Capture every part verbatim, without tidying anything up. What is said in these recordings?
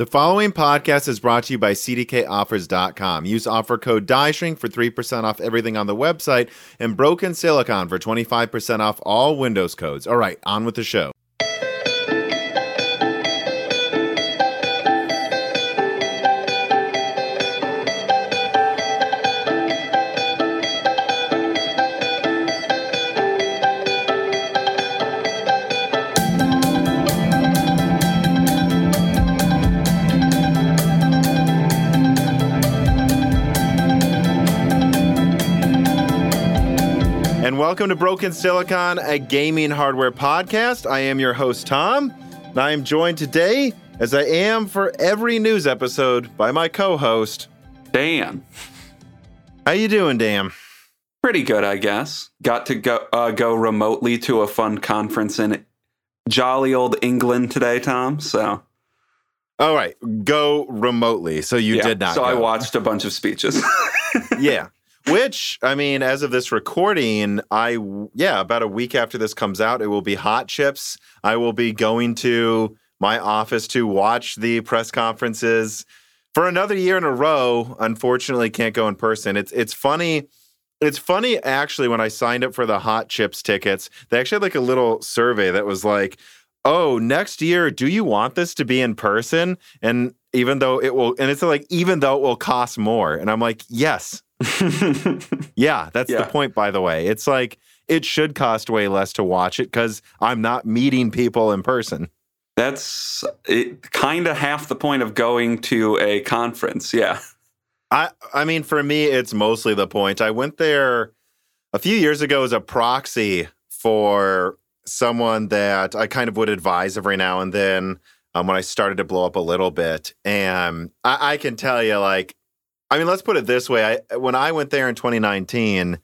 The following podcast is brought to you by C D K offers dot com. Use offer code DieShrink for three percent off everything on the website and Broken Silicon for twenty-five percent off all Windows codes. All right, on with the show. Welcome to Broken Silicon, a gaming hardware podcast. I am your host, Tom, and I am joined today, as I am for every news episode, by my co-host, Dan. How you doing, Dan? Pretty good, I guess. Got to go uh, go remotely to a fun conference in jolly old England today, Tom, so... All right, go remotely, so you yeah, did not So go. I watched a bunch of speeches. Yeah. Which, I mean, as of this recording, I, yeah, about a week after this comes out, it will be hot chips. I will be going to my office to watch the press conferences for another year in a row. Unfortunately, can't go in person. It's it's funny. It's funny, actually, when I signed up for the hot chips tickets, they actually had like a little survey that was like, oh, next year, do you want this to be in person? And even though it will, and it's like, even though it will cost more. And I'm like, yes. yeah, that's yeah. the point, by the way. It's like, it should cost way less to watch it because I'm not meeting people in person. That's kind of half the point of going to a conference, yeah. I, I mean, for me, it's mostly the point. I went there a few years ago as a proxy for someone that I kind of would advise every now and then um, when I started to blow up a little bit. And I, I can tell you, like, I mean, let's put it this way. I, when I went there in twenty nineteen,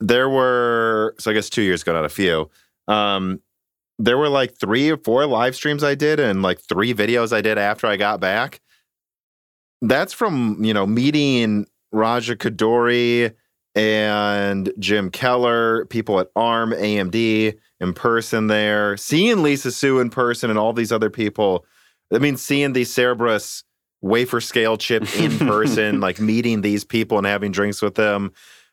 there were, so I guess two years ago, not a few, um, there were like three or four live streams I did and like three videos I did after I got back. That's from, you know, meeting Raja Koduri and Jim Keller, people at A R M, A M D in person there, seeing Lisa Su in person and all these other people. I mean, seeing the Cerberus wafer scale chip in person, like meeting these people and having drinks with them,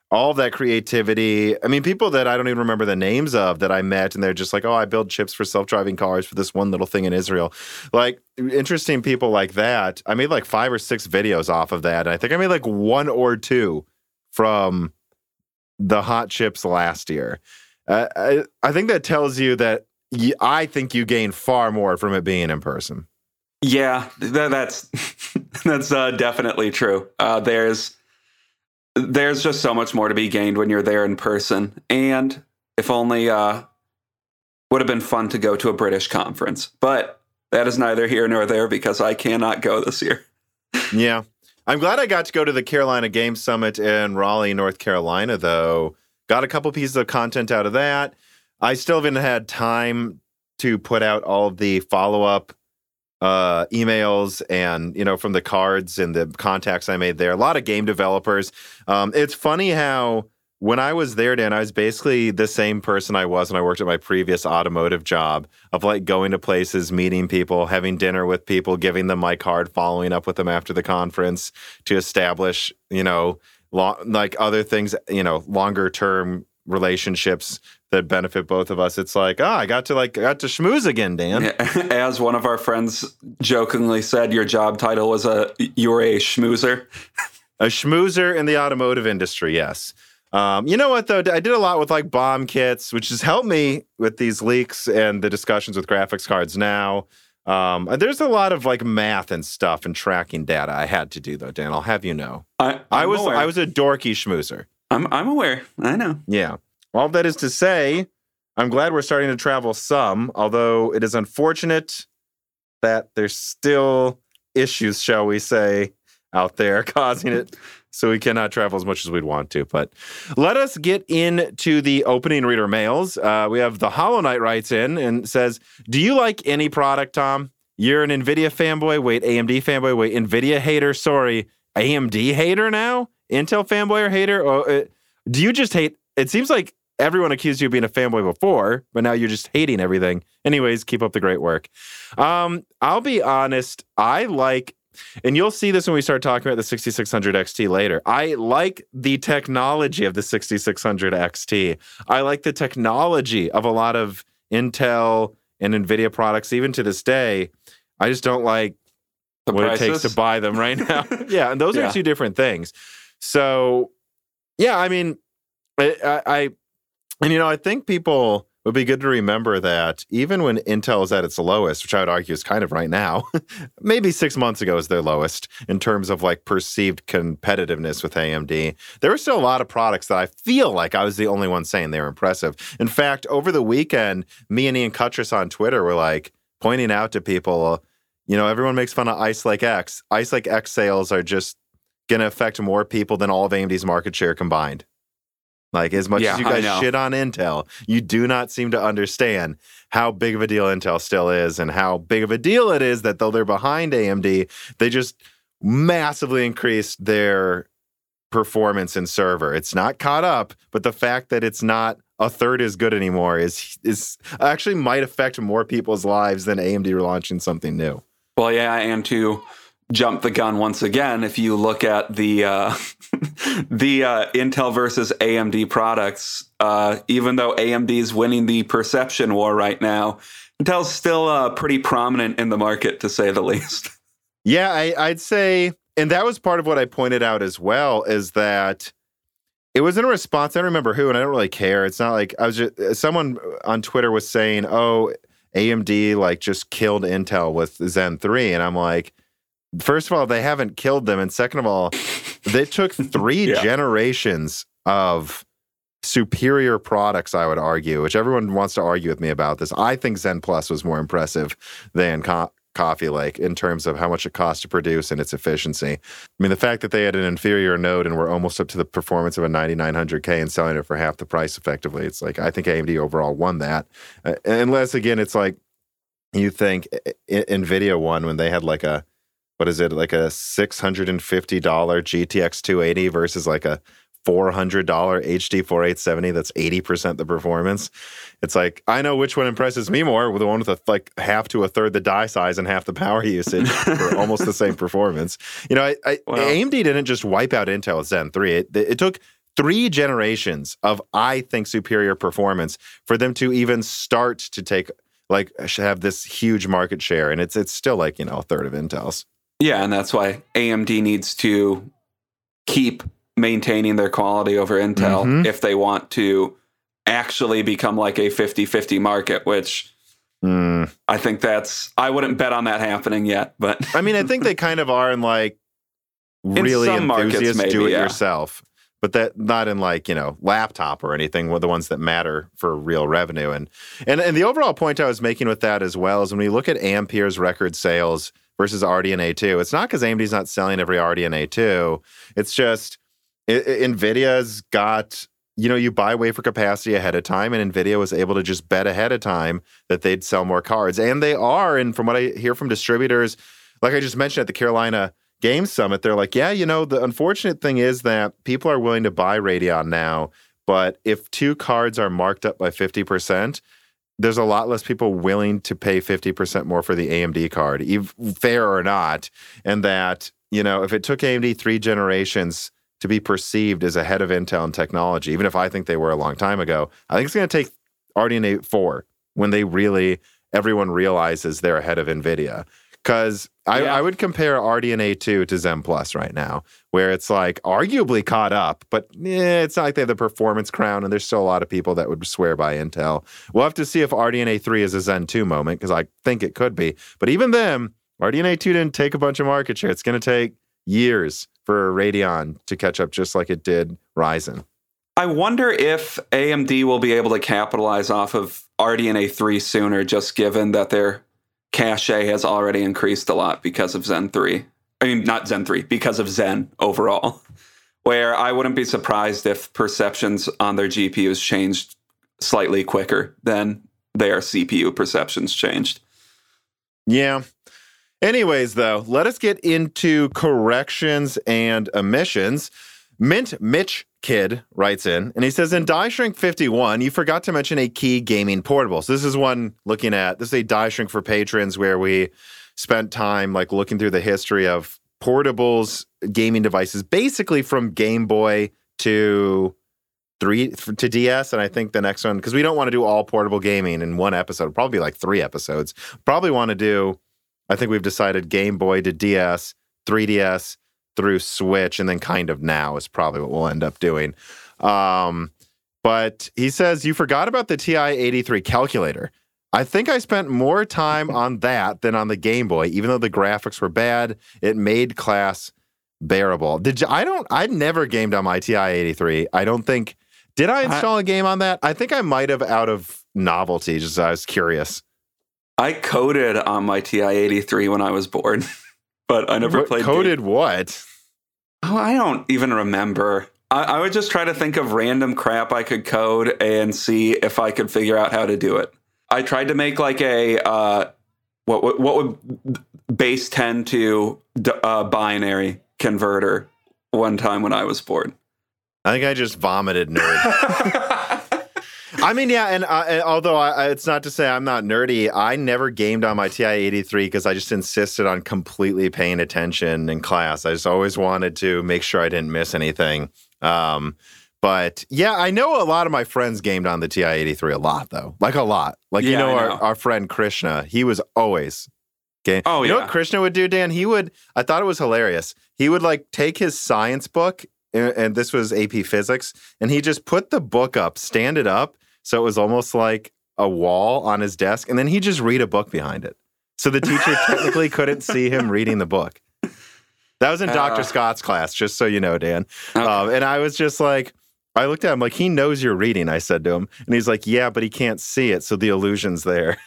all that creativity. I mean, people that I don't even remember the names of that I met, and they're just like, oh, I build chips for self-driving cars for this one little thing in Israel. Like, interesting people like that. I made like five or six videos off of that. And I think I made like one or two from the hot chips last year. Uh, I, I think that tells you that y- I think you gain far more from it being in person. Yeah, th- that's that's uh, definitely true. Uh, there's there's just so much more to be gained when you're there in person. And if only uh, would have been fun to go to a British conference. But that is neither here nor there because I cannot go this year. Yeah, I'm glad I got to go to the Carolina Game Summit in Raleigh, North Carolina, though. Got a couple pieces of content out of that. I still haven't had time to put out all of the follow-up uh emails and, you know, from the cards and the contacts I made there. A lot of game developers. Um it's funny how when I was there, Dan, I was basically the same person I was when I worked at my previous automotive job, of like going to places, meeting people, having dinner with people, giving them my card, following up with them after the conference to establish, you know, lo- like other things, you know, longer term relationships that benefit both of us. It's like, ah, oh, I got to like, I got to schmooze again, Dan. As one of our friends jokingly said, your job title was a, you were a schmoozer. A schmoozer in the automotive industry, yes. Um, you know what, though? I did a lot with like bomb kits, which has helped me with these leaks and the discussions with graphics cards now. Um, there's a lot of like math and stuff and tracking data I had to do, though, Dan. I'll have you know. I, I was aware. I was a dorky schmoozer. I'm I'm aware. I know. Yeah. All that is to say, I'm glad we're starting to travel some, although it is unfortunate that there's still issues, shall we say, out there causing it. So we cannot travel as much as we'd want to. But let us get into the opening reader mails. Uh, we have the Hollow Knight writes in and says, do you like any product, Tom? You're an NVIDIA fanboy. Wait, A M D fanboy. Wait, NVIDIA hater. Sorry, A M D hater now? Intel fanboy or hater? Oh, uh, do you just hate... It seems like everyone accused you of being a fanboy before, but now you're just hating everything. Anyways, keep up the great work. Um, I'll be honest. I like, and you'll see this when we start talking about the sixty-six hundred X T later. I like the technology of the sixty-six hundred X T. I like the technology of a lot of Intel and NVIDIA products, even to this day. I just don't like the what prices. It takes to buy them right now. Yeah, and those yeah. are two different things. So, yeah, I mean, I, I, and you know, I think people would be good to remember that even when Intel is at its lowest, which I would argue is kind of right now, maybe six months ago is their lowest in terms of like perceived competitiveness with A M D. There were still a lot of products that I feel like I was the only one saying they were impressive. In fact, over the weekend, me and Ian Cuttress on Twitter were like pointing out to people, you know, everyone makes fun of Ice Lake X. Ice Lake X sales are just going to affect more people than all of A M D's market share combined. Like, as much yeah, as you guys shit on Intel, you do not seem to understand how big of a deal Intel still is and how big of a deal it is that though they're behind A M D, they just massively increased their performance in server. It's not caught up, but the fact that it's not a third as good anymore is is actually might affect more people's lives than A M D launching something new. Well, yeah, and to jump the gun once again, if you look at the uh, the uh, Intel versus A M D products, uh, even though A M D is winning the perception war right now, Intel's still uh, pretty prominent in the market, to say the least. Yeah, I, I'd say, and that was part of what I pointed out as well, is that it was in a response, I don't remember who, and I don't really care. It's not like, I was just, someone on Twitter was saying, oh, A M D like just killed Intel with Zen three. And I'm like, first of all, they haven't killed them. And second of all, they took three yeah. generations of superior products, I would argue, which everyone wants to argue with me about this. I think Zen Plus was more impressive than Co- Coffee Lake in terms of how much it costs to produce and its efficiency. I mean, the fact that they had an inferior node and were almost up to the performance of a ninety-nine hundred K and selling it for half the price effectively, it's like, I think A M D overall won that. Uh, unless, again, it's like you think NVIDIA won when they had like a, what is it, like a six hundred fifty dollars G T X two eighty versus like a four hundred dollars H D forty-eight seventy that's eighty percent the performance. It's like, I know which one impresses me more, with the one with a, like half to a third the die size and half the power usage for almost the same performance. You know, I, I, wow. A M D didn't just wipe out Intel with Zen three. It, it took three generations of, I think, superior performance for them to even start to take, like, have this huge market share. And it's it's still like, you know, a third of Intel's. Yeah, and that's why A M D needs to keep maintaining their quality over Intel mm-hmm. if they want to actually become like a fifty-fifty market, which mm. I think that's, I wouldn't bet on that happening yet. But I mean, I think they kind of are in like really in enthusiast do-it-yourself. Yeah. But that not in like, you know, laptop or anything, the ones that matter for real revenue. And, and, and the overall point I was making with that as well is when we look at Ampere's record sales versus R D N A two. It's not because A M D's not selling every R D N A two. It's just it, it, NVIDIA's got, you know, you buy wafer capacity ahead of time, and NVIDIA was able to just bet ahead of time that they'd sell more cards. And they are, and from what I hear from distributors, like I just mentioned at the Carolina Game Summit, they're like, yeah, you know, the unfortunate thing is that people are willing to buy Radeon now, but if two cards are marked up by fifty percent, there's a lot less people willing to pay fifty percent more for the A M D card, fair or not. And that, you know, if it took A M D three generations to be perceived as ahead of Intel in technology, even if I think they were a long time ago, I think it's going to take R D N A four when they really, everyone realizes they're ahead of NVIDIA. Because I, yeah. I would compare R D N A two to Zen Plus right now, where it's like arguably caught up, but eh, it's not like they have the performance crown, and there's still a lot of people that would swear by Intel. We'll have to see if R D N A three is a Zen two moment, because I think it could be. But even then, R D N A two didn't take a bunch of market share. It's going to take years for Radeon to catch up just like it did Ryzen. I wonder if A M D will be able to capitalize off of R D N A three sooner, just given that they're cachet has already increased a lot because of Zen three. I mean, not Zen three, because of Zen overall, where I wouldn't be surprised if perceptions on their G P Us changed slightly quicker than their C P U perceptions changed. Yeah. Anyways, though, let us get into corrections and omissions. Mint Mitch Kid writes in, and he says, in Die Shrink fifty-one, you forgot to mention a key gaming portable. So this is one looking at, this is a Die Shrink for patrons where we spent time like looking through the history of portables, gaming devices, basically from Game Boy to three to D S. And I think the next one, because we don't want to do all portable gaming in one episode, it'll probably be like three episodes. Probably want to do, I think we've decided Game Boy to D S, three D S, through Switch, and then kind of now is probably what we'll end up doing. Um, but he says, you forgot about the T I eighty-three calculator. I think I spent more time on that than on the Game Boy, even though the graphics were bad. It made class bearable. Did you, I don't, I never gamed on my T I eighty-three. I don't think, did I install I, a game on that? I think I might have out of novelty, just I was curious. I coded on my T I eighty-three when I was bored. But I never what, played coded game. What? Oh, I don't even remember. I, I would just try to think of random crap I could code and see if I could figure out how to do it. I tried to make like a uh, what, what what would base ten to uh, binary converter one time when I was bored. I think I just vomited nerd. I mean, yeah, and, uh, and although I, it's not to say I'm not nerdy, I never gamed on my T I eighty-three because I just insisted on completely paying attention in class. I just always wanted to make sure I didn't miss anything. Um, but, yeah, I know a lot of my friends gamed on the T I eighty-three a lot, though. Like, a lot. Like, yeah, you know, know. Our, our friend Krishna, he was always game. Oh, you yeah. know what Krishna would do, Dan? He would, I thought it was hilarious. He would, like, take his science book, and, and this was A P Physics, and he just put the book up, stand it up, so it was almost like a wall on his desk. And then he'd just read a book behind it. So the teacher technically couldn't see him reading the book. That was in uh, Doctor Scott's class, just so you know, Dan. Okay. Um, and I was just like, I looked at him like, he knows you're reading, I said to him. And he's like, yeah, but he can't see it. So the illusion's there.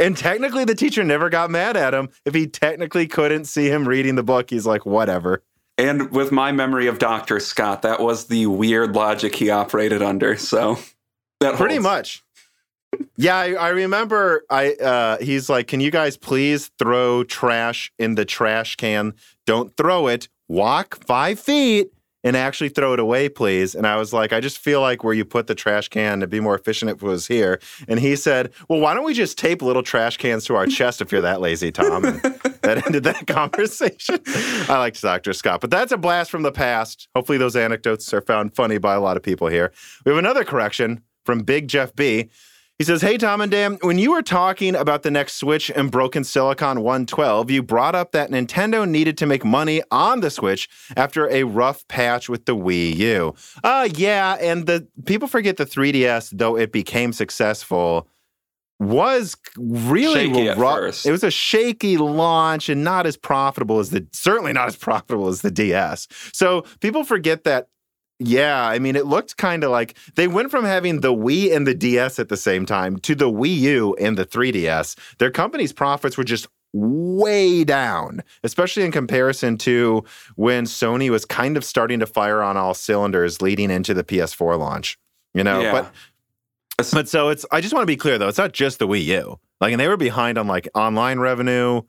And technically the teacher never got mad at him. If he technically couldn't see him reading the book, he's like, whatever. And with my memory of Doctor Scott, that was the weird logic he operated under. So... That Pretty holds. much. Yeah, I, I remember I uh, he's like, can you guys please throw trash in the trash can? Don't throw it. Walk five feet and actually throw it away, please. And I was like, I just feel like where you put the trash can, it'd be more efficient if it was here. And he said, well, why don't we just tape little trash cans to our chest if you're that lazy, Tom? And that ended that conversation. I liked Doctor Scott, but that's a blast from the past. Hopefully those anecdotes are found funny by a lot of people here. We have another correction. From Big Jeff B. He says, hey, Tom and Dan, when you were talking about the next Switch and broken Silicon one twelve, you brought up that Nintendo needed to make money on the Switch after a rough patch with the Wii U. Uh, yeah, and the people forget the three D S, though it became successful, was really shaky at first. It was a shaky launch and not as profitable as the, certainly not as profitable as the D S. So people forget that. Yeah, I mean, it looked kind of like they went from having the Wii and the D S at the same time to the Wii U and the three D S. Their company's profits were just way down, especially in comparison to when Sony was kind of starting to fire on all cylinders leading into the P S four launch, you know? Yeah. But but so it's, I just want to be clear, though, it's not just the Wii U. Like, and they were behind on, like, online revenue.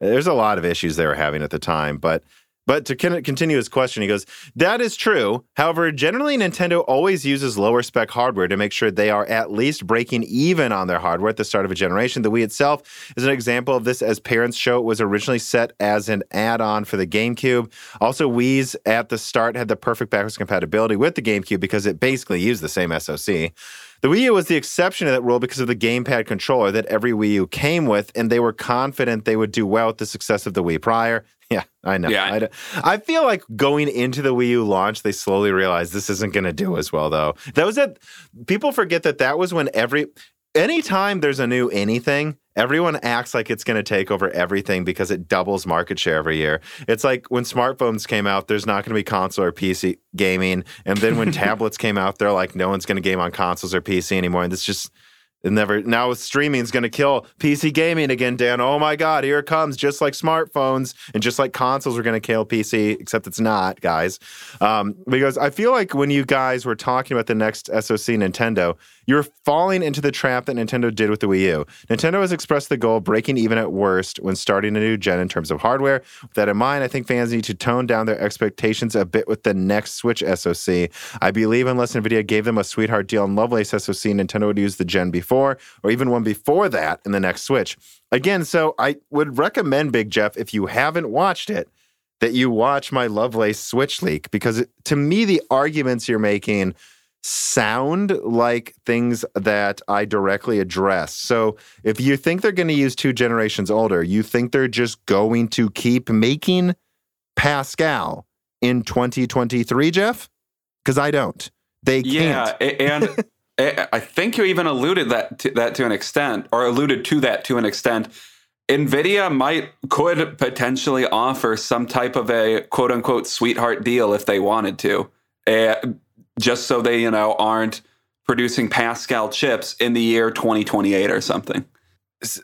There's a lot of issues they were having at the time, but... But to continue his question, he goes, that is true. However, generally, Nintendo always uses lower spec hardware to make sure they are at least breaking even on their hardware at the start of a generation. The Wii itself is an example of this, as parents show it was originally set as an add-on for the GameCube. Also, Wii's at the start had the perfect backwards compatibility with the GameCube because it basically used the same S O C. The Wii U was the exception to that rule because of the gamepad controller that every Wii U came with, and they were confident they would do well with the success of the Wii prior. Yeah, I know. Yeah. I, I feel like going into the Wii U launch, they slowly realized this isn't going to do as well, though. That was that. People forget that that was when every... Anytime there's a new anything, everyone acts like it's going to take over everything because it doubles market share every year. It's like when smartphones came out, there's not going to be console or P C gaming. And then when tablets came out, they're like, no one's going to game on consoles or P C anymore. And it's just, It never. Now streaming's going to kill P C gaming again, Dan. Oh my God, here it comes. Just like smartphones and just like consoles are going to kill P C, except it's not, guys. Um, because I feel like when you guys were talking about the next S O C Nintendo, you're falling into the trap that Nintendo did with the Wii U. Nintendo has expressed the goal of breaking even at worst when starting a new gen in terms of hardware. With that in mind, I think fans need to tone down their expectations a bit with the next Switch S O C. I believe unless NVIDIA gave them a sweetheart deal on Lovelace S O C, Nintendo would use the gen before, or even one before that in the next Switch. Again, so I would recommend, Big Jeff, if you haven't watched it, that you watch my Lovelace Switch leak, because it, to me, the arguments you're making sound like things that I directly address. So if you think they're going to use two generations older, you think they're just going to keep making Pascal in twenty twenty-three, Jeff? Because I don't. They can't. Yeah, and I think you even alluded that to, that to an extent, or alluded to that to an extent. NVIDIA might, could potentially offer some type of a quote-unquote sweetheart deal if they wanted to, uh, just so they, you know, aren't producing Pascal chips in the year twenty twenty-eight or something.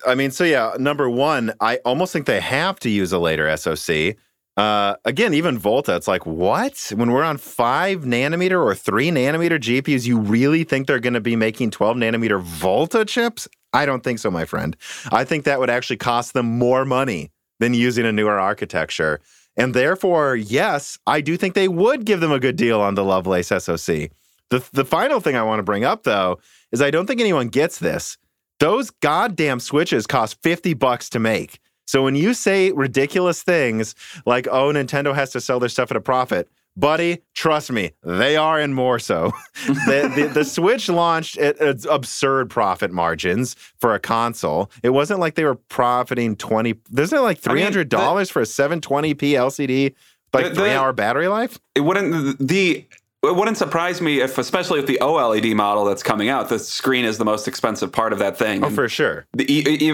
I mean, so yeah, number one, I almost think they have to use a later S O C. Uh, again, even Volta, it's like, what? When we're on five nanometer or three nanometer G P Us, you really think they're going to be making twelve nanometer Volta chips? I don't think so, my friend. I think that would actually cost them more money than using a newer architecture. And therefore, yes, I do think they would give them a good deal on the Lovelace S O C. The, the final thing I want to bring up, though, is I don't think anyone gets this. Those goddamn Switches cost fifty bucks to make. So when you say ridiculous things like, oh, Nintendo has to sell their stuff at a profit, buddy, trust me, they are, and more so. the, the, the Switch launched at, at absurd profit margins for a console. It wasn't like they were profiting twenty. Isn't it like three hundred dollars I mean, the, for a seven twenty p L C D, like three-hour battery life? It wouldn't the it wouldn't surprise me if, especially with the OLED model that's coming out, the screen is the most expensive part of that thing. Oh, and for sure. The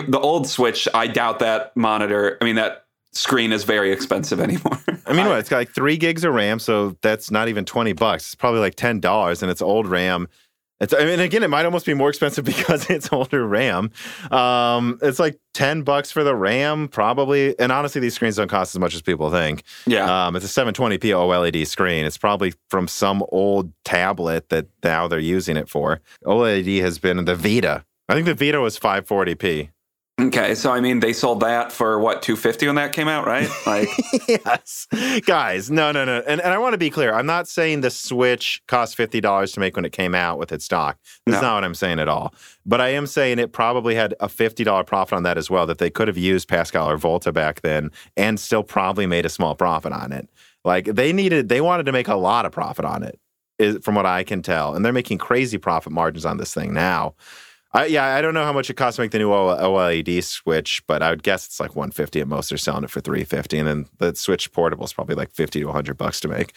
the old Switch, I doubt that monitor. I mean that. Screen is very expensive anymore. I mean, what, it's got like three gigs of RAM, so that's not even twenty bucks. It's probably like ten dollars, and it's old RAM. It's, I mean, again, it might almost be more expensive because it's older RAM. Um, it's like ten bucks for the RAM, probably. And honestly, these screens don't cost as much as people think. Yeah. Um, it's a seven twenty p OLED screen. It's probably from some old tablet that now they're using it for. OLED has been the Vita. I think the Vita was five forty p. Okay, so I mean, they sold that for what, two fifty when that came out, right? Like, yes, guys, no, no, no, and and I want to be clear. I'm not saying the Switch cost fifty dollars to make when it came out with its stock. That's no. not what I'm saying at all. But I am saying it probably had a fifty dollars profit on that as well. That they could have used Pascal or Volta back then and still probably made a small profit on it. Like they needed, they wanted to make a lot of profit on it, is, from what I can tell, and they're making crazy profit margins on this thing now. I, yeah, I don't know how much it costs to make the new OLED Switch, but I would guess it's like one hundred fifty dollars at most. They're selling it for three hundred fifty dollars, and then the Switch Portable is probably like fifty to one hundred bucks to make.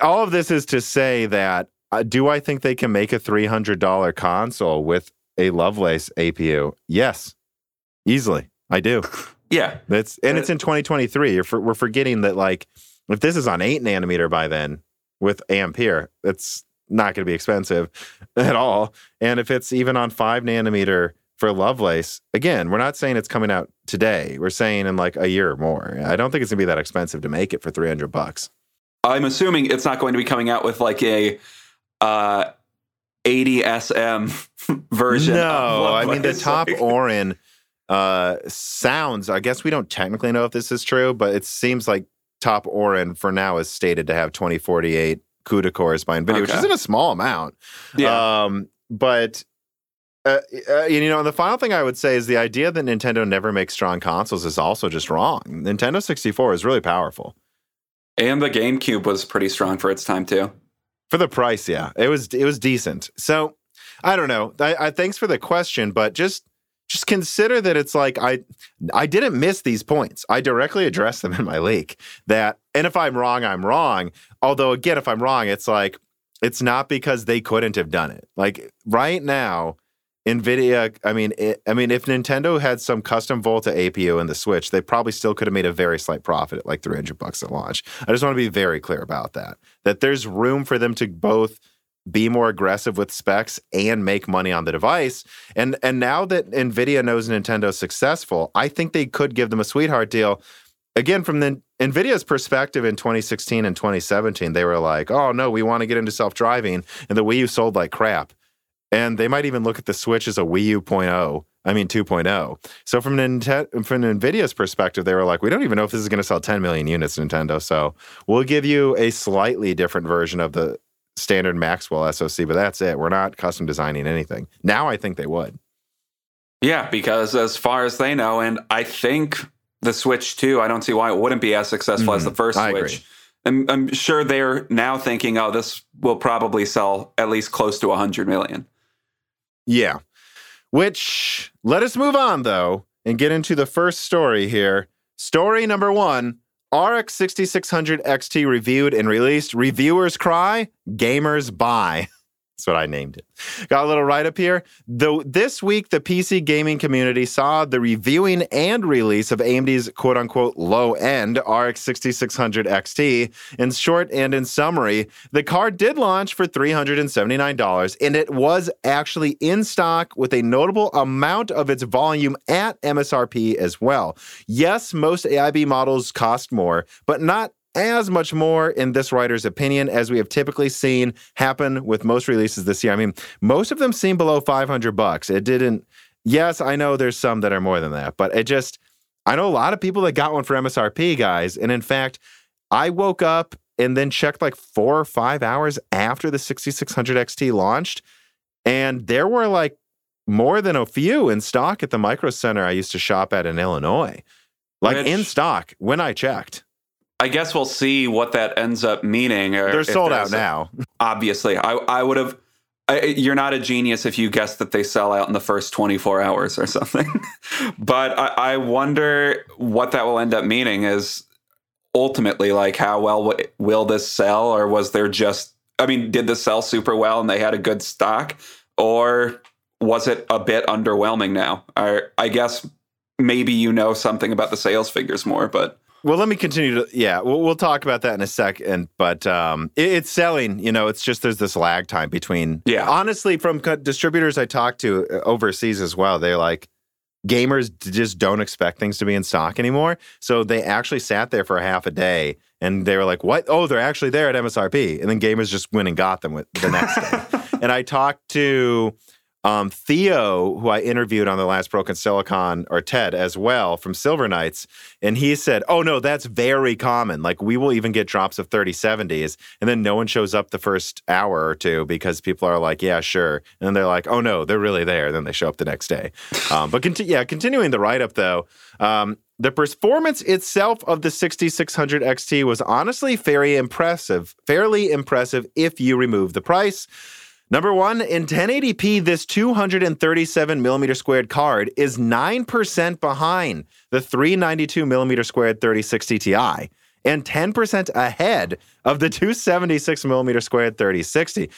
All of this is to say that uh, do I think they can make a three hundred dollars console with a Lovelace A P U? Yes, easily. I do. Yeah, that's and it's in twenty twenty-three. You're for, we're forgetting that like if this is on eight nanometer by then with Ampere, it's not going to be expensive at all. And if it's even on five nanometer for Lovelace, again, we're not saying it's coming out today. We're saying in like a year or more. I don't think it's gonna be that expensive to make it for three hundred bucks. I'm assuming it's not going to be coming out with like a uh, eighty S M version. No, of Lovelace. I mean, the top Orin uh, sounds, I guess we don't technically know if this is true, but it seems like top Orin for now is stated to have twenty forty-eight CUDA cores by NVIDIA, okay, which isn't a small amount. Yeah. Um, but, uh, uh, you know, and the final thing I would say is the idea that Nintendo never makes strong consoles is also just wrong. Nintendo sixty-four is really powerful. And the GameCube was pretty strong for its time, too. For the price, yeah. It was it was decent. So, I don't know. I, I thanks for the question, but just... Just consider that it's like, I I didn't miss these points. I directly addressed them in my leak. That, and if I'm wrong, I'm wrong. Although, again, if I'm wrong, it's like, it's not because they couldn't have done it. Like, right now, NVIDIA, I mean, it, I mean, if Nintendo had some custom Volta A P U in the Switch, they probably still could have made a very slight profit at like three hundred bucks at launch. I just want to be very clear about that. That there's room for them to both be more aggressive with specs and make money on the device. And and now that NVIDIA knows Nintendo's successful, I think they could give them a sweetheart deal. Again, from the NVIDIA's perspective in twenty sixteen and twenty seventeen, they were like, oh, no, we want to get into self-driving. And the Wii U sold like crap. And they might even look at the Switch as a Wii U .oh. I mean, two point oh. So from, Ninte- from NVIDIA's perspective, they were like, we don't even know if this is going to sell ten million units, Nintendo. So we'll give you a slightly different version of the standard Maxwell S O C, but that's it. We're not custom designing anything. Now I think they would. Yeah, because as far as they know, and I think the Switch two, I don't see why it wouldn't be as successful mm, as the first I Switch. Agree. I'm, I'm sure they're now thinking, oh, this will probably sell at least close to one hundred million. Yeah. Which, let us move on, though, and get into the first story here. Story number one, R X sixty-six hundred X T reviewed and released. Reviewers cry, gamers buy. That's what I named it. Got a little write-up here. Though this week, the P C gaming community saw the reviewing and release of A M D's quote-unquote low-end R X sixty-six hundred X T. In short and in summary, the card did launch for three hundred seventy-nine dollars, and it was actually in stock with a notable amount of its volume at M S R P as well. Yes, most A I B models cost more, but not as much more, in this writer's opinion, as we have typically seen happen with most releases this year. I mean, most of them seem below five hundred bucks. It didn't... Yes, I know there's some that are more than that, but it just... I know a lot of people that got one for M S R P, guys, and in fact, I woke up and then checked like four or five hours after the sixty-six hundred X T launched, and there were like more than a few in stock at the Micro Center I used to shop at in Illinois. Like, Rich. In stock, when I checked. I guess we'll see what that ends up meaning. They're sold out now. Obviously. I, I would have... I, you're not a genius if you guess that they sell out in the first twenty-four hours or something. But I, I wonder what that will end up meaning is ultimately, like, how well w- will this sell? Or was there just... I mean, did this sell super well and they had a good stock? Or was it a bit underwhelming now? I, I guess maybe you know something about the sales figures more, but... Well, let me continue to, yeah, we'll, we'll talk about that in a second, but um, it, it's selling, you know, it's just there's this lag time between, yeah. Honestly, from co- distributors I talked to overseas as well, they're like, gamers just don't expect things to be in stock anymore, so they actually sat there for a half a day, and they were like, what? Oh, they're actually there at M S R P, and then gamers just went and got them with the next day. And I talked to... Um, Theo, who I interviewed on the last Broken Silicon, or Ted as well, from Silver Knights, and he said, oh, no, that's very common. Like, we will even get drops of thirty seventies, and then no one shows up the first hour or two because people are like, yeah, sure. And then they're like, oh, no, they're really there. And then they show up the next day. Um, but, conti- yeah, continuing the write-up, though, um, the performance itself of the sixty-six hundred X T was honestly very impressive, fairly impressive if you remove the price. Number one, in ten eighty p, this two hundred thirty-seven millimeter squared card is nine percent behind the three ninety-two millimeter squared thirty sixty Ti and ten percent ahead of the two seventy-six millimeter squared thirty sixty.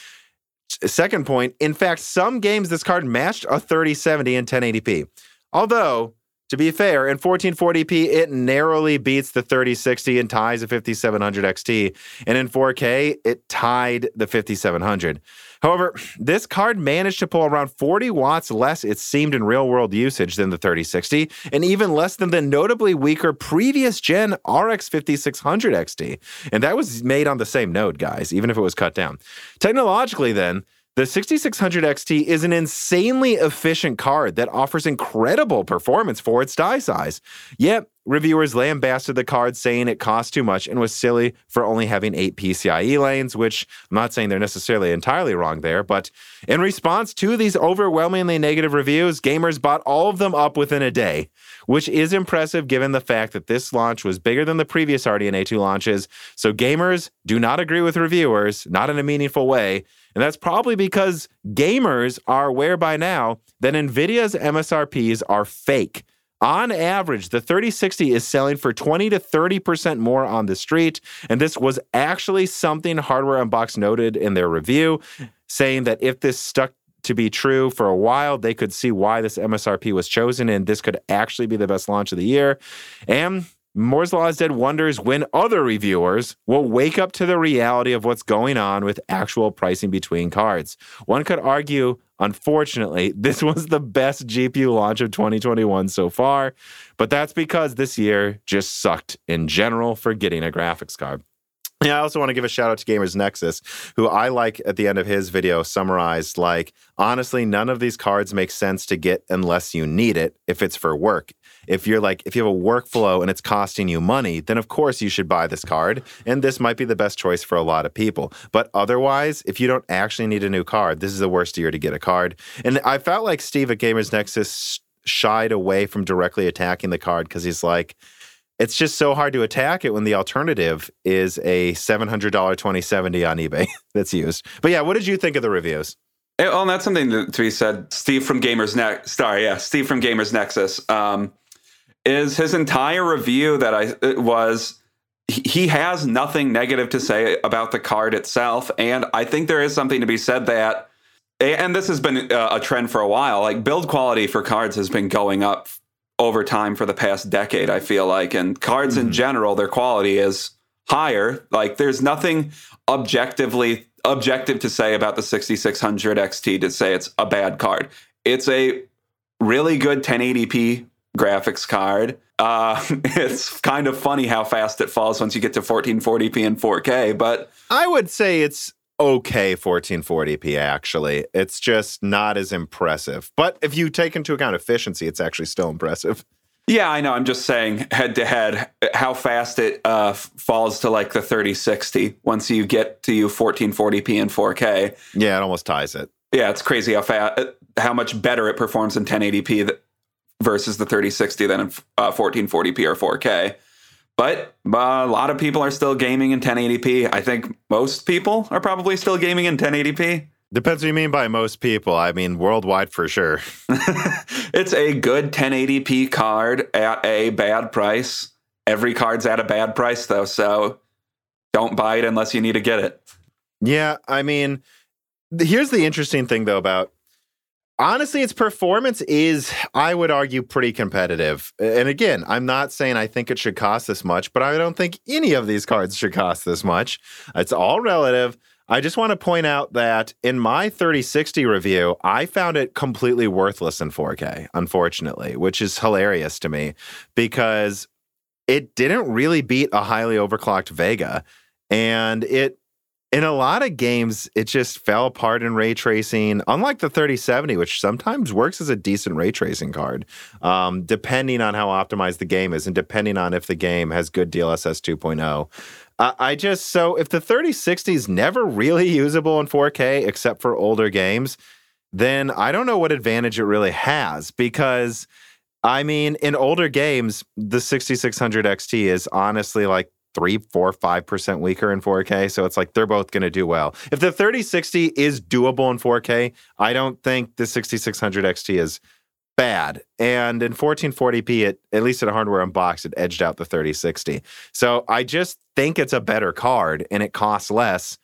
Second point, in fact, some games this card matched a thirty seventy in ten eighty p. Although, to be fair, in fourteen forty p, it narrowly beats the thirty sixty and ties the fifty-seven hundred X T, and in four K, it tied the fifty-seven hundred. However, this card managed to pull around forty watts less, it seemed, in real-world usage than the thirty sixty, and even less than the notably weaker previous-gen R X fifty-six hundred X T. And that was made on the same node, guys, even if it was cut down. Technologically, then, the sixty-six hundred X T is an insanely efficient card that offers incredible performance for its die size. Yet, reviewers lambasted the card, saying it cost too much and was silly for only having eight PCIe lanes, which I'm not saying they're necessarily entirely wrong there, but in response to these overwhelmingly negative reviews, gamers bought all of them up within a day, which is impressive given the fact that this launch was bigger than the previous R D N A two launches, so gamers do not agree with reviewers, not in a meaningful way. And that's probably because gamers are aware by now that NVIDIA's M S R Ps are fake. On average, the thirty sixty is selling for twenty to thirty percent more on the street, and this was actually something Hardware Unboxed noted in their review, saying that if this stuck to be true for a while, they could see why this M S R P was chosen, and this could actually be the best launch of the year. And Moore's Law is Dead wonders when other reviewers will wake up to the reality of what's going on with actual pricing between cards. One could argue, unfortunately, this was the best G P U launch of twenty twenty-one so far, but that's because this year just sucked in general for getting a graphics card. Yeah, I also want to give a shout out to Gamers Nexus, who I like at the end of his video summarized, like, honestly, none of these cards make sense to get unless you need it if it's for work. If you're like, if you have a workflow and it's costing you money, then of course you should buy this card. And this might be the best choice for a lot of people. But otherwise, if you don't actually need a new card, this is the worst year to get a card. And I felt like Steve at Gamers Nexus shied away from directly attacking the card because he's like, it's just so hard to attack it when the alternative is a seven hundred dollars twenty seventy on eBay that's used. But yeah, what did you think of the reviews? It, oh, and that's something to, to be said. Steve from Gamers Nexus, sorry, yeah, Steve from Gamers Nexus, um, is his entire review that I it was, he has nothing negative to say about the card itself. And I think there is something to be said that, and this has been a, a trend for a while, like build quality for cards has been going up over time for the past decade, I feel like. And cards mm-hmm. in general, their quality is higher. Like, there's nothing objectively objective to say about the sixty-six hundred X T to say it's a bad card. It's a really good ten eighty p graphics card. Uh, it's kind of funny how fast it falls once you get to fourteen forty p and four K, but... I would say it's okay fourteen forty p, actually. It's just not as impressive. But if you take into account efficiency, it's actually still impressive. Yeah, I know. I'm just saying head-to-head how fast it uh, falls to, like, the thirty sixty once you get to you fourteen forty p and four K. Yeah, it almost ties it. Yeah, it's crazy how fast, how much better it performs in ten eighty p th- versus the thirty sixty than in uh, fourteen forty p or four K. But uh, a lot of people are still gaming in ten eighty p. I think most people are probably still gaming in ten eighty p. Depends what you mean by most people. I mean, worldwide for sure. It's a good ten eighty p card at a bad price. Every card's at a bad price, though, so don't buy it unless you need to get it. Yeah, I mean, here's the interesting thing, though, about honestly, its performance is, I would argue, pretty competitive. And again, I'm not saying I think it should cost this much, but I don't think any of these cards should cost this much. It's all relative. I just want to point out that in my thirty sixty review, I found it completely worthless in four K, unfortunately, which is hilarious to me because it didn't really beat a highly overclocked Vega. And it in a lot of games, it just fell apart in ray tracing, unlike the thirty seventy, which sometimes works as a decent ray tracing card, um, depending on how optimized the game is and depending on if the game has good D L S S two point oh. Uh, I just, so if the thirty sixty is never really usable in four K except for older games, then I don't know what advantage it really has because, I mean, in older games, the sixty-six hundred X T is honestly like Three, four, five percent weaker in four K. So it's like they're both going to do well. If the thirty sixty is doable in four K, I don't think the sixty-six hundred X T is bad. And in fourteen forty p, it, at least at a hardware unbox, it edged out the thirty sixty. So I just think it's a better card and it costs less.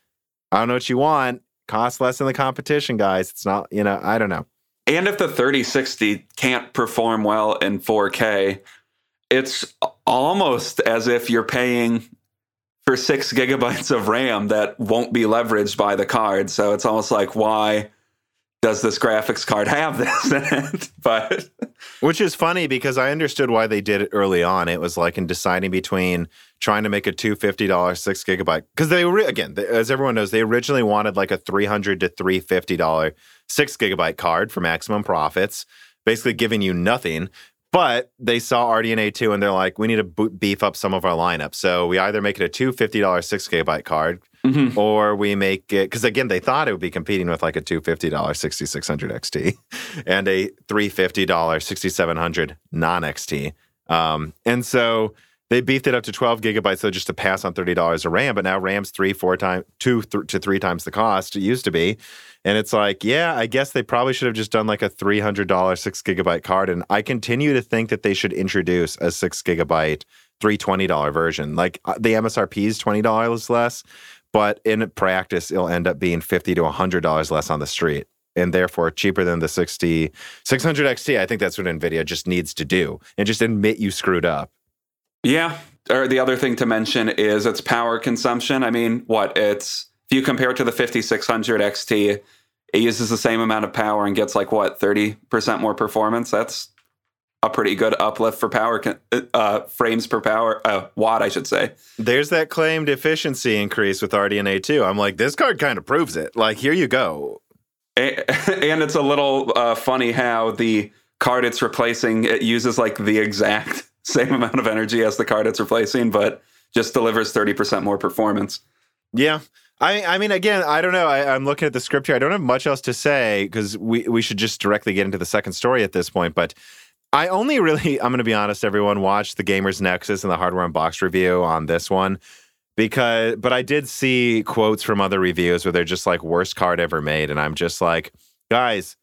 I don't know what you want. Costs less than the competition, guys. It's not, you know, I don't know. And if the thirty sixty can't perform well in four K, it's almost as if you're paying for six gigabytes of RAM that won't be leveraged by the card. So it's almost like, why does this graphics card have this in it? But which is funny because I understood why they did it early on. It was like in deciding between trying to make a two hundred fifty dollars six gigabyte. Because they were, again, as everyone knows, they originally wanted like a three hundred to three hundred fifty dollars six gigabyte card for maximum profits, basically giving you nothing. But they saw R D N A two and they're like, we need to beef up some of our lineup. So we either make it a two hundred fifty dollars six gigabyte card mm-hmm. or we make it, because again, they thought it would be competing with like a two hundred fifty dollars sixty-six hundred X T and a three hundred fifty dollars sixty-seven hundred non-X T. Um, and so they beefed it up to twelve gigabytes, so just to pass on thirty dollars of RAM. But now RAM's three, four times, two th- to three times the cost it used to be. And it's like, yeah, I guess they probably should have just done like a three hundred dollars six gigabyte card. And I continue to think that they should introduce a six gigabyte, three hundred twenty dollars version. Like the M S R P is twenty dollars less, but in practice, it'll end up being fifty to one hundred dollars less on the street and therefore cheaper than the sixty-six hundred X T. I think that's what NVIDIA just needs to do and just admit you screwed up. Yeah. Or the other thing to mention is its power consumption. I mean, what it's, if you compare it to the fifty-six hundred X T, it uses the same amount of power and gets like, what, thirty percent more performance? That's a pretty good uplift for power, uh, frames per power, uh, watt, I should say. There's that claimed efficiency increase with R D N A two. I'm like, this card kind of proves it. Like, here you go. And it's a little uh, funny how the card it's replacing, it uses like the exact same amount of energy as the card it's replacing, but just delivers thirty percent more performance. Yeah. I I mean, again, I don't know. I, I'm looking at the script here. I don't have much else to say because we, we should just directly get into the second story at this point. But I only really, I'm going to be honest, everyone, watched the Gamers Nexus and the Hardware Unboxed review on this one. because. But I did see quotes from other reviews where they're just like, worst card ever made. And I'm just like, guys,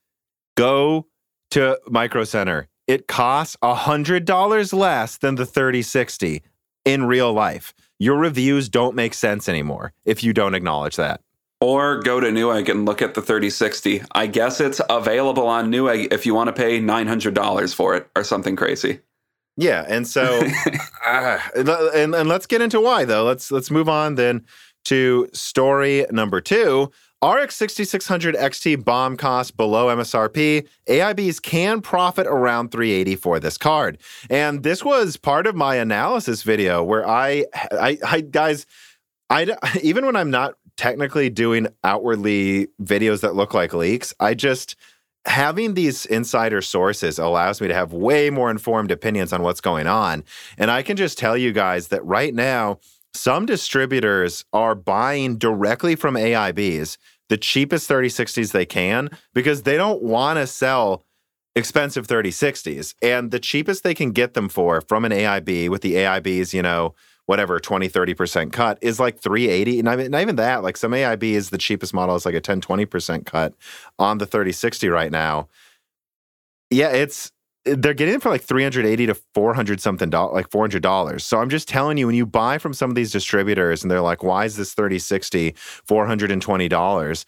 go to Micro Center. It costs one hundred dollars less than the thirty sixty in real life. Your reviews don't make sense anymore if you don't acknowledge that. Or go to Newegg and look at the thirty sixty. I guess it's available on Newegg if you want to pay nine hundred dollars for it or something crazy. Yeah, and so, uh, and, and let's get into why, though. Let's let's move on then to story number two. R X sixty-six hundred X T bomb costs below M S R P. A I Bs can profit around three hundred eighty dollars for this card. And this was part of my analysis video where I, I, I guys, I, even when I'm not technically doing outwardly videos that look like leaks, I just, having these insider sources allows me to have way more informed opinions on what's going on. And I can just tell you guys that right now, some distributors are buying directly from A I Bs the cheapest thirty sixties they can because they don't want to sell expensive thirty sixties. And the cheapest they can get them for from an A I B with the A I Bs, you know, whatever, twenty, thirty percent cut is like three hundred eighty dollars. And I mean, not even that, like some A I B is the cheapest model is like a ten, twenty percent cut on the thirty sixty right now. Yeah, it's, they're getting it for like three hundred eighty to four hundred something, like four hundred dollars. So I'm just telling you, when you buy from some of these distributors and they're like, why is this thirty sixty four hundred twenty dollars?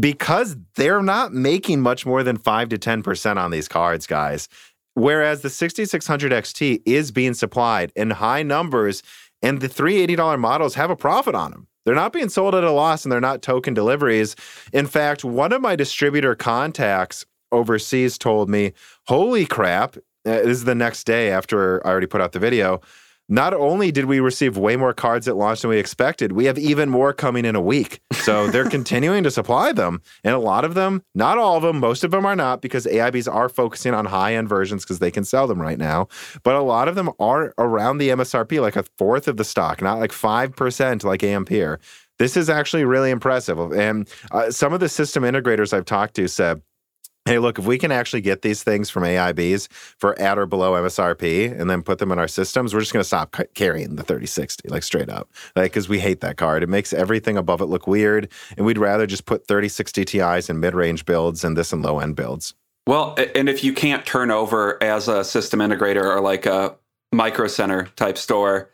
Because they're not making much more than five to ten percent on these cards, guys. Whereas the sixty-six hundred X T is being supplied in high numbers and the three hundred eighty dollars models have a profit on them. They're not being sold at a loss and they're not token deliveries. In fact, one of my distributor contacts overseas told me, holy crap, this is the next day after I already put out the video, not only did we receive way more cards at launch than we expected, we have even more coming in a week. So they're continuing to supply them. And a lot of them, not all of them, most of them are not, because A I Bs are focusing on high-end versions because they can sell them right now. But a lot of them are around the M S R P, like a fourth of the stock, not like five percent like Ampere. This is actually really impressive. And uh, some of the system integrators I've talked to said, hey, look, if we can actually get these things from A I Bs for at or below M S R P and then put them in our systems, we're just going to stop c- carrying the thirty sixty, like straight up, like because we hate that card. It makes everything above it look weird, and we'd rather just put thirty sixty Ti's in mid-range builds and this in low-end builds. Well, and if you can't turn over as a system integrator or like a Micro Center type store,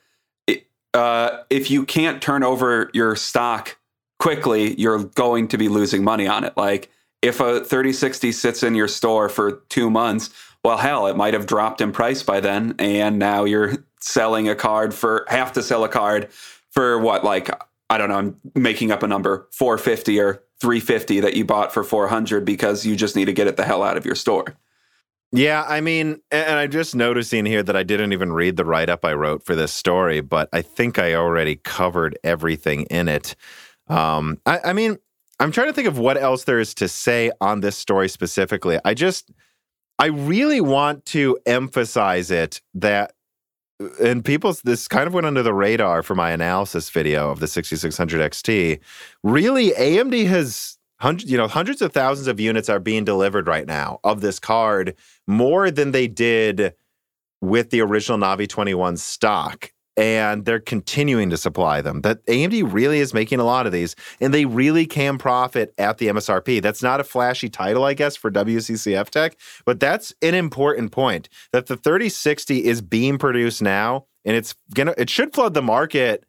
it, uh, if you can't turn over your stock quickly, you're going to be losing money on it. Like, if a thirty sixty sits in your store for two months, well, hell, it might have dropped in price by then. And now you're selling a card for, have to sell a card for what, like, I don't know, I'm making up a number, four hundred fifty dollars or three hundred fifty dollars that you bought for four hundred dollars because you just need to get it the hell out of your store. Yeah, I mean, and I'm just noticing here that I didn't even read the write-up I wrote for this story, but I think I already covered everything in it. Um, I, I mean... I'm trying to think of what else there is to say on this story specifically. I just, I really want to emphasize it that, and people's, this kind of went under the radar for my analysis video of the sixty-six hundred X T. Really, A M D has, hundred, you know, hundreds of thousands of units are being delivered right now of this card, more than they did with the original Navi twenty-one stock. And they're continuing to supply them. That A M D really is making a lot of these, and they really can profit at the M S R P. That's not a flashy title, I guess, for W C C F Tech, but that's an important point, that the thirty sixty is being produced now, and it's gonna, it should flood the market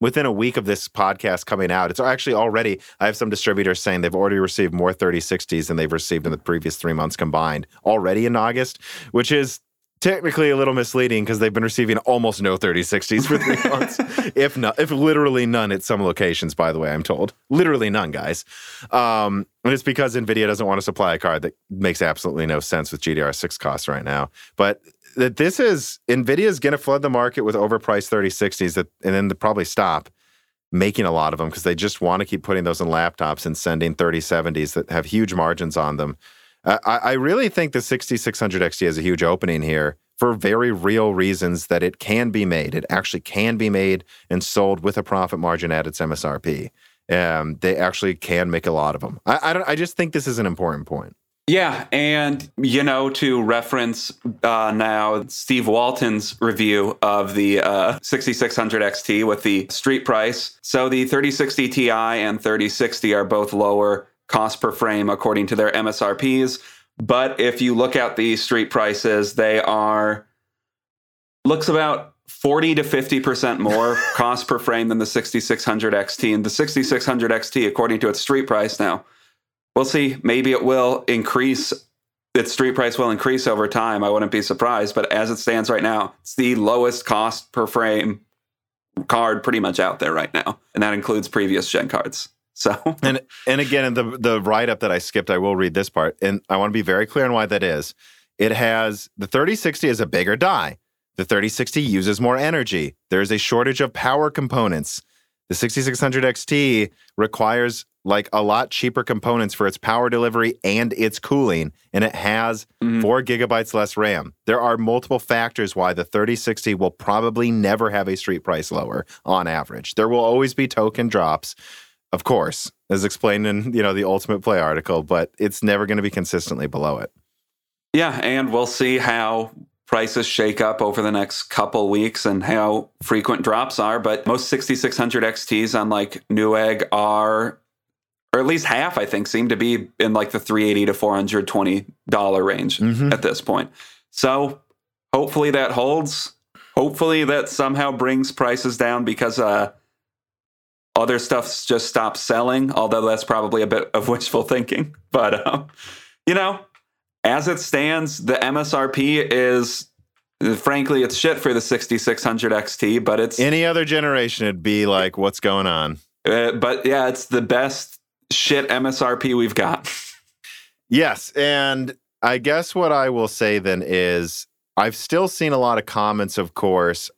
within a week of this podcast coming out. It's actually already, I have some distributors saying they've already received more thirty sixties than they've received in the previous three months combined already in August, which is technically a little misleading because they've been receiving almost no thirty sixties for three months, if not, if literally none at some locations, by the way, I'm told. Literally none, guys. Um, and it's because NVIDIA doesn't want to supply a card that makes absolutely no sense with G D D R six costs right now. But that this is, NVIDIA is going to flood the market with overpriced thirty sixties that, and then probably stop making a lot of them because they just want to keep putting those in laptops and sending thirty seventies that have huge margins on them. Uh, I, I really think the sixty-six hundred X T has a huge opening here for very real reasons that it can be made. It actually can be made and sold with a profit margin at its M S R P. Um, they actually can make a lot of them. I, I, don't, I just think this is an important point. Yeah, and, you know, to reference uh, now Steve Walton's review of the uh, sixty-six hundred X T with the street price. So the thirty sixty Ti and thirty sixty are both lower cost per frame according to their M S R Ps. But if you look at the street prices, they are, looks about forty to fifty percent more cost per frame than the sixty-six hundred X T. And the sixty-six hundred X T, according to its street price now, we'll see. Maybe it will increase. Its street price will increase over time. I wouldn't be surprised. But as it stands right now, it's the lowest cost per frame card pretty much out there right now. And that includes previous gen cards. So and and again, in the, the write-up that I skipped, I will read this part. And I want to be very clear on why that is. It has, the thirty sixty is a bigger die. The thirty sixty uses more energy. There is a shortage of power components. The sixty-six hundred X T requires like a lot cheaper components for its power delivery and its cooling, and it has mm-hmm. four gigabytes less RAM. There are multiple factors why the thirty sixty will probably never have a street price lower on average. There will always be token drops, of course, as explained in, you know, the Ultimate Play article, but it's never going to be consistently below it. Yeah, and we'll see how prices shake up over the next couple weeks and how frequent drops are, but most sixty-six hundred X Ts on like Newegg are, or at least half, I think, seem to be in like the three eighty to four twenty dollars range mm-hmm. at this point. So hopefully that holds. Hopefully that somehow brings prices down because uh, other stuff just stops selling, although that's probably a bit of wishful thinking. But, uh, you know, as it stands, the M S R P is, frankly, it's shit for the sixty-six hundred X T, but it's... Any other generation, it'd be like, what's going on? Uh, but, yeah, it's the best shit M S R P we've got. Yes, and I guess what I will say then is I've still seen a lot of comments, of course,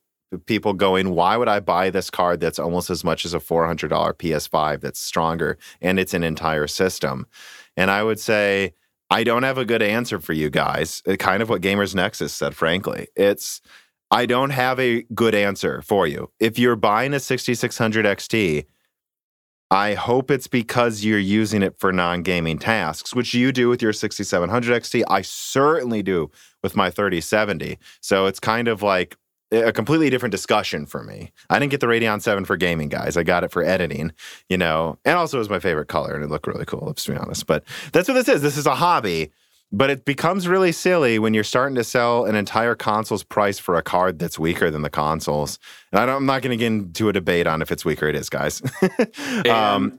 people going, why would I buy this card that's almost as much as a four hundred dollars P S five that's stronger, and it's an entire system? And I would say I don't have a good answer for you guys. Kind of what Gamers Nexus said, frankly. It's I don't have a good answer for you. If you're buying a sixty-six hundred X T, I hope it's because you're using it for non-gaming tasks, which you do with your sixty-seven hundred X T. I certainly do with my thirty seventy. So it's kind of like a completely different discussion for me. I didn't get the Radeon seven for gaming, guys. I got it for editing, you know, and also it was my favorite color, and it looked really cool, let's be honest. But that's what this is. This is a hobby, but it becomes really silly when you're starting to sell an entire console's price for a card that's weaker than the console's. And I don't, I'm not going to get into a debate on if it's weak or it is, guys. and, um,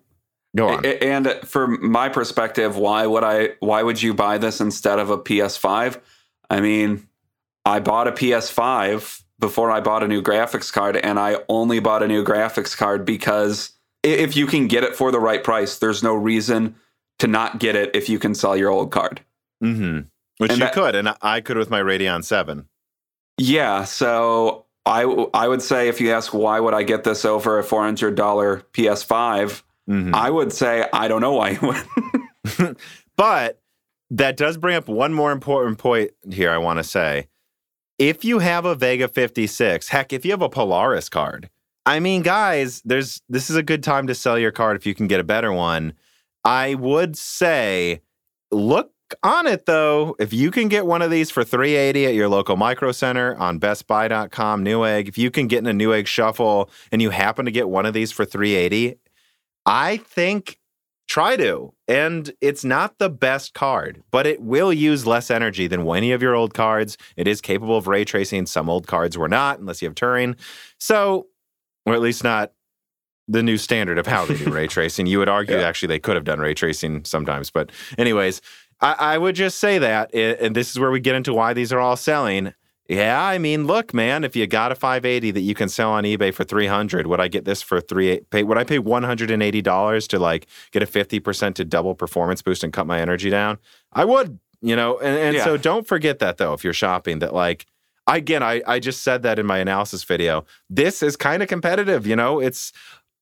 go on. And from my perspective, why would I? Why would you buy this instead of a P S five? I mean, I bought a P S five before I bought a new graphics card, and I only bought a new graphics card because if you can get it for the right price, there's no reason to not get it if you can sell your old card. Mm-hmm. Which and you that, could, and I could with my Radeon seven. Yeah, so I I would say if you ask why would I get this over a four hundred dollars P S five, mm-hmm. I would say I don't know why you would. But that does bring up one more important point here I want to say. If you have a Vega fifty-six, heck, if you have a Polaris card, I mean, guys, there's this is a good time to sell your card if you can get a better one. I would say, look, on it though, if you can get one of these for three eighty at your local micro center on best buy dot com, Newegg, if you can get in a Newegg shuffle and you happen to get one of these for three eighty, I think try to. And it's not the best card, but it will use less energy than any of your old cards. It is capable of ray tracing. Some old cards were not, unless you have Turing. So, or at least not the new standard of how they do ray tracing. You would argue yeah. actually they could have done ray tracing sometimes, but anyways, I would just say that, and this is where we get into why these are all selling. Yeah, I mean, look, man, if you got a five eighty that you can sell on eBay for three hundred dollars, would I get this for three? Pay, would I pay one hundred eighty dollars to like get a fifty percent to double performance boost and cut my energy down? I would, you know, and, and yeah. So don't forget that though, if you're shopping, that like, again, I, I just said that in my analysis video, this is kind of competitive, you know, it's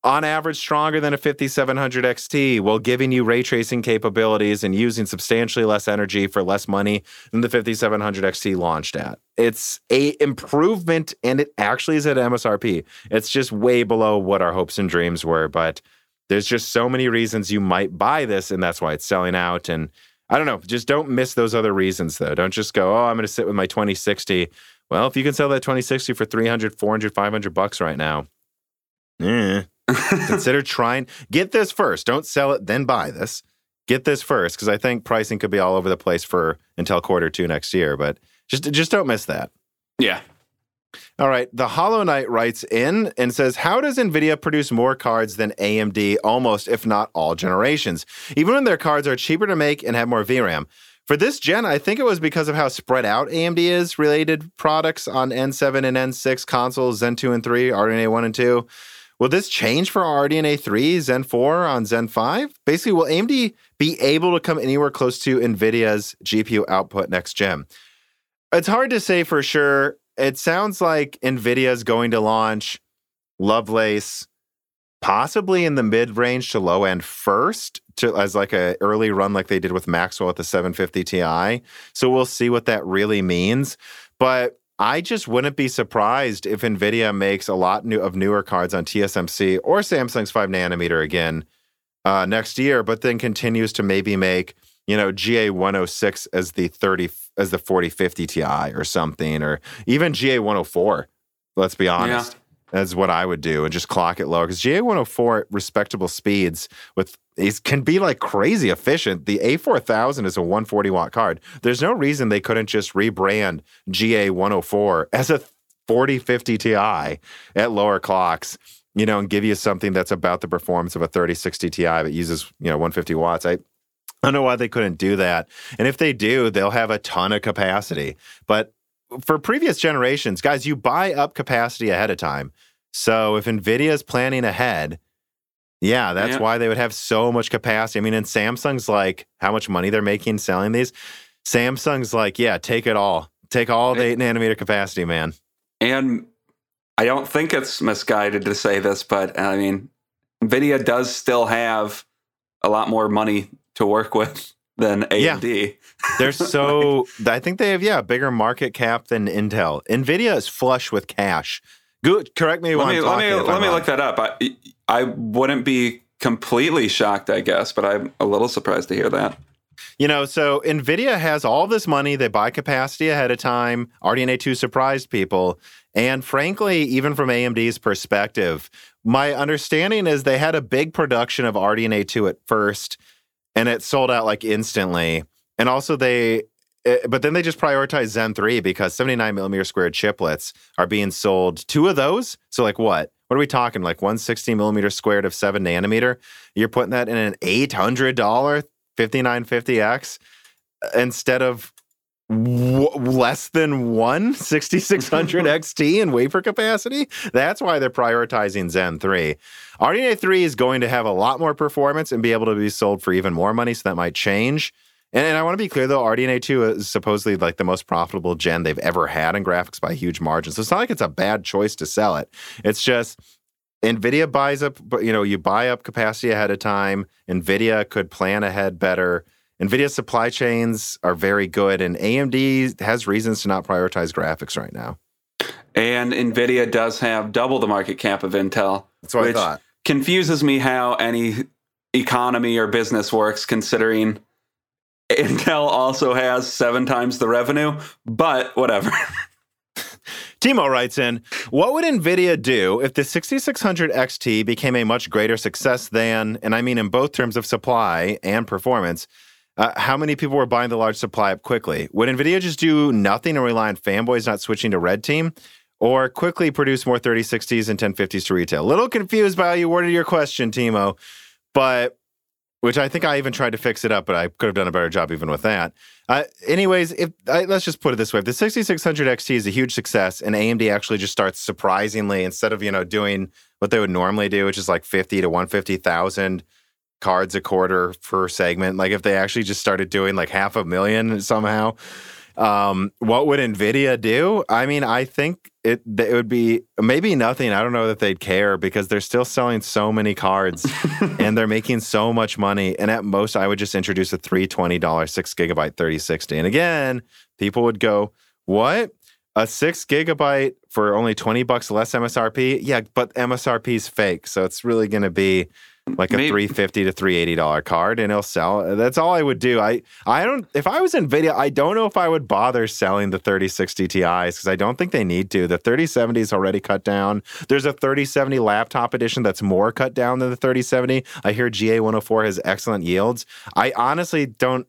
on average stronger than a fifty-seven hundred X T while giving you ray tracing capabilities and using substantially less energy for less money than the fifty-seven hundred X T launched at. It's a improvement, and it actually is at M S R P. It's just way below what our hopes and dreams were, but there's just so many reasons you might buy this, and that's why it's selling out. And I don't know, just don't miss those other reasons, though. Don't just go, oh, I'm going to sit with my twenty sixty. Well, if you can sell that twenty sixty for three hundred, four hundred, five hundred bucks right now, eh. Consider trying. Get this first. Don't sell it, then buy this. Get this first, because I think pricing could be all over the place for until quarter two next year. But just, just don't miss that. Yeah. All right. The Hollow Knight writes in and says, how does NVIDIA produce more cards than A M D almost, if not all, generations, even when their cards are cheaper to make and have more V RAM? For this gen, I think it was because of how spread out A M D is related products on N seven and N six consoles, Zen two and three, R D N A one and two. Will this change for R D N A three, Zen four on Zen five? Basically, will A M D be able to come anywhere close to NVIDIA's G P U output next gen? It's hard to say for sure. It sounds like NVIDIA is going to launch Lovelace possibly in the mid-range to low-end first to, as like an early run like they did with Maxwell at the seven fifty Ti. So we'll see what that really means. But I just wouldn't be surprised if NVIDIA makes a lot new, of newer cards on T S M C or Samsung's five nanometer again uh, next year, but then continues to maybe make, you know, G A one oh six as the thirty as the forty fifty Ti or something, or even G A one oh four, let's be honest. Yeah. That's what I would do, and just clock it low. Because G A one oh four at respectable speeds with it can be like crazy efficient. The A four thousand is a one hundred forty watt card. There's no reason they couldn't just rebrand G A one oh four as a forty fifty Ti at lower clocks, you know, and give you something that's about the performance of a thirty sixty Ti that uses, you know, one hundred fifty watts. I, I don't know why they couldn't do that. And if they do, they'll have a ton of capacity. But for previous generations, guys, you buy up capacity ahead of time. So if NVIDIA is planning ahead, yeah, that's yeah. why they would have so much capacity. I mean, and Samsung's like, how much money they're making selling these? Samsung's like, yeah, take it all. Take all the eight nanometer capacity, man. And I don't think it's misguided to say this, but I mean, NVIDIA does still have a lot more money to work with than A M D. Yeah. They're so, like, I think they have, yeah, a bigger market cap than Intel. NVIDIA is flush with cash. Good, correct me when I'm talking. Let me, let me look that up. I, I wouldn't be completely shocked, I guess, but I'm a little surprised to hear that. You know, so NVIDIA has all this money. They buy capacity ahead of time. R D N A two surprised people. And frankly, even from A M D's perspective, my understanding is they had a big production of R D N A two at first, and it sold out like instantly. And also they, it, but then they just prioritized Zen three because seventy-nine millimeter squared chiplets are being sold. Two of those? So like what? What are we talking? Like one hundred sixty millimeter squared of seven nanometer? You're putting that in an eight hundred dollars fifty-nine fifty X instead of w- less than one sixty-six hundred X T in wafer capacity? That's why they're prioritizing Zen three. R D N A three is going to have a lot more performance and be able to be sold for even more money, so that might change. And, and I want to be clear, though, R D N A two is supposedly like the most profitable gen they've ever had in graphics by a huge margin. So it's not like it's a bad choice to sell it. It's just NVIDIA buys up, you know, you buy up capacity ahead of time. NVIDIA could plan ahead better. NVIDIA's supply chains are very good, and A M D has reasons to not prioritize graphics right now. And NVIDIA does have double the market cap of Intel. That's what I thought. Confuses me how any economy or business works, considering Intel also has seven times the revenue, but whatever. Timo writes in, what would NVIDIA do if the sixty-six hundred X T became a much greater success than, and I mean in both terms of supply and performance, uh, how many people were buying the large supply up quickly? Would NVIDIA just do nothing and rely on fanboys not switching to Red Team? Or quickly produce more thirty sixties and ten fifties to retail? A little confused by how you worded your question, Timo, but which I think I even tried to fix it up, but I could have done a better job even with that. Uh, anyways, if I, let's just put it this way. If the sixty-six hundred X T is a huge success, and A M D actually just starts surprisingly, instead of, you know, doing what they would normally do, which is like fifty to one hundred fifty thousand cards a quarter per segment, like if they actually just started doing like half a million somehow, um, what would NVIDIA do? I mean, I think it, it would be maybe nothing. I don't know that they'd care because they're still selling so many cards and they're making so much money. And at most, I would just introduce a three hundred twenty dollars six gigabyte thirty sixty. And again, people would go, what? A six gigabyte for only twenty bucks less M S R P? Yeah, but M S R P is fake. So it's really going to be like a Maybe. three hundred fifty to three hundred eighty dollars card, and it'll sell. That's all I would do. I I don't. If I was NVIDIA, I don't know if I would bother selling the thirty sixty Ti's because I don't think they need to. The thirty seventy is already cut down. There's a thirty seventy laptop edition that's more cut down than the thirty seventy. I hear G A one oh four has excellent yields. I honestly don't.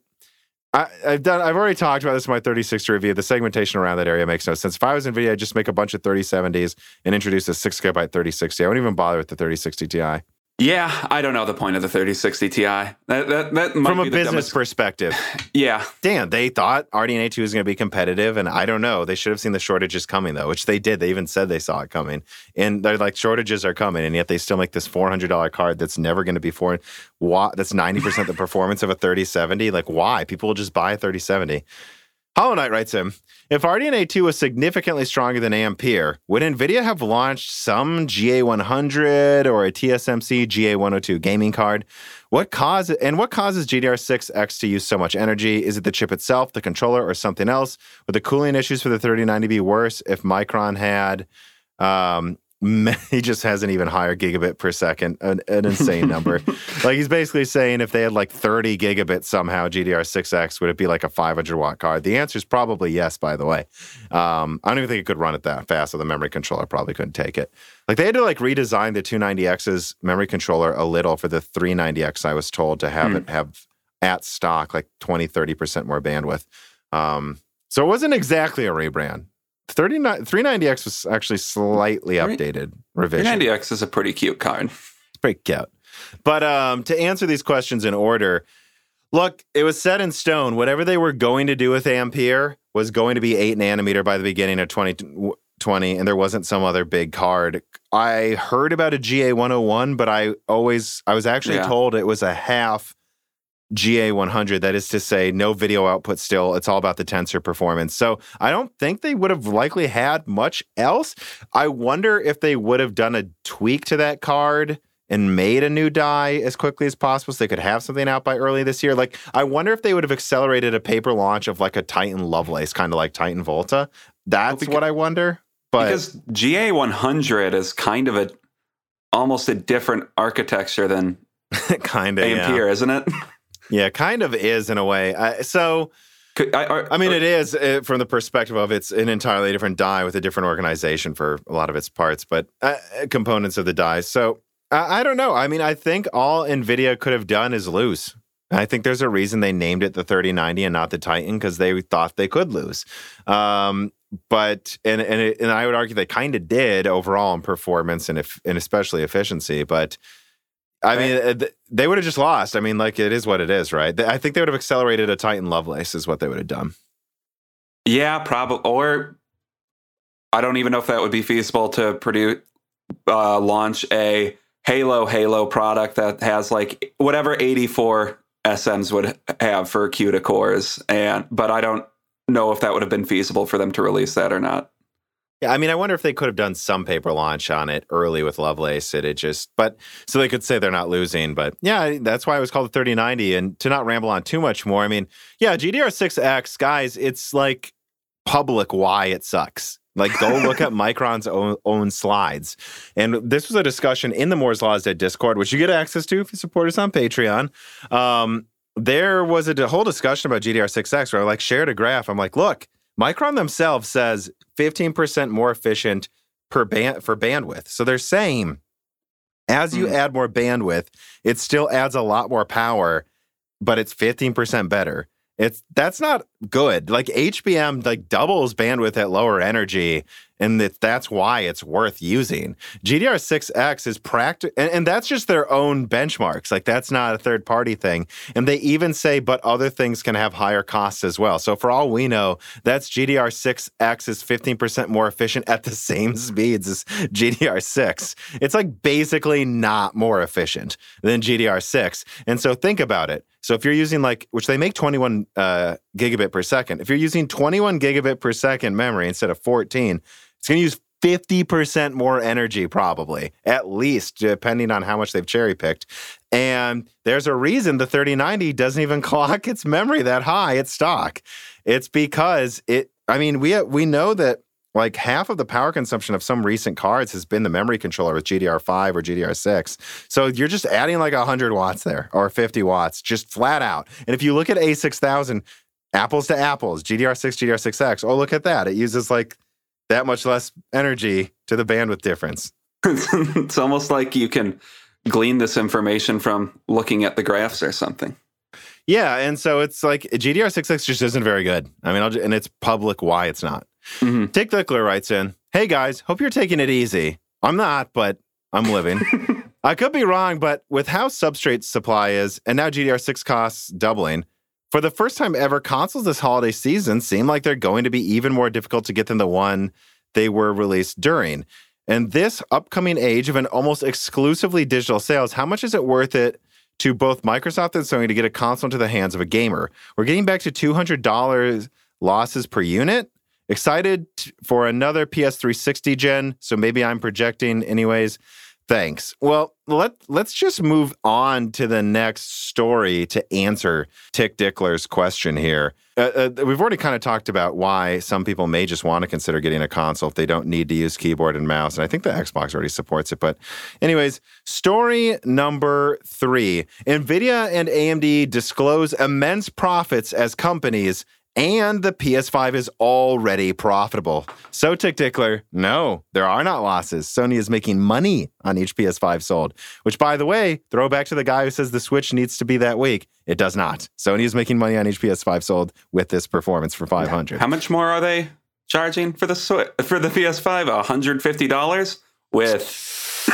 I, I've done. I've already talked about this in my thirty sixty review. The segmentation around that area makes no sense. If I was NVIDIA, I'd just make a bunch of thirty seventies and introduce a six gigabyte thirty sixty. I wouldn't even bother with the thirty sixty Ti. Yeah, I don't know the point of the thirty sixty Ti. That, that, that might From a be the business dumbest. Perspective. Yeah. Damn, they thought R D N A two was going to be competitive, and I don't know. They should have seen the shortages coming, though, which they did. They even said they saw it coming. And they're like, shortages are coming, and yet they still make this four hundred dollars card that's never going to be four hundred dollars. Why, that's ninety percent the performance of a thirty seventy. Like, why? People will just buy a thirty seventy. Hollow Knight writes him, if R D N A two was significantly stronger than Ampere, would NVIDIA have launched some G A one hundred or a T S M C G A one oh two gaming card? What cause, and what causes G D D R six X to use so much energy? Is it the chip itself, the controller, or something else? Would the cooling issues for the thirty ninety be worse if Micron had... Um, he just has an even higher gigabit per second, an, an insane number. Like, he's basically saying if they had like thirty gigabits somehow, G D D R six X, would it be like a five hundred watt card? The answer is probably yes, by the way. Um, I don't even think it could run it that fast, so the memory controller probably couldn't take it. Like, they had to like redesign the two ninety X's memory controller a little for the three ninety X, I was told, to have hmm. it have at stock like twenty, thirty percent more bandwidth. Um, so it wasn't exactly a rebrand. thirty-nine, three ninety X was actually slightly updated revision. three ninety X is a pretty cute card. It's pretty cute. But um, to answer these questions in order, look, it was set in stone. Whatever they were going to do with Ampere was going to be eight nanometer by the beginning of twenty twenty, and there wasn't some other big card. I heard about a G A one oh one, but I always, I was actually yeah. told it was a half G A one hundred, that is to say, no video output still. It's all about the tensor performance. So I don't think they would have likely had much else. I wonder if they would have done a tweak to that card and made a new die as quickly as possible so they could have something out by early this year. Like, I wonder if they would have accelerated a paper launch of like a Titan Lovelace, kind of like Titan Volta. That's well, because, what I wonder. But because G A one hundred is kind of a almost a different architecture than kind of Ampere, yeah. isn't it? Yeah, kind of is in a way. I, so, Could, I, are, I mean, are, it is it, from the perspective of it's an entirely different die with a different organization for a lot of its parts, but uh, components of the die. So I, I don't know. I mean, I think all NVIDIA could have done is lose. I think there's a reason they named it the thirty ninety and not the Titan, because they thought they could lose. Um, but and and it, and I would argue they kind of did overall in performance and if and especially efficiency, but. I mean, they would have just lost. I mean, like, it is what it is, right? I think they would have accelerated a Titan Lovelace is what they would have done. Yeah, probably. Or I don't even know if that would be feasible to produce, uh, launch a Halo Halo product that has, like, whatever eighty-four S Ms would have for CUDA cores. And, but I don't know if that would have been feasible for them to release that or not. Yeah, I mean, I wonder if they could have done some paper launch on it early with Lovelace. It, it just, but so they could say they're not losing. But yeah, that's why it was called the thirty ninety. And to not ramble on too much more, I mean, yeah, G D D R six X, guys, it's like public why it sucks. Like, go look at Micron's own, own slides. And this was a discussion in the Moore's Laws Dead Discord, which you get access to if you support us on Patreon. Um, there was a whole discussion about G D D R six X where I like shared a graph. I'm like, look, Micron themselves says fifteen percent more efficient per band for bandwidth. So they're saying as you mm. add more bandwidth, it still adds a lot more power, but it's fifteen percent better. It's that's not good. Like H B M like doubles bandwidth at lower energy, and that that's why it's worth using. G D D R six X is practical, and, and that's just their own benchmarks. Like that's not a third party thing. And they even say, but other things can have higher costs as well. So for all we know, that's G D D R six X is fifteen percent more efficient at the same speeds as G D D R six. It's like basically not more efficient than G D D R six. And so think about it. So if you're using like, which they make twenty-one uh, gigabit per second, if you're using twenty-one gigabit per second memory instead of fourteen, it's going to use fifty percent more energy probably, at least, depending on how much they've cherry-picked. And there's a reason the thirty ninety doesn't even clock its memory that high at stock. It's because it, I mean, we we know that like half of the power consumption of some recent cards has been the memory controller with G D D R five or G D D R six. So you're just adding like one hundred watts there or fifty watts, just flat out. And if you look at A six thousand, apples to apples, G D D R six, G D D R six X, oh, look at that. It uses like that much less energy to the bandwidth difference. It's almost like you can glean this information from looking at the graphs or something. Yeah, and so it's like G D D R six X just isn't very good. I mean, I'll just, and it's public why it's not. Mm-hmm. Tick Lickler writes in, "Hey guys, hope you're taking it easy. I'm not, but I'm living. I could be wrong, but with how substrate supply is, and now G D D R six costs doubling, for the first time ever, consoles this holiday season seem like they're going to be even more difficult to get than the one they were released during. And this upcoming age of an almost exclusively digital sales, how much is it worth it to both Microsoft and Sony to get a console into the hands of a gamer? We're getting back to two hundred dollars losses per unit. Excited for another P S three sixty gen, so maybe I'm projecting anyways. Thanks." Well, let, let's just move on to the next story to answer Tick Dickler's question here. Uh, uh, we've already kind of talked about why some people may just want to consider getting a console if they don't need to use keyboard and mouse, and I think the Xbox already supports it. But anyways, story number three. NVIDIA and A M D disclose immense profits as companies, and the P S five is already profitable. So, Tick Dickler, no, there are not losses. Sony is making money on each P S five sold, which, by the way, throwback to the guy who says the Switch needs to be that weak. It does not. Sony is making money on each P S five sold with this performance for five hundred dollars. How much more are they charging for the Switch, for the P S five? one hundred fifty dollars with...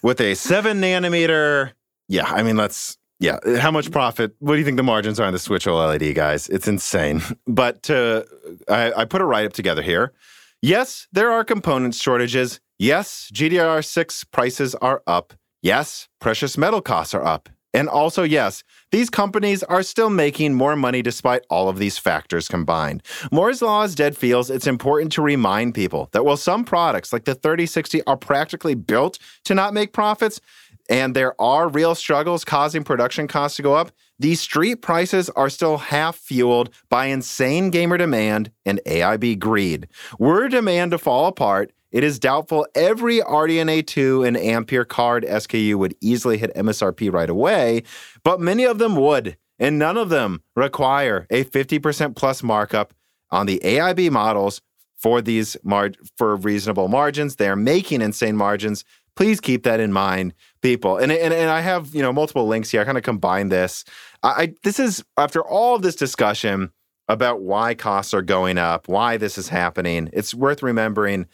with a seven nanometer... Yeah, I mean, let's... Yeah, how much profit? What do you think the margins are on the Switch OLED, guys? It's insane. But uh, I, I put a write-up together here. Yes, there are component shortages. Yes, G D D R six prices are up. Yes, precious metal costs are up. And also, yes, these companies are still making more money despite all of these factors combined. Moore's Law is Dead feels it's important to remind people that while some products like the thirty sixty are practically built to not make profits, and there are real struggles causing production costs to go up, these street prices are still half-fueled by insane gamer demand and A I B greed. Were demand to fall apart, it is doubtful every R D N A two and Ampere card S K U would easily hit M S R P right away, but many of them would, and none of them require a fifty percent plus markup on the A I B models for these mar- for reasonable margins. They are making insane margins. Please keep that in mind, people. And, and and I have, you know, multiple links here. I kind of combine this. I, I this is, after all of this discussion about why costs are going up, why this is happening, it's worth remembering,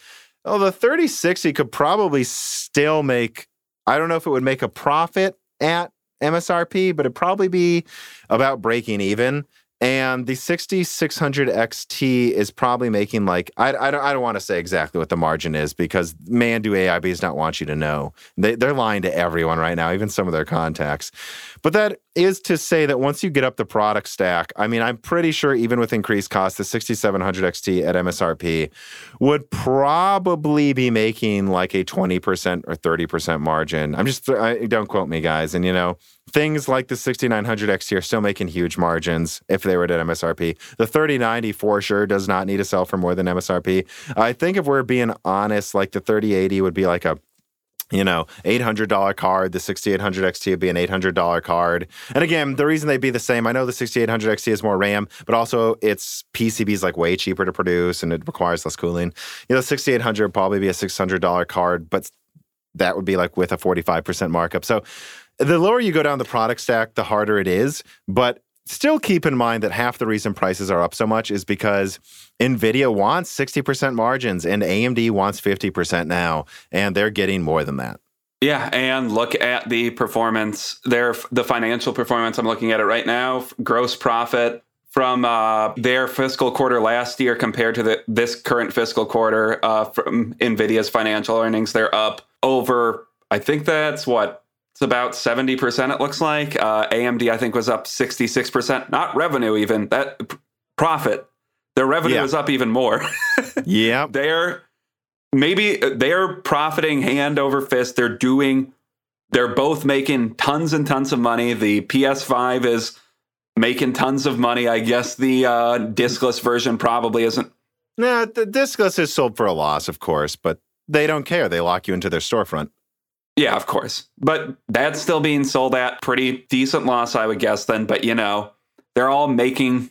oh, the thirty sixty could probably still make, I don't know if it would make a profit at M S R P, but it'd probably be about breaking even. And the sixty-six hundred X T is probably making like, I, I don't I don't want to say exactly what the margin is because, man, do A I Bs not want you to know. They, they're lying to everyone right now, even some of their contacts. But that is to say that once you get up the product stack, I mean, I'm pretty sure even with increased costs, the sixty-seven hundred X T at M S R P would probably be making like a twenty percent or thirty percent margin. I'm just, I, don't quote me, guys. And, you know, things like the sixty-nine hundred X T are still making huge margins if they were at M S R P. The thirty ninety for sure does not need to sell for more than M S R P. I think if we're being honest, like the thirty eighty would be like a, you know, eight hundred dollars card. The sixty-eight hundred X T would be an eight hundred dollars card. And again, the reason they'd be the same, I know the sixty-eight hundred X T is more RAM, but also its P C B is like way cheaper to produce and it requires less cooling. You know, the sixty-eight hundred would probably be a six hundred dollars card, but that would be like with a forty-five percent markup. So the lower you go down the product stack, the harder it is. But Still keep in mind that half the reason prices are up so much is because NVIDIA wants sixty percent margins and A M D wants fifty percent now, and they're getting more than that. Yeah, and look at the performance, their the financial performance. I'm looking at it right now. Gross profit from uh, their fiscal quarter last year compared to the, this current fiscal quarter uh, from NVIDIA's financial earnings, they're up over, I think that's what, it's about seventy percent, it looks like. Uh, A M D, I think, was up sixty-six percent. Not revenue, even. That p- profit. Their revenue yeah. is up even more. yeah. They're maybe they're profiting hand over fist. They're doing, they're both making tons and tons of money. The P S five is making tons of money. I guess the uh, discless version probably isn't. Nah, the discless is sold for a loss, of course, but they don't care. They lock you into their storefront. Yeah, of course. But that's still being sold at pretty decent loss, I would guess then. But, you know, they're all making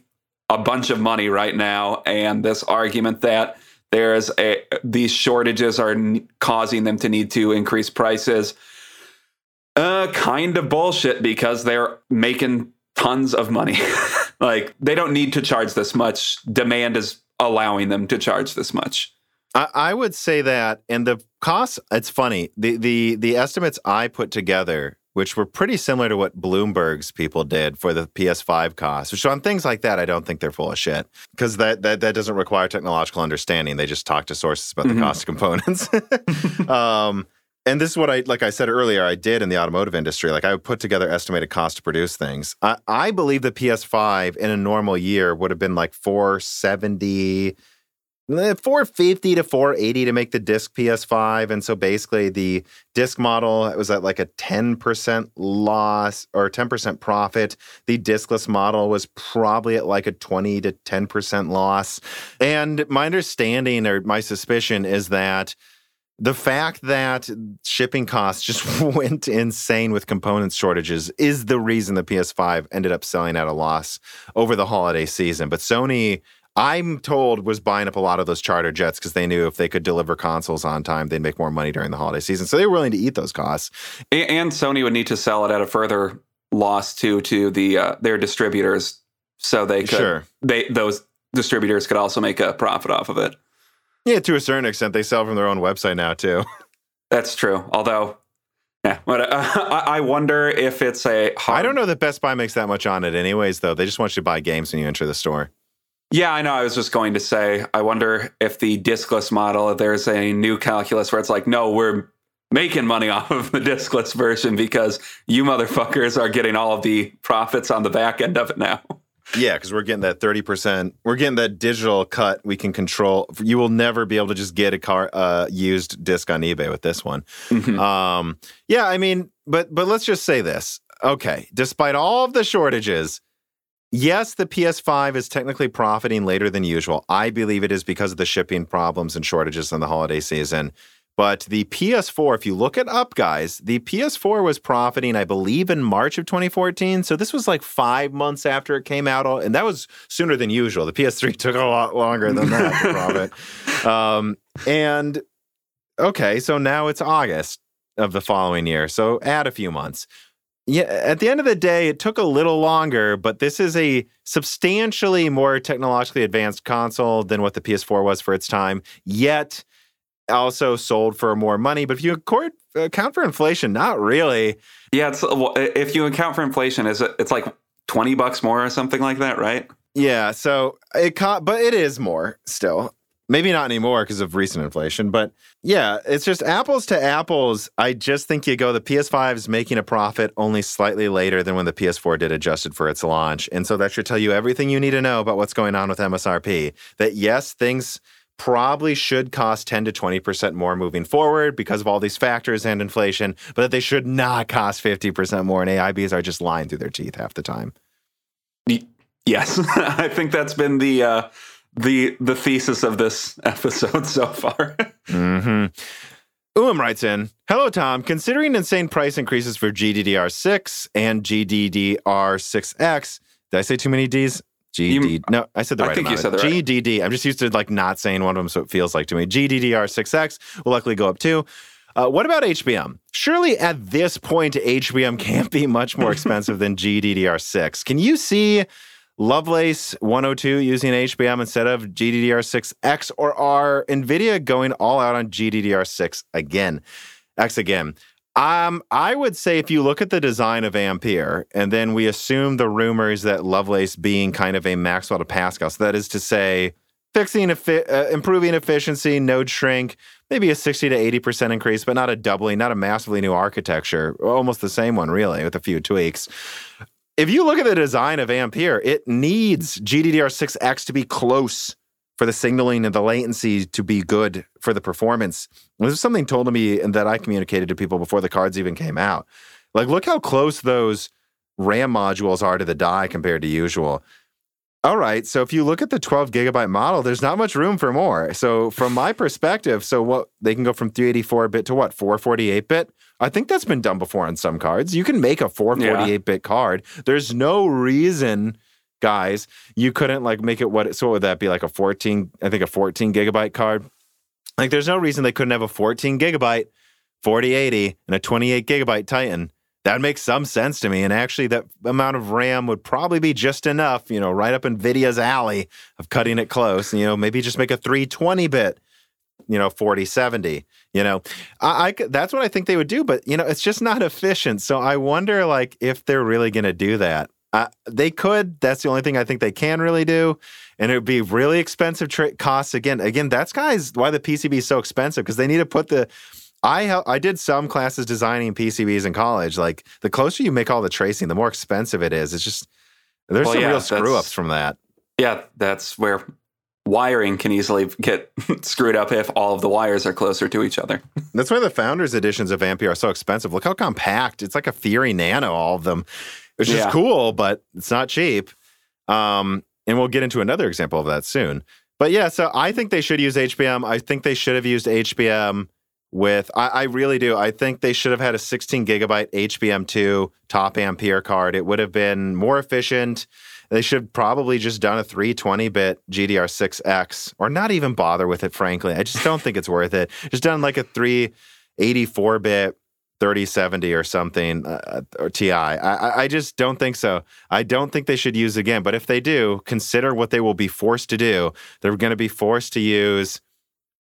a bunch of money right now. And this argument that there's a these shortages are n- causing them to need to increase prices. Uh, kind of bullshit, because they're making tons of money. Like, they don't need to charge this much. Demand is allowing them to charge this much. I would say that, and the costs, it's funny, the, the the estimates I put together, which were pretty similar to what Bloomberg's people did for the P S five costs, which on things like that, I don't think they're full of shit, because that, that, that doesn't require technological understanding. They just talk to sources about mm-hmm. the cost of components. um, and this is what I, like I said earlier, I did in the automotive industry. Like, I would put together estimated costs to produce things. I, I believe the P S five in a normal year would have been like four seventy four fifty to four eighty to make the disc P S five. And so basically the disc model was at like a ten percent loss or ten percent profit. The discless model was probably at like a twenty to ten percent loss. And my understanding or my suspicion is that the fact that shipping costs just went insane with component shortages is the reason the P S five ended up selling at a loss over the holiday season. But Sony, I'm told, was buying up a lot of those charter jets because they knew if they could deliver consoles on time, they'd make more money during the holiday season. So they were willing to eat those costs. And, and Sony would need to sell it at a further loss to to the uh, their distributors, so they could sure. they those distributors could also make a profit off of it. Yeah, to a certain extent, they sell from their own website now too. That's true. Although, yeah, but uh, I wonder if it's a hard... I don't know that Best Buy makes that much on it, anyways. Though they just want you to buy games when you enter the store. Yeah, I know. I was just going to say, I wonder if the discless model, if there's a new calculus where it's like, no, we're making money off of the discless version because you motherfuckers are getting all of the profits on the back end of it now. Yeah, because we're getting that thirty percent. We're getting that digital cut we can control. You will never be able to just get a car uh, used disc on eBay with this one. Mm-hmm. Um, yeah, I mean, but but let's just say this. Okay, despite all of the shortages, yes, the P S five is technically profiting later than usual. I believe it is because of the shipping problems and shortages in the holiday season. But the P S four, if you look it up, guys, the P S four was profiting, I believe, in March of twenty fourteen. So this was like five months after it came out. And that was sooner than usual. The P S three took a lot longer than that to profit. Um, and, okay, so now it's August of the following year. So add a few months. Yeah, at the end of the day, it took a little longer, but this is a substantially more technologically advanced console than what the P S four was for its time, yet also sold for more money. But if you account for inflation, not really. Yeah, it's, if you account for inflation, it's like twenty bucks more or something like that, right? Yeah, so it caught, but it is more still. Maybe not anymore because of recent inflation, but yeah, it's just apples to apples. I just think you go, the P S five is making a profit only slightly later than when the P S four did adjusted for its launch. And so that should tell you everything you need to know about what's going on with M S R P. That yes, things probably should cost ten to twenty percent more moving forward because of all these factors and inflation, but that they should not cost fifty percent more. And A I Bs are just lying through their teeth half the time. Yes, I think that's been the... Uh... The the thesis of this episode so far. mm-hmm. Uum writes in, hello, Tom. Considering insane price increases for G D D R six and G D D R six X, did I say too many Ds? G D D. No, I said the right I think amount. You said the right. G D D. I'm just used to like not saying one of them, so it feels like to me. G D D R six X will likely go up too. Uh, what about H B M? Surely at this point, H B M can't be much more expensive than G D D R six. Can you see Lovelace one oh two using H B M instead of G D D R six X, or are NVIDIA going all out on G D D R six again? X again. Um, I would say if you look at the design of Ampere, and then we assume the rumors that Lovelace being kind of a Maxwell to Pascal, so that is to say, fixing, efi- uh, improving efficiency, node shrink, maybe a sixty to eighty percent increase, but not a doubling, not a massively new architecture, almost the same one really with a few tweaks. If you look at the design of Ampere, it needs G D D R six X to be close for the signaling and the latency to be good for the performance. This is something told to me and that I communicated to people before the cards even came out. Like, look how close those RAM modules are to the die compared to usual. All right, so if you look at the twelve gigabyte model, there's not much room for more. So from my perspective, so what they can go from three eighty-four bit to what, four forty-eight bit? I think that's been done before on some cards. You can make a four forty-eight bit yeah. card. There's no reason, guys, you couldn't like make it what, so what would that be, like a fourteen, I think a fourteen gigabyte card? Like there's no reason they couldn't have a fourteen gigabyte forty eighty and a twenty-eight gigabyte Titan. That makes some sense to me. And actually that amount of RAM would probably be just enough, you know, right up NVIDIA's alley of cutting it close. You know, maybe just make a three twenty bit, you know, forty seventy, you know, I, I that's what I think they would do, but you know, it's just not efficient. So I wonder like if they're really going to do that. Uh, they could. That's the only thing I think they can really do. And it would be really expensive tri- costs. Again, again, that's guys why the P C B is so expensive, because they need to put the... I I did some classes designing P C Bs in college. Like, the closer you make all the tracing, the more expensive it is. It's just... There's well, some yeah, real screw-ups from that. Yeah, that's where wiring can easily get screwed up if all of the wires are closer to each other. That's why the Founders editions of Ampere are so expensive. Look how compact. It's like a Fury Nano, all of them. Which is yeah. cool, but it's not cheap. Um, and we'll get into another example of that soon. But yeah, so I think they should use H B M. I think they should have used H B M with, I, I really do. I think they should have had a sixteen gigabyte H B M two top Ampere card. It would have been more efficient. They should probably just done a three twenty bit G D D R six X, or not even bother with it, frankly. I just don't think it's worth it. Just done like a three eighty-four bit thirty seventy or something, uh, or Ti. I, I just don't think so. I don't think they should use again. But if they do, consider what they will be forced to do. They're going to be forced to use,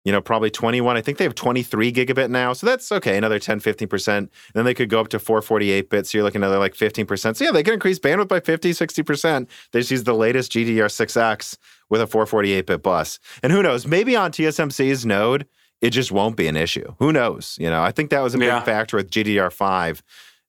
you know, probably twenty-one. I think they have twenty-three gigabit now. So that's okay, another ten, fifteen percent. And then they could go up to four forty-eight bit. So you're looking at another like fifteen percent. So yeah, they can increase bandwidth by fifty, sixty percent. They just use the latest G D D R six X with a four forty-eight bit bus. And who knows, maybe on T S M C's node, it just won't be an issue. Who knows? You know, I think that was a big yeah. factor with G D D R five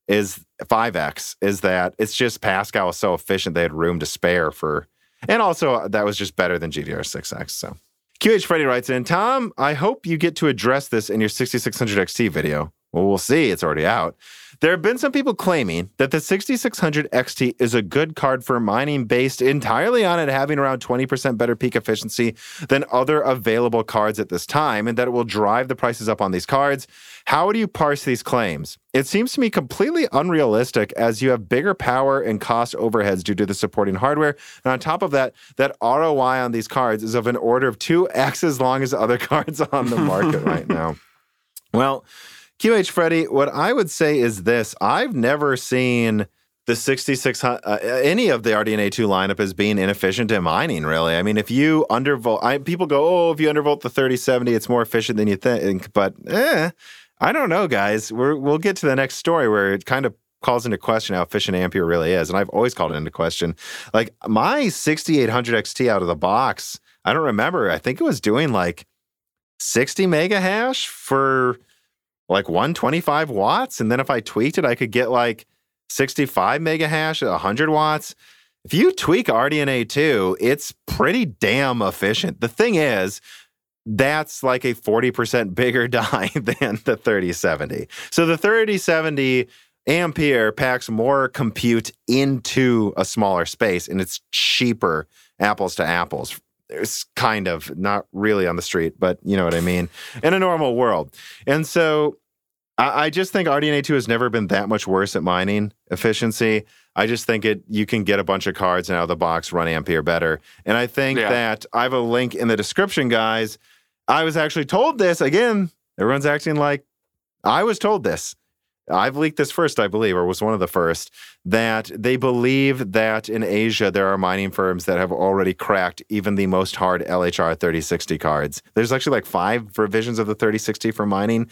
is five X is that it's just Pascal was so efficient they had room to spare for, and also that was just better than G D D R six X. So Q H Freddy writes in, Tom, I hope you get to address this in your sixty-six hundred X T video. Well, we'll see. It's already out. There have been some people claiming that the sixty-six hundred X T is a good card for mining based entirely on it having around twenty percent better peak efficiency than other available cards at this time, and that it will drive the prices up on these cards. How do you parse these claims? It seems to me completely unrealistic, as you have bigger power and cost overheads due to the supporting hardware. And on top of that, that R O I on these cards is of an order of two X as long as other cards on the market right now. Well, Q H Freddy, what I would say is this. I've never seen the sixty-six hundred, uh, any of the R D N A two lineup as being inefficient in mining, really. I mean, if you undervolt, I, people go, oh, if you undervolt the thirty seventy, it's more efficient than you think. But eh, I don't know, guys. We're, we'll get to the next story where it kind of calls into question how efficient Ampere really is. And I've always called it into question. Like, my sixty-eight hundred X T out of the box, I don't remember. I think it was doing like sixty mega hash for like one twenty-five watts, and then if I tweaked it, I could get like sixty-five mega hash at one hundred watts. If you tweak R D N A two, it's pretty damn efficient. The thing is, that's like a forty percent bigger die than the thirty seventy. So the thirty seventy Ampere packs more compute into a smaller space, and it's cheaper, apples to apples. It's kind of not really on the street, but you know what I mean, in a normal world. And so I, I just think R D N A two has never been that much worse at mining efficiency. I just think it you can get a bunch of cards and out of the box run Ampere better. And I think yeah. that I have a link in the description, guys. I was actually told this. Again, everyone's acting like I was told this. I've leaked this first, I believe, or was one of the first, that they believe that in Asia there are mining firms that have already cracked even the most hard L H R thirty sixty cards. There's actually like five revisions of the thirty sixty for mining.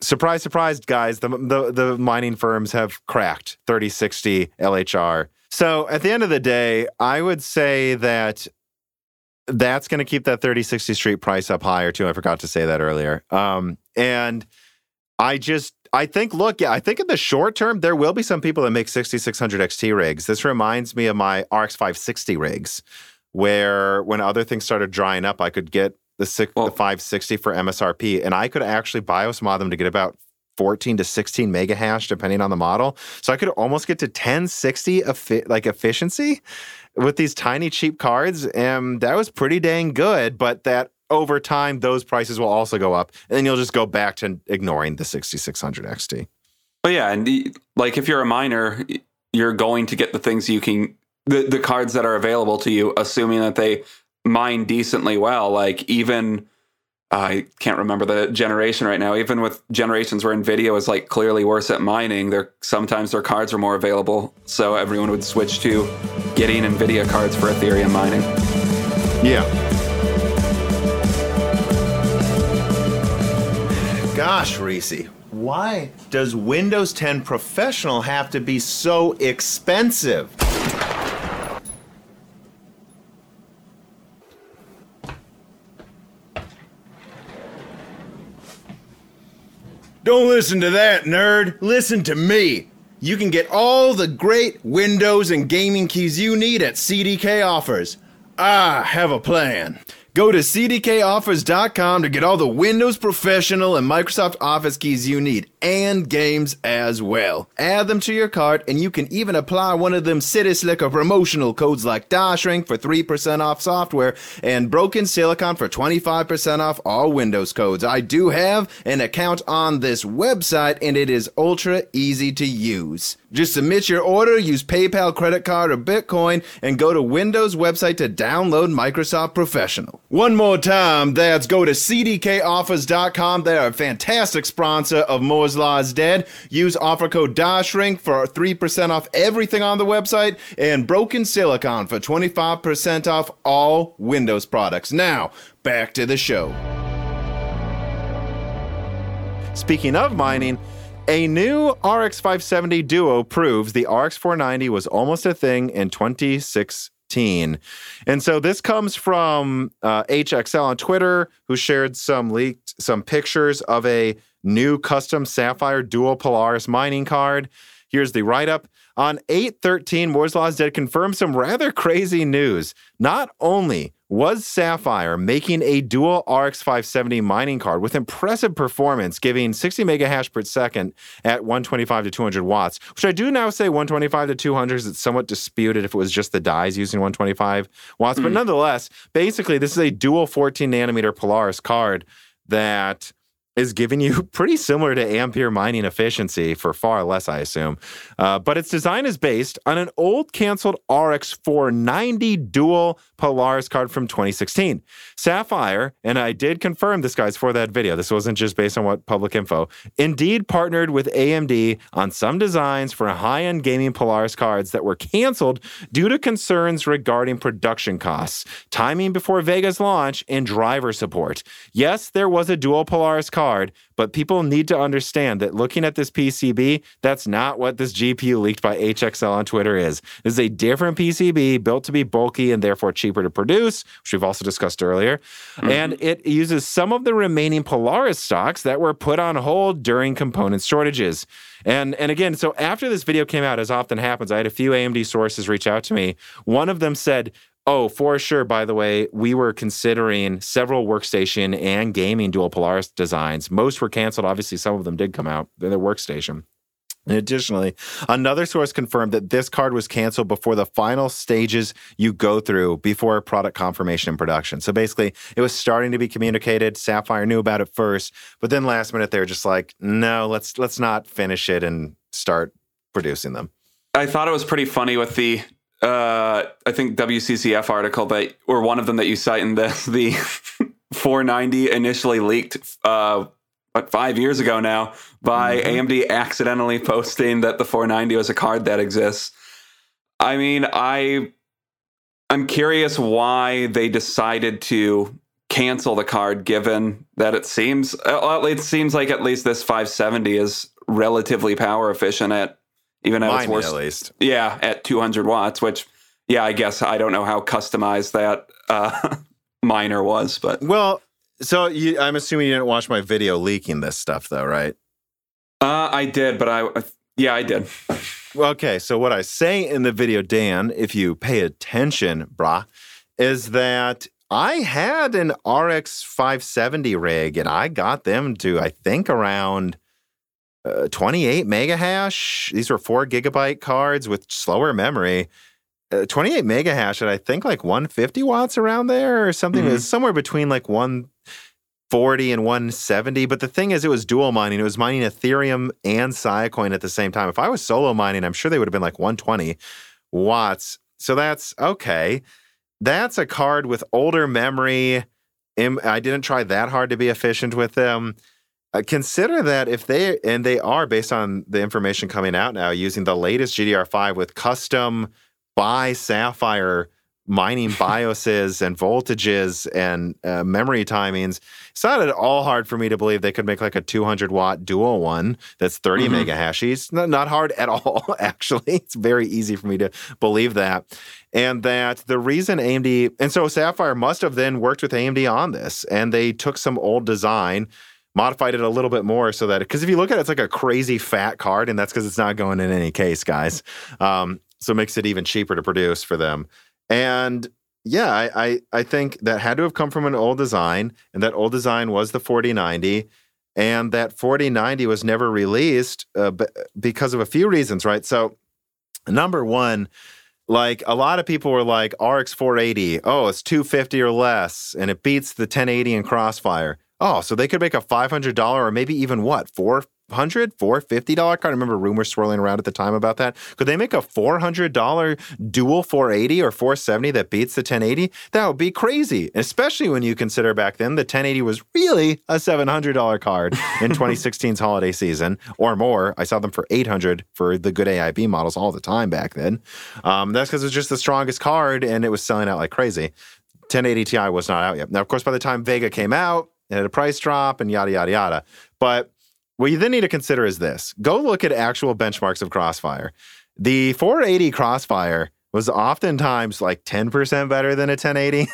Surprise, surprise, guys, the the, the mining firms have cracked thirty sixty L H R. So at the end of the day, I would say that that's going to keep that thirty sixty street price up higher, too. I forgot to say that earlier. Um, and I just... I think, look, yeah, I think in the short term, there will be some people that make sixty-six hundred X T rigs. This reminds me of my R X five sixty rigs, where when other things started drying up, I could get the, six, well, the five sixty for M S R P, and I could actually BIOS mod them to get about fourteen to sixteen mega hash, depending on the model. So I could almost get to ten sixty efi- like efficiency with these tiny, cheap cards, and that was pretty dang good, but that over time, those prices will also go up, and then you'll just go back to ignoring the sixty-six hundred X T. Well, yeah, and the, like if you're a miner, you're going to get the things you can, the, the cards that are available to you, assuming that they mine decently well. Like even, uh, I can't remember the generation right now, even with generations where NVIDIA is like clearly worse at mining, they're, sometimes their cards are more available, so everyone would switch to getting NVIDIA cards for Ethereum mining. Yeah. Gosh, Reese, why does Windows ten Professional have to be so expensive? Don't listen to that, nerd. Listen to me. You can get all the great Windows and gaming keys you need at C D K Offers. I have a plan. Go to C D K offers dot com to get all the Windows Professional and Microsoft Office keys you need, and games as well. Add them to your cart, and you can even apply one of them City Slicker promotional codes like DieShrink for three percent off software and Broken Silicon for twenty-five percent off all Windows codes. I do have an account on this website, and it is ultra easy to use. Just submit your order, use PayPal, credit card, or Bitcoin, and go to Windows website to download Microsoft Professional. One more time, that's go to C D K offers dot com. They are a fantastic sponsor of Moore's Law is Dead. Use offer code DieShrink for three percent off everything on the website and Broken Silicon for twenty-five percent off all Windows products. Now, back to the show. Speaking of mining, a new R X five seventy Duo proves the R X four ninety was almost a thing in twenty sixteen. And so this comes from uh, H X L on Twitter, who shared some leaked some pictures of a new custom Sapphire Duo Polaris mining card. Here's the write-up. On eight thirteen, Moore's Law is Dead confirmed some rather crazy news. Not only was Sapphire making a dual R X five seventy mining card with impressive performance, giving sixty mega hash per second at one twenty-five to two hundred watts, which I do now say one twenty-five to two hundred because it's somewhat disputed if it was just the dies using one twenty-five watts. Mm. But nonetheless, basically, this is a dual fourteen nanometer Polaris card that is giving you pretty similar to Ampere mining efficiency for far less, I assume. Uh, but its design is based on an old canceled R X four ninety dual Polaris card from twenty sixteen. Sapphire, and I did confirm this, guys, for that video, this wasn't just based on what public info, indeed partnered with A M D on some designs for high-end gaming Polaris cards that were canceled due to concerns regarding production costs, timing before Vega's launch, and driver support. Yes, there was a dual Polaris card, Hard, but people need to understand that looking at this P C B, that's not what this G P U leaked by H X L on Twitter is. This is a different P C B built to be bulky and therefore cheaper to produce, which we've also discussed earlier. Mm-hmm. And it uses some of the remaining Polaris stocks that were put on hold during component shortages. And and again, so after this video came out, as often happens, I had a few A M D sources reach out to me. One of them said, oh, for sure, by the way, we were considering several workstation and gaming dual Polaris designs. Most were canceled. Obviously, some of them did come out in their workstation. And additionally, another source confirmed that this card was canceled before the final stages you go through before product confirmation and production. So basically, it was starting to be communicated. Sapphire knew about it first, but then last minute, they were just like, no, let's let's not finish it and start producing them. I thought it was pretty funny with the Uh, I think W C C F article that, or one of them that you cite in this, the four ninety initially leaked uh, what, five years ago now by mm-hmm. A M D accidentally posting that the four ninety was a card that exists. I mean, I, I'm curious why they decided to cancel the card, given that it seems, it seems like at least this five seventy is relatively power efficient at, even at Mine, its worst, at least. Yeah, at two hundred watts, which, yeah, I guess I don't know how customized that uh, miner was, but. Well, so you, I'm assuming you didn't watch my video leaking this stuff, though, right? Uh, I did, but I, yeah, I did. Okay, so what I say in the video, Dan, if you pay attention, brah, is that I had an R X five seventy rig, and I got them to, I think, around uh, twenty-eight mega hash. These were four gigabyte cards with slower memory. Uh, twenty-eight mega hash at, I think, like one hundred fifty watts around there or something. Mm-hmm. It was somewhere between like one forty and one seventy. But the thing is, it was dual mining. It was mining Ethereum and Psycoin at the same time. If I was solo mining, I'm sure they would have been like one hundred twenty watts. So that's okay. That's a card with older memory. I didn't try that hard to be efficient with them. Uh, consider that if they, and they are, based on the information coming out now, using the latest G D D R five with custom by Sapphire mining BIOSes and voltages and uh, memory timings. It's not at all hard for me to believe they could make like a two hundred watt dual one that's thirty mm-hmm. mega hashes. Not, not hard at all, actually. It's very easy for me to believe that. And that the reason A M D, and so Sapphire must have then worked with A M D on this, and they took some old design, modified it a little bit more so that, because if you look at it, it's like a crazy fat card, and that's because it's not going in any case, guys. Um, so it makes it even cheaper to produce for them. And yeah, I, I I think that had to have come from an old design, and that old design was the forty ninety, and that forty ninety was never released uh, b- because of a few reasons, right? So number one, like a lot of people were like, R X four eighty, oh, it's two fifty or less, and it beats the ten eighty in Crossfire. Oh, so they could make a five hundred dollars or maybe even what, four hundred dollars, four hundred fifty dollars card? I remember rumors swirling around at the time about that. Could they make a four hundred dollars dual four eighty or four seventy that beats the ten eighty? That would be crazy, especially when you consider back then the ten eighty was really a seven hundred dollars card in twenty sixteen's holiday season or more. I saw them for eight hundred dollars for the good A I B models all the time back then. Um, that's because it was just the strongest card and it was selling out like crazy. ten eighty Ti was not out yet. Now, of course, by the time Vega came out, it had a price drop and yada, yada, yada. But what you then need to consider is this. Go look at actual benchmarks of Crossfire. The four eighty Crossfire was oftentimes like ten percent better than a ten eighty.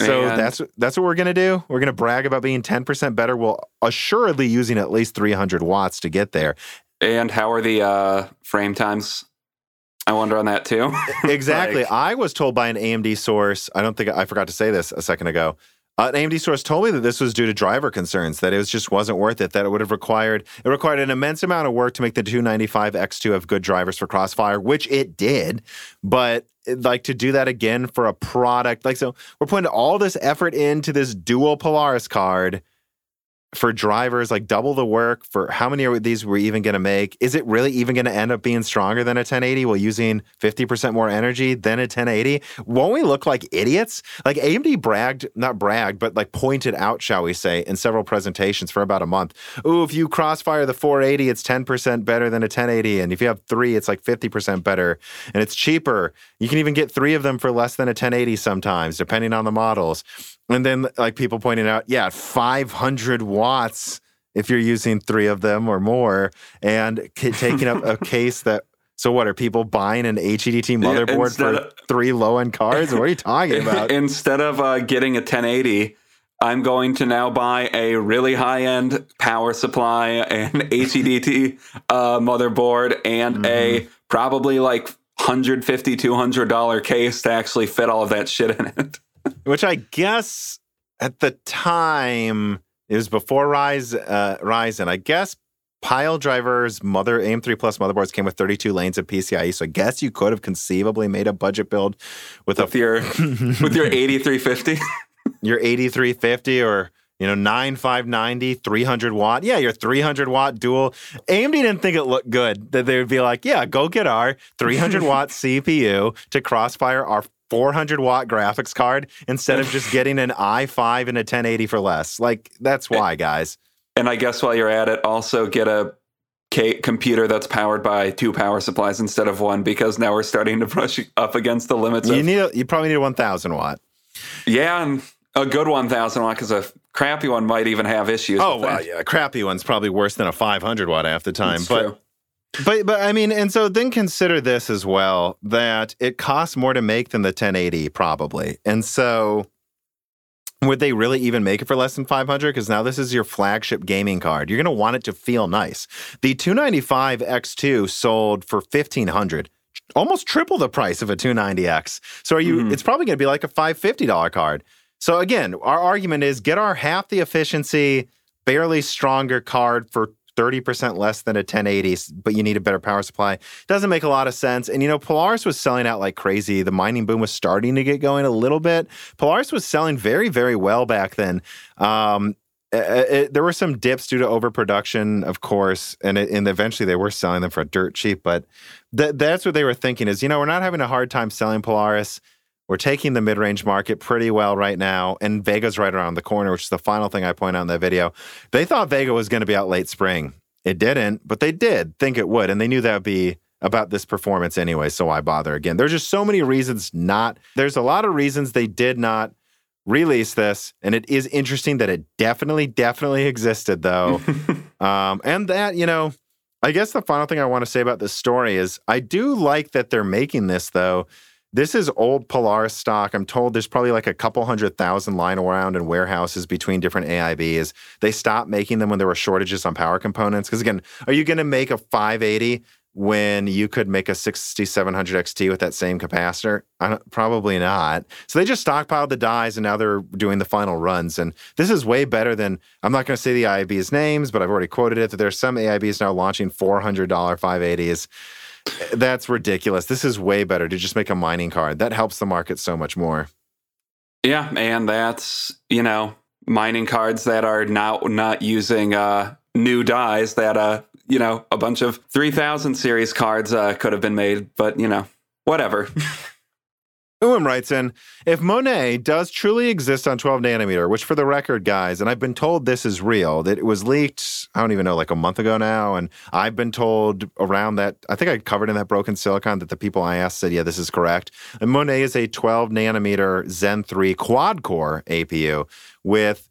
So Man. that's that's what we're going to do. We're going to brag about being ten percent better. We'll assuredly using at least three hundred watts to get there. And how are the uh, frame times? I wonder on that too. Exactly. Like, I was told by an A M D source, I don't think, I forgot to say this a second ago, Uh, an A M D source told me that this was due to driver concerns, that it was just wasn't worth it, that it would have required it required an immense amount of work to make the two ninety-five X two have good drivers for Crossfire, which it did. But like to do that again for a product, like so we're putting all this effort into this dual Polaris card for drivers, like double the work for how many of these we're even going to make. Is it really even going to end up being stronger than a ten eighty while using fifty percent more energy than a ten eighty? Won't we look like idiots? Like A M D bragged, not bragged, but like pointed out, shall we say, in several presentations for about a month. Ooh, if you Crossfire the four eighty, it's ten percent better than a ten eighty. And if you have three, it's like fifty percent better. And it's cheaper. You can even get three of them for less than a ten eighty sometimes, depending on the models. And then, like, people pointed out, yeah, five hundred watts if you're using three of them or more, and c- taking up a case that, so what, are people buying an H E D T motherboard yeah, for of, three low-end cards? What are you talking about? Instead of uh, getting a ten eighty, I'm going to now buy a really high-end power supply, an H E D T uh, motherboard, and mm-hmm. a probably, like, one hundred fifty dollars, two hundred dollars case to actually fit all of that shit in it. Which I guess at the time it was before Rise, uh, Ryzen. I guess Pile Driver's mother A M three Plus motherboards came with thirty-two lanes of PCIe. So I guess you could have conceivably made a budget build with, with a your with your eighty-three fifty, your eighty-three fifty, or you know ninety-five ninety, three hundred watt. Yeah, your three hundred watt dual. A M D didn't think it looked good that they would be like, yeah, go get our three hundred watt C P U to Crossfire our four hundred watt graphics card instead of just getting an i five and a ten eighty for less. Like, that's why, guys. And I guess while you're at it, also get a K- computer that's powered by two power supplies instead of one, because now we're starting to brush up against the limits. You of, need a, you probably need a one thousand watt. Yeah, and a good one thousand watt, because a crappy one might even have issues. Oh, well, yeah, a crappy one's probably worse than a five hundred watt half the time. That's but true. But, but I mean, and so then consider this as well, that it costs more to make than the ten eighty probably. And so would they really even make it for less than five hundred? Because now this is your flagship gaming card. You're going to want it to feel nice. The two ninety-five X two sold for fifteen hundred dollars, almost triple the price of a two ninety X. So are you? Mm-hmm. It's probably going to be like a five hundred fifty dollars card. So again, our argument is get our half the efficiency, barely stronger card for thirty percent less than a ten eighty, but you need a better power supply. Doesn't make a lot of sense. And, you know, Polaris was selling out like crazy. The mining boom was starting to get going a little bit. Polaris was selling very, very well back then. Um, it, it, there were some dips due to overproduction, of course, and, it, and eventually they were selling them for dirt cheap. But th- that's what they were thinking is, you know, we're not having a hard time selling Polaris. We're taking the mid-range market pretty well right now, and Vega's right around the corner, which is the final thing I point out in that video. They thought Vega was going to be out late spring. It didn't, but they did think it would, and they knew that would be about this performance anyway, so why bother again? There's just so many reasons not. There's a lot of reasons they did not release this, and it is interesting that it definitely, definitely existed, though. um, and that, you know, I guess the final thing I want to say about this story is I do like that they're making this, though. This is old Polaris stock. I'm told there's probably like a couple hundred thousand lying around in warehouses between different A I Bs. They stopped making them when there were shortages on power components. Because again, are you going to make a five eighty when you could make a sixty-seven hundred X T with that same capacitor? I don't, probably not. So they just stockpiled the dies, and now they're doing the final runs. And this is way better than, I'm not going to say the A I B's names, but I've already quoted it, that there are some A I Bs now launching four hundred dollars five eighties. That's ridiculous. This is way better to just make a mining card. That helps the market so much more. Yeah, and that's, you know, mining cards that are not not using uh, new dies that, uh, you know, a bunch of three thousand series cards uh, could have been made, but, you know, whatever. Ulam writes in, if Monet does truly exist on twelve nanometer, which for the record, guys, and I've been told this is real, that it was leaked, I don't even know, like a month ago now, and I've been told around that, I think I covered in that Broken Silicon that the people I asked said, yeah, this is correct. And Monet is a twelve nanometer Zen three quad-core A P U with,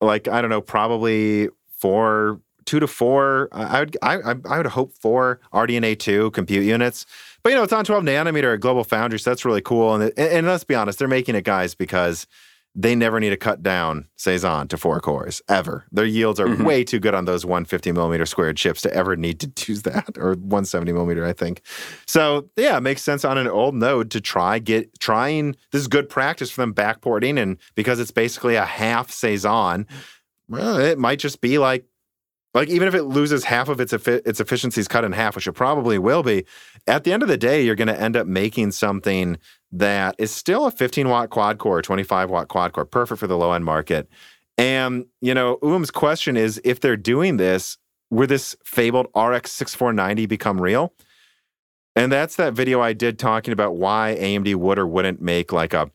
like, I don't know, probably four, two to four, I would, I, I would hope four R D N A two compute units. But, you know, it's on twelve nanometer at Global Foundries, so that's really cool. And, and let's be honest, they're making it, guys, because they never need to cut down Cezanne to four cores, ever. Their yields are mm-hmm. way too good on those one hundred fifty millimeter squared chips to ever need to use that, or one hundred seventy millimeter, I think. So, yeah, it makes sense on an old node to try get trying. This is good practice for them backporting, and because it's basically a half Cezanne, well, it might just be like, Like, even if it loses half of its efi- its efficiencies cut in half, which it probably will be, at the end of the day, you're going to end up making something that is still a fifteen watt quad core, twenty-five watt quad core, perfect for the low end market. And, you know, Ulam's question is, if they're doing this, will this fabled R X sixty-four ninety become real? And that's that video I did talking about why A M D would or wouldn't make like a,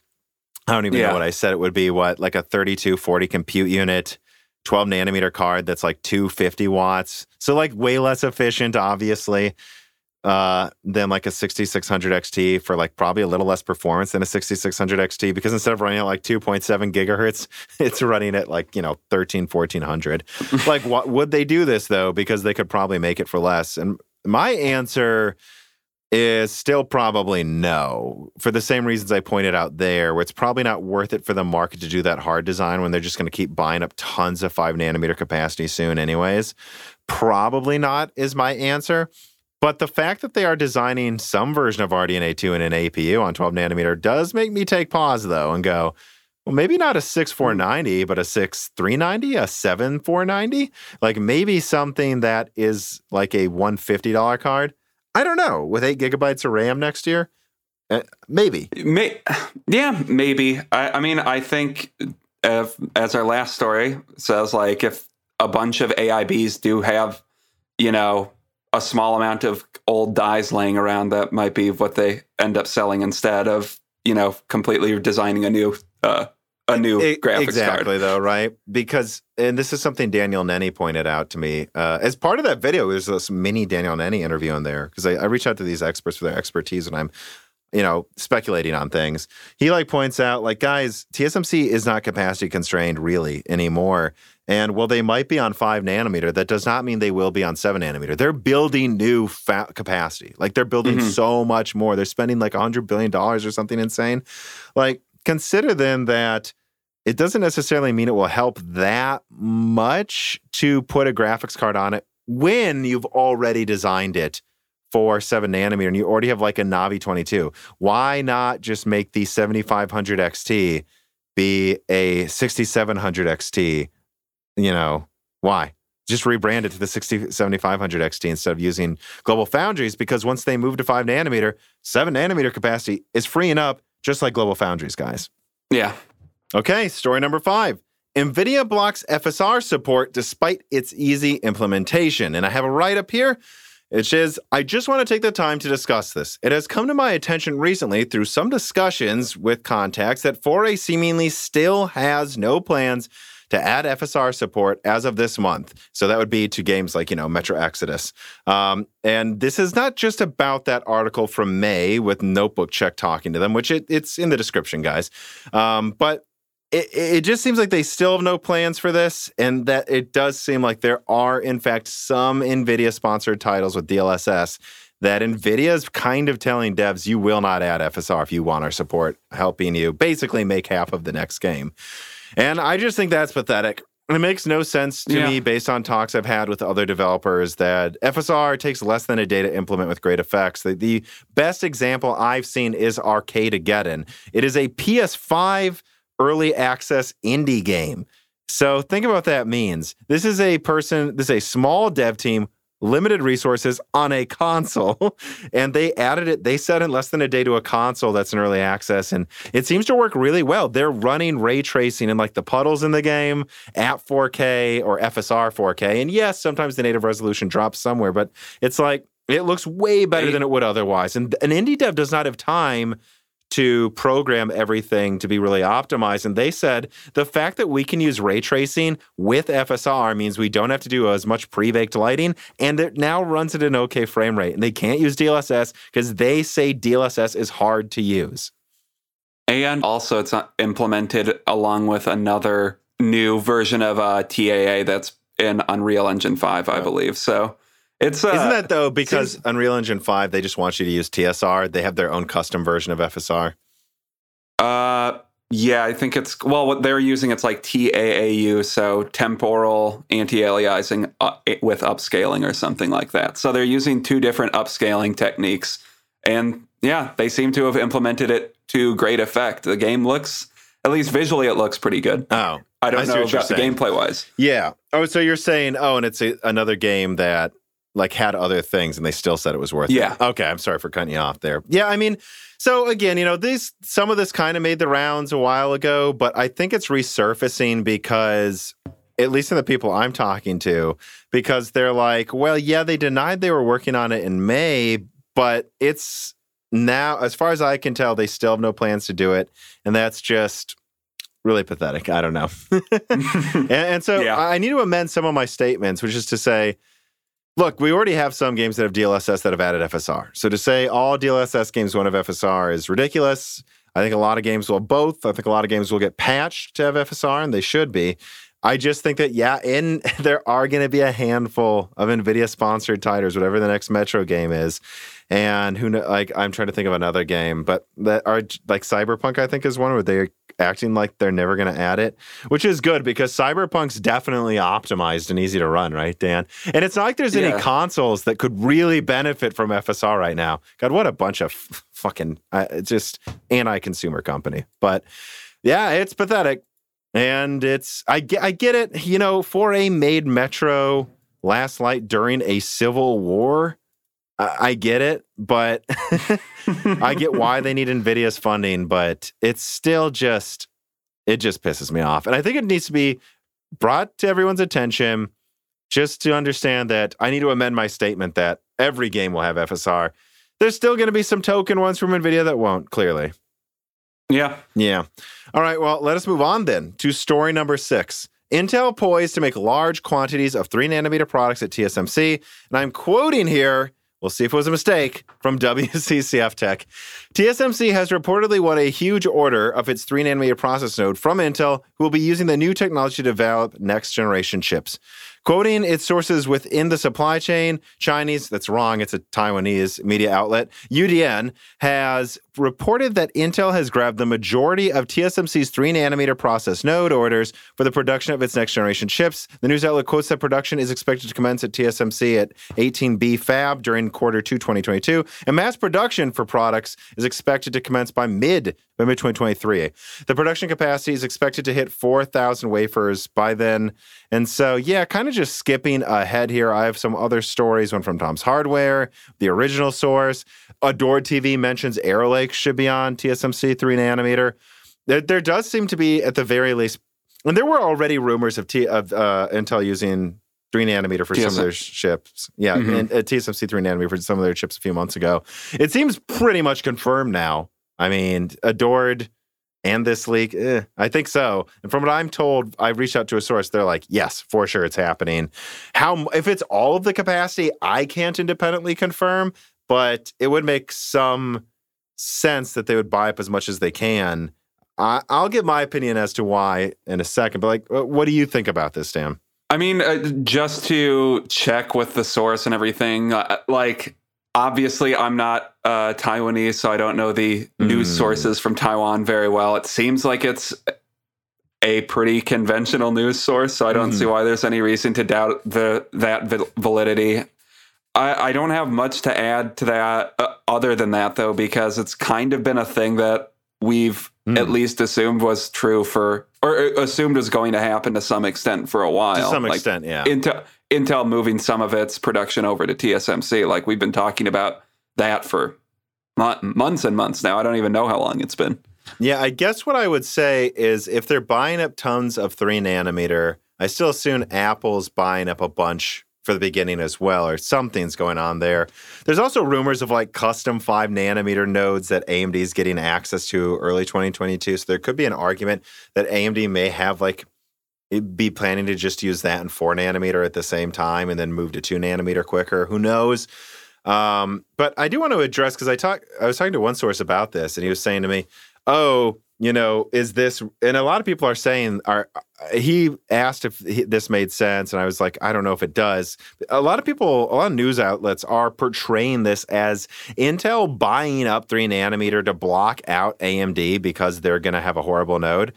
I don't even yeah. know what I said it would be, what, like a thirty-two forty compute unit, twelve nanometer card that's like two hundred fifty watts. So like way less efficient, obviously, uh, than like a sixty-six hundred X T for like probably a little less performance than a sixty-six hundred X T, because instead of running at like two point seven gigahertz, it's running at like, you know, thirteen, fourteen hundred. Like what, would they do this though? Because they could probably make it for less. And my answer is still probably no, for the same reasons I pointed out there, where it's probably not worth it for the market to do that hard design when they're just going to keep buying up tons of five nanometer capacity soon anyways. Probably not is my answer. But the fact that they are designing some version of R D N A two in an A P U on twelve nanometer does make me take pause, though, and go, well, maybe not a sixty-four ninety, but a sixty-three ninety, a seventy-four ninety. Like maybe something that is like a one hundred fifty dollars card. I don't know, with eight gigabytes of RAM next year? Uh, maybe. May, yeah, maybe. I, I mean, I think, if, as our last story says, like, if a bunch of A I Bs do have, you know, a small amount of old dies laying around, that might be what they end up selling instead of, you know, completely designing a new uh, a new it, graphics exactly, card. Exactly, though, right? Because, and this is something Daniel Nenny pointed out to me. Uh, as part of that video, there's this mini Daniel Nenny interview in there, because I, I reach out to these experts for their expertise when I'm, you know, speculating on things. He, like, points out, like, guys, T S M C is not capacity constrained really anymore. And while they might be on five nanometer, that does not mean they will be on seven nanometer. They're building new fa- capacity. Like, they're building mm-hmm. so much more. They're spending like one hundred billion dollars or something insane. Like, consider then that it doesn't necessarily mean it will help that much to put a graphics card on it when you've already designed it for seven nanometer and you already have like a Navi twenty-two. Why not just make the seventy-five hundred X T be a sixty-seven hundred X T? You know, why? Just rebrand it to the sixty seventy-five hundred X T instead of using Global Foundries, because once they move to five nanometer, seven nanometer capacity is freeing up, just like Global Foundries, guys. Yeah. Okay, story number five. NVIDIA blocks F S R support despite its easy implementation. And I have a write-up here. It says, I just want to take the time to discuss this. It has come to my attention recently through some discussions with contacts that four A seemingly still has no plans to add F S R support as of this month. So that would be to games like, you know, Metro Exodus. Um, and this is not just about that article from May with Notebook Check talking to them, which it, it's in the description, guys. Um, but it, it just seems like they still have no plans for this, and that it does seem like there are, in fact, some NVIDIA-sponsored titles with D L S S that NVIDIA is kind of telling devs, you will not add F S R if you want our support, helping you basically make half of the next game. And I just think that's pathetic. It makes no sense to yeah. me based on talks I've had with other developers that F S R takes less than a day to implement with great effects. The, the best example I've seen is Arcageddon. It is a P S five early access indie game. So think about what that means. This is a person, this is a small dev team, limited resources on a console, and they added it, they said in less than a day to a console that's in early access, and it seems to work really well. They're running ray tracing in like the puddles in the game at four K or F S R four K, and yes, sometimes the native resolution drops somewhere, but it's like, it looks way better than it would otherwise, and an indie dev does not have time to program everything to be really optimized. And they said, the fact that we can use ray tracing with F S R means we don't have to do as much pre-baked lighting, and it now runs at an okay frame rate. And they can't use D L S S because they say D L S S is hard to use. And also it's not implemented along with another new version of uh, T A A that's in Unreal Engine five, I believe. So... It's, uh, Isn't that, though, because seems, Unreal Engine five, they just want you to use T S R? They have their own custom version of F S R? Uh, yeah, I think it's... Well, what they're using, it's like T A A U, so temporal anti-aliasing uh, with upscaling or something like that. So they're using two different upscaling techniques. And, yeah, they seem to have implemented it to great effect. The game looks... At least visually, it looks pretty good. Oh. I don't I know about the gameplay-wise. Yeah. Oh, so you're saying, oh, and it's a, another game that... like had other things and they still said it was worth yeah. it. Yeah. Okay, I'm sorry for cutting you off there. Yeah, I mean, so again, you know, these some of this kind of made the rounds a while ago, but I think it's resurfacing because, at least in the people I'm talking to, because they're like, well, yeah, they denied they were working on it in May, but it's now, as far as I can tell, they still have no plans to do it. And that's just... really pathetic. I don't know. and, and so yeah. I need to amend some of my statements, which is to say, look, we already have some games that have D L S S that have added F S R. So to say all D L S S games won't have F S R is ridiculous. I think a lot of games will both. I think a lot of games will get patched to have F S R, and they should be. I just think that, yeah, in there are going to be a handful of NVIDIA-sponsored titles, whatever the next Metro game is. And who knows, like, I'm trying to think of another game, but that are like Cyberpunk, I think, is one where they're acting like they're never going to add it, which is good because Cyberpunk's definitely optimized and easy to run, right, Dan? And it's not like there's yeah. any consoles that could really benefit from F S R right now. God, what a bunch of f- fucking uh, just anti-consumer company. But yeah, it's pathetic. And it's, I get, I get it. You know, four A made Metro Last Light during a civil war. I get it, but I get why they need NVIDIA's funding, but it's still just, it just pisses me off. And I think it needs to be brought to everyone's attention just to understand that I need to amend my statement that every game will have F S R. There's still going to be some token ones from NVIDIA that won't, clearly. Yeah. Yeah. All right. Well, let us move on then to story number six. Intel poised to make large quantities of three nanometer products at T S M C. And I'm quoting here, we'll see if it was a mistake, from W C C F Tech. T S M C has reportedly won a huge order of its three nanometer process node from Intel, who will be using the new technology to develop next generation chips. Quoting its sources within the supply chain, Chinese, that's wrong, it's a Taiwanese media outlet, U D N, has reported that Intel has grabbed the majority of T S M C's three nanometer process node orders for the production of its next-generation chips. The news outlet quotes that production is expected to commence at T S M C at eighteen B Fab during quarter two, twenty twenty-two, and mass production for products is expected to commence by mid By mid twenty twenty-three. The production capacity is expected to hit four thousand wafers by then. And so, yeah, kind of just skipping ahead here. I have some other stories, one from Tom's Hardware, the original source. Adored T V mentions Arrow Lake should be on T S M C three nanometer. There, there does seem to be, at the very least, and there were already rumors of, T, of uh, Intel using three nanometer for T S M C. Some of their chips. Yeah, mm-hmm. and, uh, T S M C three nanometer for some of their chips a few months ago. It seems pretty much confirmed now. I mean, Adored and this leak, eh, I think so. And from what I'm told, I reached out to a source. They're like, yes, for sure it's happening. How, if it's all of the capacity, I can't independently confirm, but it would make some sense that they would buy up as much as they can. I, I'll give my opinion as to why in a second, but like, what do you think about this, Dan? I mean, uh, just to check with the source and everything, uh, like... Obviously, I'm not uh, Taiwanese, so I don't know the mm. news sources from Taiwan very well. It seems like it's a pretty conventional news source, so I don't mm. see why there's any reason to doubt the that validity. I, I don't have much to add to that uh, other than that, though, because it's kind of been a thing that we've mm. at least assumed was true for, or assumed was going to happen to some extent for a while. To some extent, like, yeah. Into, Intel moving some of its production over to T S M C. Like, we've been talking about that for months and months now. I don't even know how long it's been. Yeah, I guess what I would say is if they're buying up tons of three nanometer, I still assume Apple's buying up a bunch for the beginning as well, or something's going on there. There's also rumors of, like, custom five nanometer nodes that A M D's getting access to early twenty twenty-two. So there could be an argument that A M D may have, like, It'd be planning to just use that and four nanometer at the same time and then move to two nanometer quicker. Who knows? Um, but I do want to address, because I talk, I was talking to one source about this, and he was saying to me, oh, you know, is this, and a lot of people are saying, are, he asked if he, this made sense, and I was like, I don't know if it does. A lot of people, a lot of news outlets are portraying this as Intel buying up three nanometer to block out A M D because they're going to have a horrible node.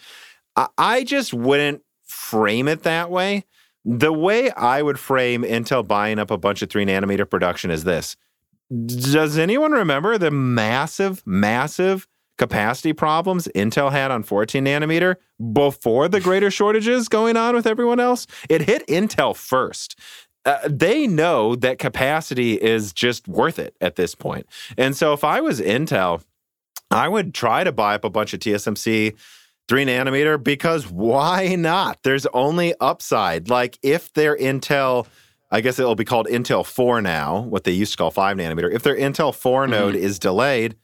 I, I just wouldn't frame it that way. The way I would frame Intel buying up a bunch of three nanometer production is this. Does anyone remember the massive, massive capacity problems Intel had on fourteen nanometer before the greater shortages going on with everyone else? It hit Intel first. Uh, they know that capacity is just worth it at this point. And so if I was Intel, I would try to buy up a bunch of T S M C three nanometer, because why not? There's only upside. Like, if they're Intel, I guess it'll be called Intel four now, what they used to call five nanometer. If their Intel four mm-hmm. node is delayed,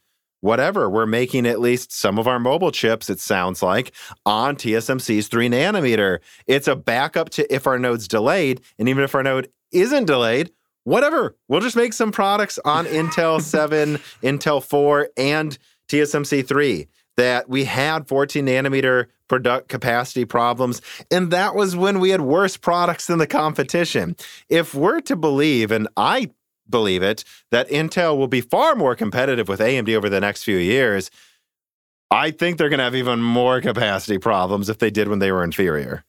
whatever, we're making at least some of our mobile chips, it sounds like, on T S M C's three nanometer. It's a backup to if our node's delayed, and even if our node isn't delayed, whatever, we'll just make some products on Intel seven, Intel four, and T S M C three. That we had fourteen nanometer product capacity problems, and that was when we had worse products than the competition. If we're to believe, and I believe it, that Intel will be far more competitive with A M D over the next few years, I think they're going to have even more capacity problems if they did when they were inferior.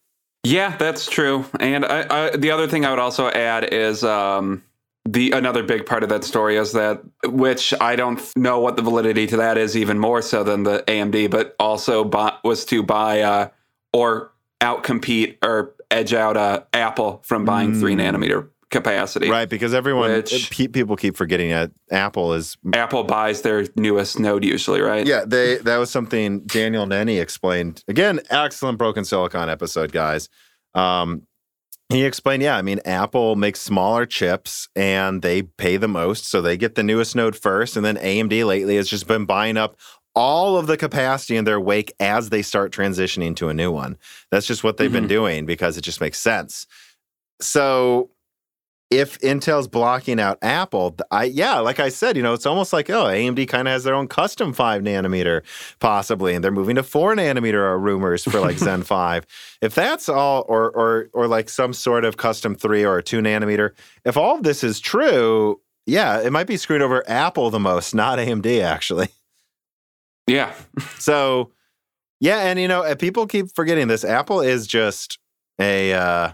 Yeah, that's true. And I, I, the other thing I would also add is... Um... The another big part of that story is that, which I don't know what the validity to that is even more so than the A M D, but also buy, was to buy uh, or outcompete or edge out uh, Apple from buying mm. three nanometer capacity. Right, because everyone, which, people keep forgetting that Apple is... Apple buys their newest node usually, right? Yeah, they that was something Daniel Nenni explained. Again, excellent Broken Silicon episode, guys. Um He explained, yeah, I mean, Apple makes smaller chips and they pay the most, so they get the newest node first, and then A M D lately has just been buying up all of the capacity in their wake as they start transitioning to a new one. That's just what they've mm-hmm. been doing because it just makes sense. So if Intel's blocking out Apple, I yeah, like I said, you know, it's almost like, oh, A M D kind of has their own custom five nanometer possibly, and they're moving to four nanometer are rumors for like Zen five. If that's all, or or or like some sort of custom three or a two nanometer, if all of this is true, yeah, it might be screwed over Apple the most, not A M D actually. Yeah. So, yeah, and you know, people keep forgetting this. Apple is just a... Uh,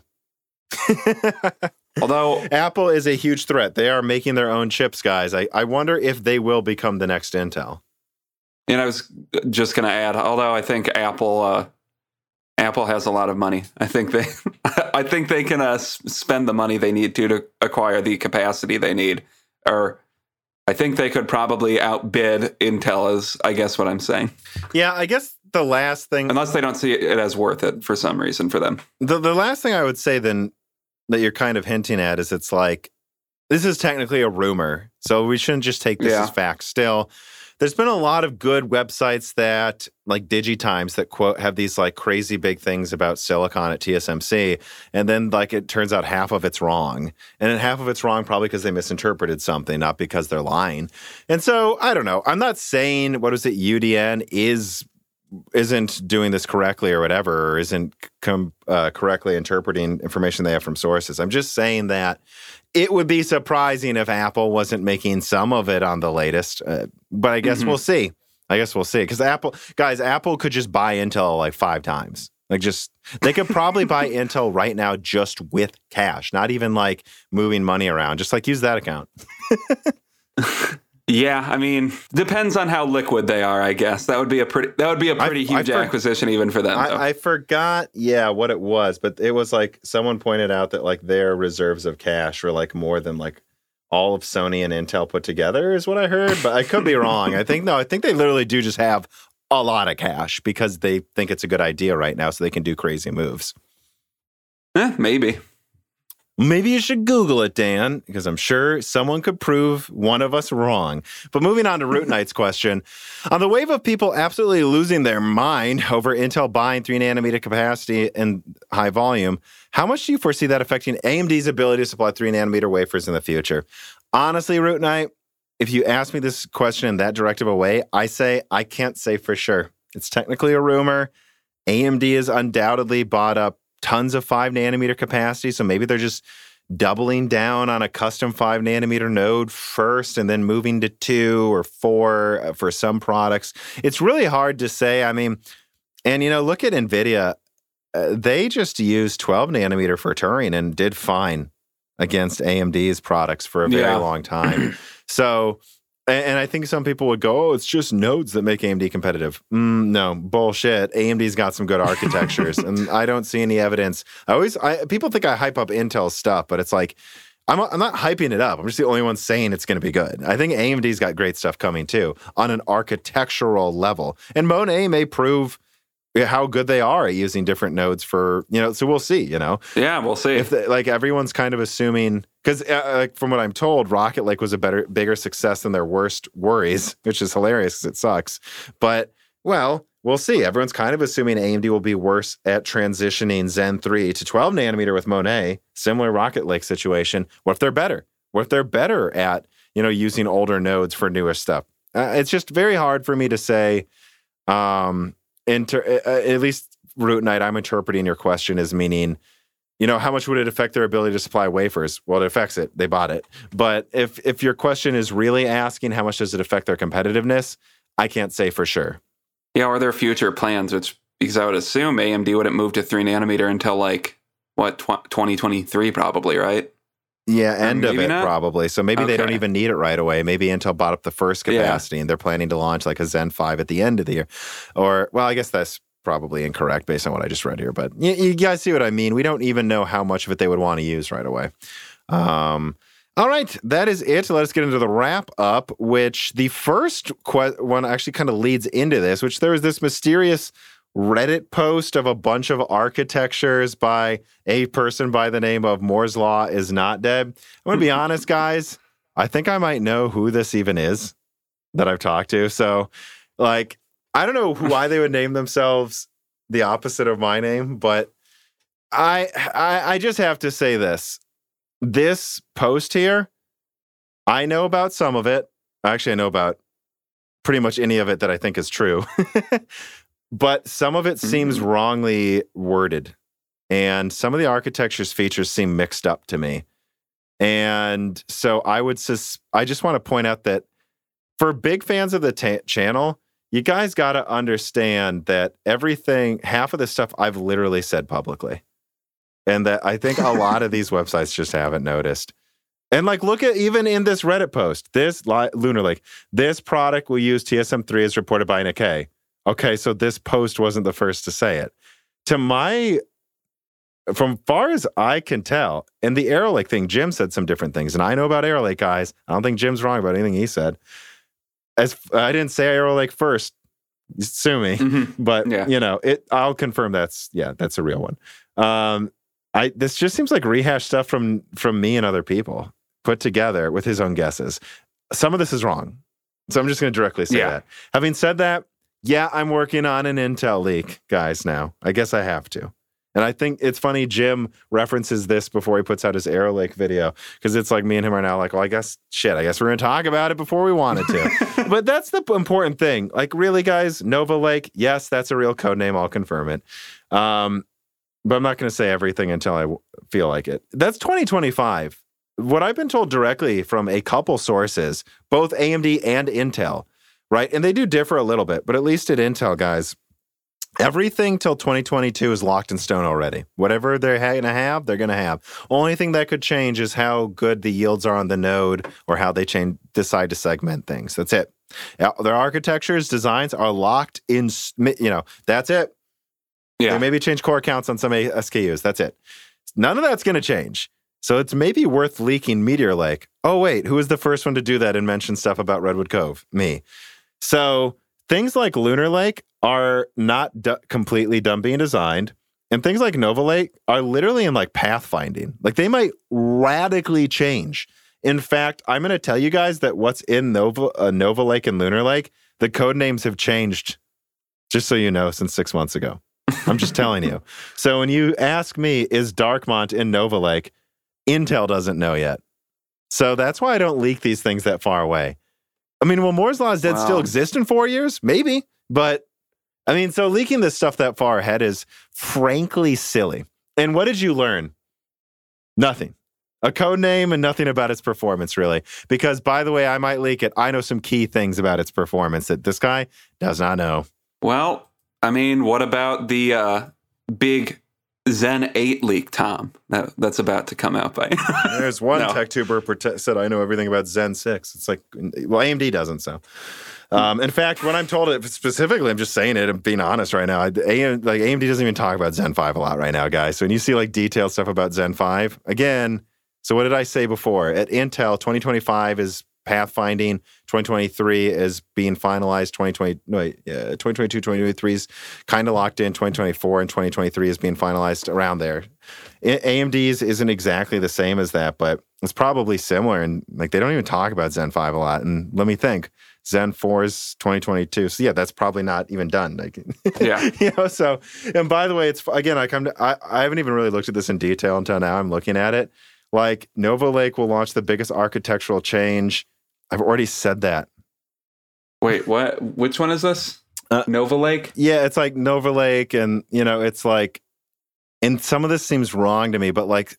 Although Apple is a huge threat. They are making their own chips, guys. I, I wonder if they will become the next Intel. And I was just going to add, although I think Apple uh, Apple has a lot of money. I think they I think they can uh, spend the money they need to to acquire the capacity they need. Or I think they could probably outbid Intel is, I guess, what I'm saying. Yeah, I guess the last thing... Unless they don't see it as worth it for some reason for them. The, the last thing I would say then... that you're kind of hinting at is it's like, this is technically a rumor, so we shouldn't just take this yeah. as fact still. There's been a lot of good websites that, like DigiTimes, that quote have these like crazy big things about silicon at T S M C, and then like it turns out half of it's wrong. And then half of it's wrong probably because they misinterpreted something, not because they're lying. And so, I don't know. I'm not saying, what is it, U D N is... isn't doing this correctly or whatever, or isn't com- uh, correctly interpreting information they have from sources. I'm just saying that it would be surprising if Apple wasn't making some of it on the latest, uh, but I guess mm-hmm. we'll see. I guess we'll see. Because Apple, guys, Apple could just buy Intel like five times. Like just, they could probably buy Intel right now just with cash, not even like moving money around. Just like use that account. Yeah, I mean, depends on how liquid they are, I guess. That would be a pretty that would be a pretty I, huge I for, acquisition even for them. I, I forgot, yeah, what it was, but it was like someone pointed out that like their reserves of cash were like more than like all of Sony and Intel put together is what I heard, but I could be wrong. I think no, I think they literally do just have a lot of cash because they think it's a good idea right now, so they can do crazy moves. Eh, maybe. Maybe you should Google it, Dan, because I'm sure someone could prove one of us wrong. But moving on to Root Knight's question. On the wave of people absolutely losing their mind over Intel buying three nanometer capacity and high volume, how much do you foresee that affecting A M D's ability to supply three nanometer wafers in the future? Honestly, Root Knight, if you ask me this question in that directive a way, I say I can't say for sure. It's technically a rumor. A M D has undoubtedly bought up tons of five nanometer capacity, so maybe they're just doubling down on a custom five nanometer node first and then moving to two or four for some products. It's really hard to say. I mean, and, you know, look at NVIDIA. Uh, they just used twelve nanometer for Turing and did fine against A M D's products for a very yeah. long time. So, and, and I think some people would go, oh, it's just nodes that make A M D competitive. Mm, no, bullshit. A M D's got some good architectures, and I don't see any evidence. I always, I, people think I hype up Intel's stuff, but it's like, I'm, I'm not hyping it up. I'm just the only one saying it's going to be good. I think A M D's got great stuff coming, too, on an architectural level. And Monet may prove how good they are at using different nodes for, you know, so we'll see, you know? Yeah, we'll see. If they, like, everyone's kind of assuming... Because uh, like from what I'm told, Rocket Lake was a better, bigger success than their worst worries, which is hilarious because it sucks. But, well, we'll see. Everyone's kind of assuming A M D will be worse at transitioning Zen three to twelve nanometer with Monet, similar Rocket Lake situation. What if they're better? What if they're better at, you know, using older nodes for newer stuff? Uh, it's just very hard for me to say, um, inter- uh, at least Root Knight, I'm interpreting your question as meaning... You know, how much would it affect their ability to supply wafers? Well, it affects it. They bought it. But if if your question is really asking how much does it affect their competitiveness, I can't say for sure. Yeah, or their future plans, which, because I would assume A M D wouldn't move to three nanometer until, like, what, tw- twenty twenty-three probably, right? Yeah, or end of it, not? probably. So maybe okay. they don't even need it right away. Maybe Intel bought up the first capacity, yeah. and they're planning to launch, like, a Zen five at the end of the year. Or, well, I guess that's... probably incorrect based on what I just read here, but you, you guys see what I mean. We don't even know how much of it they would want to use right away. Um, all right, that is it. Let's get into the wrap-up, which the first que- one actually kind of leads into this, which there was this mysterious Reddit post of a bunch of architectures by a person by the name of Moore's Law is Not Dead. I'm going to be honest, guys. I think I might know who this even is that I've talked to, so... Like, I don't know why they would name themselves the opposite of my name, but I, I I just have to say this. This post here, I know about some of it. Actually, I know about pretty much any of it that I think is true. But some of it seems mm-hmm. wrongly worded. And some of the architecture's features seem mixed up to me. And so I would sus- I just want to point out that for big fans of the ta- channel, you guys got to understand that everything, half of the stuff I've literally said publicly. And that I think a lot of these websites just haven't noticed. And like, look at even in this Reddit post, this li- Lunar Lake, this product will use T S M three as reported by Nikkei. Okay, so this post wasn't the first to say it. To my, from far as I can tell, and the Aerolake thing, Jim said some different things, and I know about Aerolake, guys. I don't think Jim's wrong about anything he said. As I didn't say Aerolake first, sue me, mm-hmm. but yeah. you know, it. I'll confirm that's yeah, that's a real one. Um, I this just seems like rehashed stuff from from me and other people put together with his own guesses. Some of this is wrong, so I'm just going to directly say yeah. that. Having said that. Yeah, I'm working on an Intel leak, guys, now. I guess I have to. And I think it's funny Jim references this before he puts out his Aerolake video, because it's like me and him are now like, well, I guess, shit, I guess we're going to talk about it before we wanted to. But that's the important thing. Like, really, guys, Nova Lake, yes, that's a real code name. I'll confirm it. Um, but I'm not going to say everything until I w- feel like it. That's twenty twenty-five. What I've been told directly from a couple sources, both A M D and Intel, right? And they do differ a little bit, but at least at Intel, guys, everything till twenty twenty-two is locked in stone already. Whatever they're going to have, they're going to have. Only thing that could change is how good the yields are on the node or how they change, decide to segment things. That's it. Their architectures, designs are locked in, you know, that's it. Yeah. They maybe change core counts on some S K Us. That's it. None of that's going to change. So it's maybe worth leaking Meteor Lake. Oh, wait, who was the first one to do that and mention stuff about Redwood Cove? Me. So things like Lunar Lake are not d- completely done being designed. And things like Nova Lake are literally in like pathfinding. Like they might radically change. In fact, I'm going to tell you guys that what's in Nova, uh, Nova Lake and Lunar Lake, the code names have changed, just so you know, since six months ago. I'm just telling you. So when you ask me, is Darkmont in Nova Lake? Intel doesn't know yet. So that's why I don't leak these things that far away. I mean, will Moore's Law is dead wow. still exist in four years? Maybe. But, I mean, so leaking this stuff that far ahead is frankly silly. And what did you learn? Nothing. A code name and nothing about its performance, really. Because, by the way, I might leak it. I know some key things about its performance that this guy does not know. Well, I mean, what about the uh, big Zen eight leak, Tom? That, that's about to come out by... There's one no. tech tuber prote- said, I know everything about Zen six. It's like, well, A M D doesn't, so. Um, in fact, when I'm told it specifically, I'm just saying it, I'm being honest right now. I, AM, like A M D doesn't even talk about Zen five a lot right now, guys. So when you see like detailed stuff about Zen five, again, so what did I say before? At Intel, twenty twenty-five is pathfinding, twenty twenty-three is being finalized, twenty twenty, no, yeah, twenty twenty-two, twenty twenty-three is kind of locked in, twenty twenty-four and twenty twenty-three is being finalized around there. A M D's isn't exactly the same as that, but it's probably similar, and like they don't even talk about Zen five a lot, and let me think, Zen four is twenty twenty-two, so yeah, that's probably not even done. Like, yeah. You know, so, and by the way, it's, again, I come to, I, I haven't even really looked at this in detail until now, I'm looking at it. Like, Nova Lake will launch the biggest architectural change. I've already said that. Wait, what? Which one is this? Uh, Nova Lake? Yeah, it's like Nova Lake, and, you know, it's like, and some of this seems wrong to me, but, like,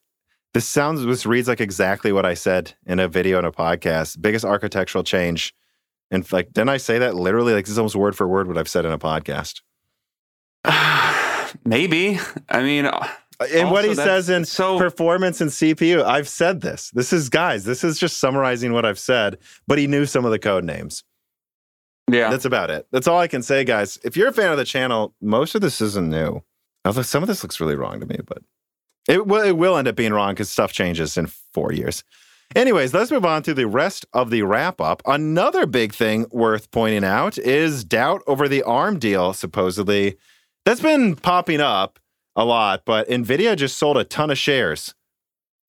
this sounds, this reads like exactly what I said in a video and a podcast. Biggest architectural change. And, like, didn't I say that literally? Like, this is almost word for word what I've said in a podcast. Maybe. I mean... And also, what he says in so, performance and C P U, I've said this. This is, guys, this is just summarizing what I've said, but he knew some of the code names. Yeah. That's about it. That's all I can say, guys. If you're a fan of the channel, most of this isn't new. Although some of this looks really wrong to me, but it will, it will end up being wrong because stuff changes in four years. Anyways, let's move on to the rest of the wrap-up. Another big thing worth pointing out is doubt over the ARM deal, supposedly. That's been popping up a lot, but NVIDIA just sold a ton of shares.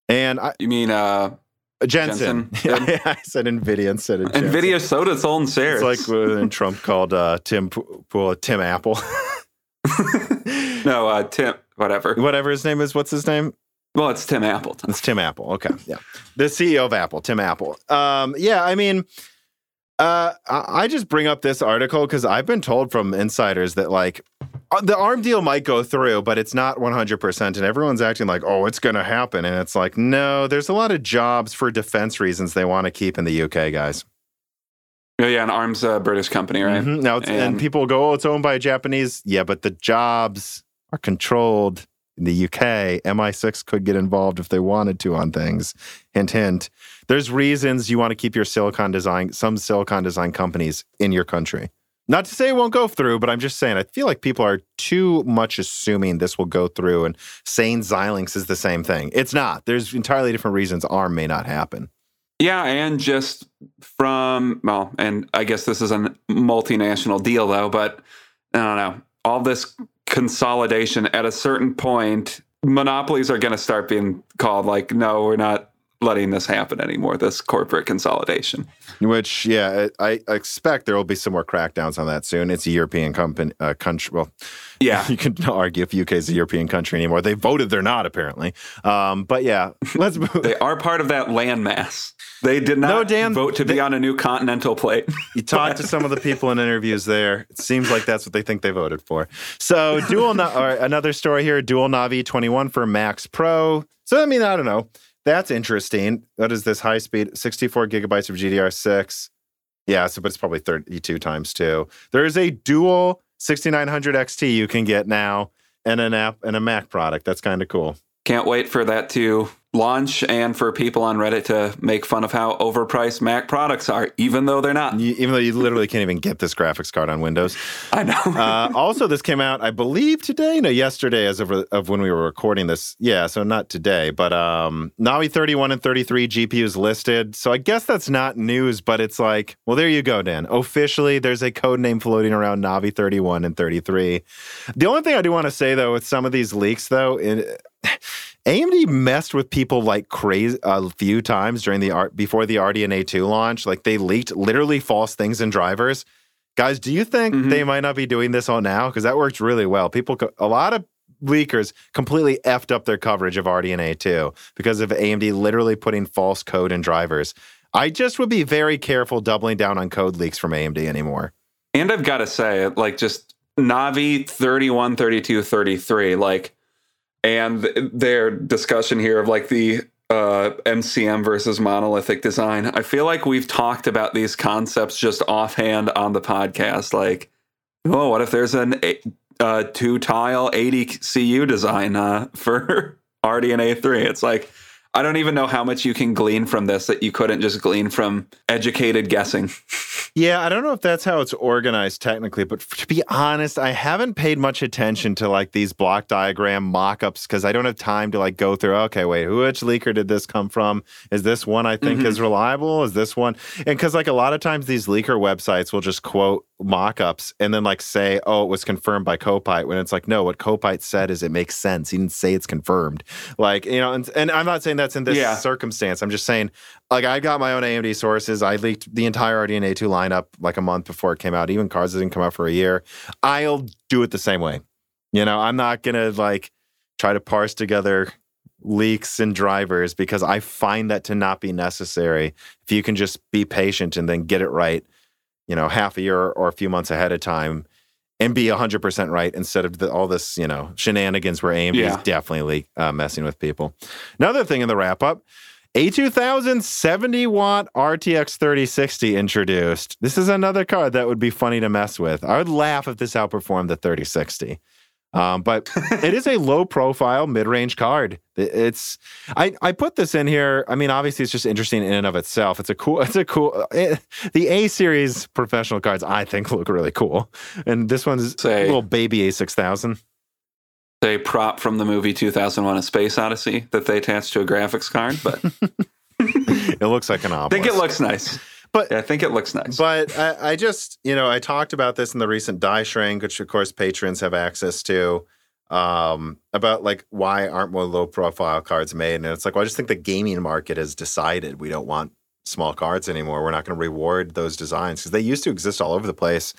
And I, you mean uh, Jensen. Jensen. Yeah, I said NVIDIA instead of Jensen. NVIDIA sold its own shares. It's like when Trump called uh, Tim well, Tim Apple. no, uh, Tim, whatever. Whatever his name is. What's his name? Well, it's Tim Appleton. It's Tim Apple. Okay. Yeah. The C E O of Apple, Tim Apple. Um, yeah, I mean, uh, I just bring up this article because I've been told from insiders that, like, the ARM deal might go through, but it's not one hundred percent. And everyone's acting like, oh, it's going to happen. And it's like, no, there's a lot of jobs for defense reasons they want to keep in the U K, guys. Oh, yeah, and ARM's a British company, right? Mm-hmm. Now, it's, and, and people go, oh, it's owned by a Japanese. Yeah, but the jobs are controlled in the U K. M I six could get involved if they wanted to on things. Hint, hint. There's reasons you want to keep your silicon design, some silicon design companies in your country. Not to say it won't go through, but I'm just saying, I feel like people are too much assuming this will go through and saying Xilinx is the same thing. It's not. There's entirely different reasons ARM may not happen. Yeah, and just from, well, and I guess this is a multinational deal, though, but I don't know. All this consolidation, at a certain point, monopolies are going to start being called like, no, we're not letting this happen anymore, this corporate consolidation. Which, yeah, I, I expect there will be some more crackdowns on that soon. It's a European company, uh, country. Well, yeah, you can argue if U K is a European country anymore. They voted they're not, apparently. Um, but yeah, let's move. They are part of that landmass. They did not no, Dan, vote to they, be on a new continental plate. You talk to some of the people in interviews there. It seems like that's what they think they voted for. So dual, Na- or another story here, dual Navi twenty-one for Max Pro. So, I mean, I don't know. That's interesting. What is this high speed? sixty-four gigabytes of G D D R six. Yeah, so but it's probably thirty-two times two. There is a dual sixty-nine hundred X T you can get now and an app and a Mac product. That's kind of cool. Can't wait for that to launch and for people on Reddit to make fun of how overpriced Mac products are, even though they're not. You, even though you literally can't even get this graphics card on Windows. I know. uh, also, this came out, I believe, today. No, yesterday as of, of when we were recording this. Yeah, so not today. But um, Navi thirty-one and thirty-three G P Us listed. So I guess that's not news, but it's like, well, there you go, Dan. Officially, there's a code name floating around Navi thirty-one and thirty-three. The only thing I do want to say, though, with some of these leaks, though, in A M D messed with people like crazy a few times during the art before the R D N A two launch. Like they leaked literally false things in drivers. Guys, do you think mm-hmm. they might not be doing this all now? Because that worked really well. People, a lot of leakers completely effed up their coverage of R D N A two because of A M D literally putting false code in drivers. I just would be very careful doubling down on code leaks from A M D anymore. And I've got to say, like just Navi thirty-one, thirty-two, thirty-three, like. And their discussion here of like the uh, M C M versus monolithic design. I feel like we've talked about these concepts just offhand on the podcast. Like, oh, what if there's an uh, two-tile eighty C U design uh, for R D N A three? It's like, I don't even know how much you can glean from this that you couldn't just glean from educated guessing. Yeah, I don't know if that's how it's organized technically, but to be honest, I haven't paid much attention to like these block diagram mock-ups because I don't have time to like go through, okay, wait, which leaker did this come from? Is this one I think mm-hmm. is reliable? Is this one? And because like a lot of times these leaker websites will just quote mock-ups and then like say, oh, it was confirmed by Copite, when it's like, no, what Copite said is it makes sense. He didn't say it's confirmed. Like, you know, and, and I'm not saying that that's in this yeah. circumstance. I'm just saying, like, I got my own A M D sources. I leaked the entire R D N A two lineup like a month before it came out. Even cards that didn't come out for a year. I'll do it the same way. You know, I'm not going to, like, try to parse together leaks and drivers because I find that to not be necessary. If you can just be patient and then get it right, you know, half a year or a few months ahead of time and be one hundred percent right instead of the, all this, you know, shenanigans where A M D yeah. is definitely uh, messing with people. Another thing in the wrap-up, A two thousand seventy-watt R T X thirty sixty introduced. This is another card that would be funny to mess with. I would laugh if this outperformed the thirty sixty. Um, but it is a low-profile, mid-range card. It's I, I put this in here. I mean, obviously, it's just interesting in and of itself. It's a cool. It's a cool. It, the A series professional cards, I think, look really cool. And this one's say, a little baby A six thousand. A prop from the movie two thousand one: A Space Odyssey that they attached to a graphics card, but it looks like an obelisk. I think it looks nice. But yeah, I think it looks nice. But I, I just, you know, I talked about this in the recent Die Shrink, which, of course, patrons have access to. um, about like why aren't more low profile cards made? And it's like, well, I just think the gaming market has decided we don't want small cards anymore. We're not going to reward those designs because they used to exist all over the place.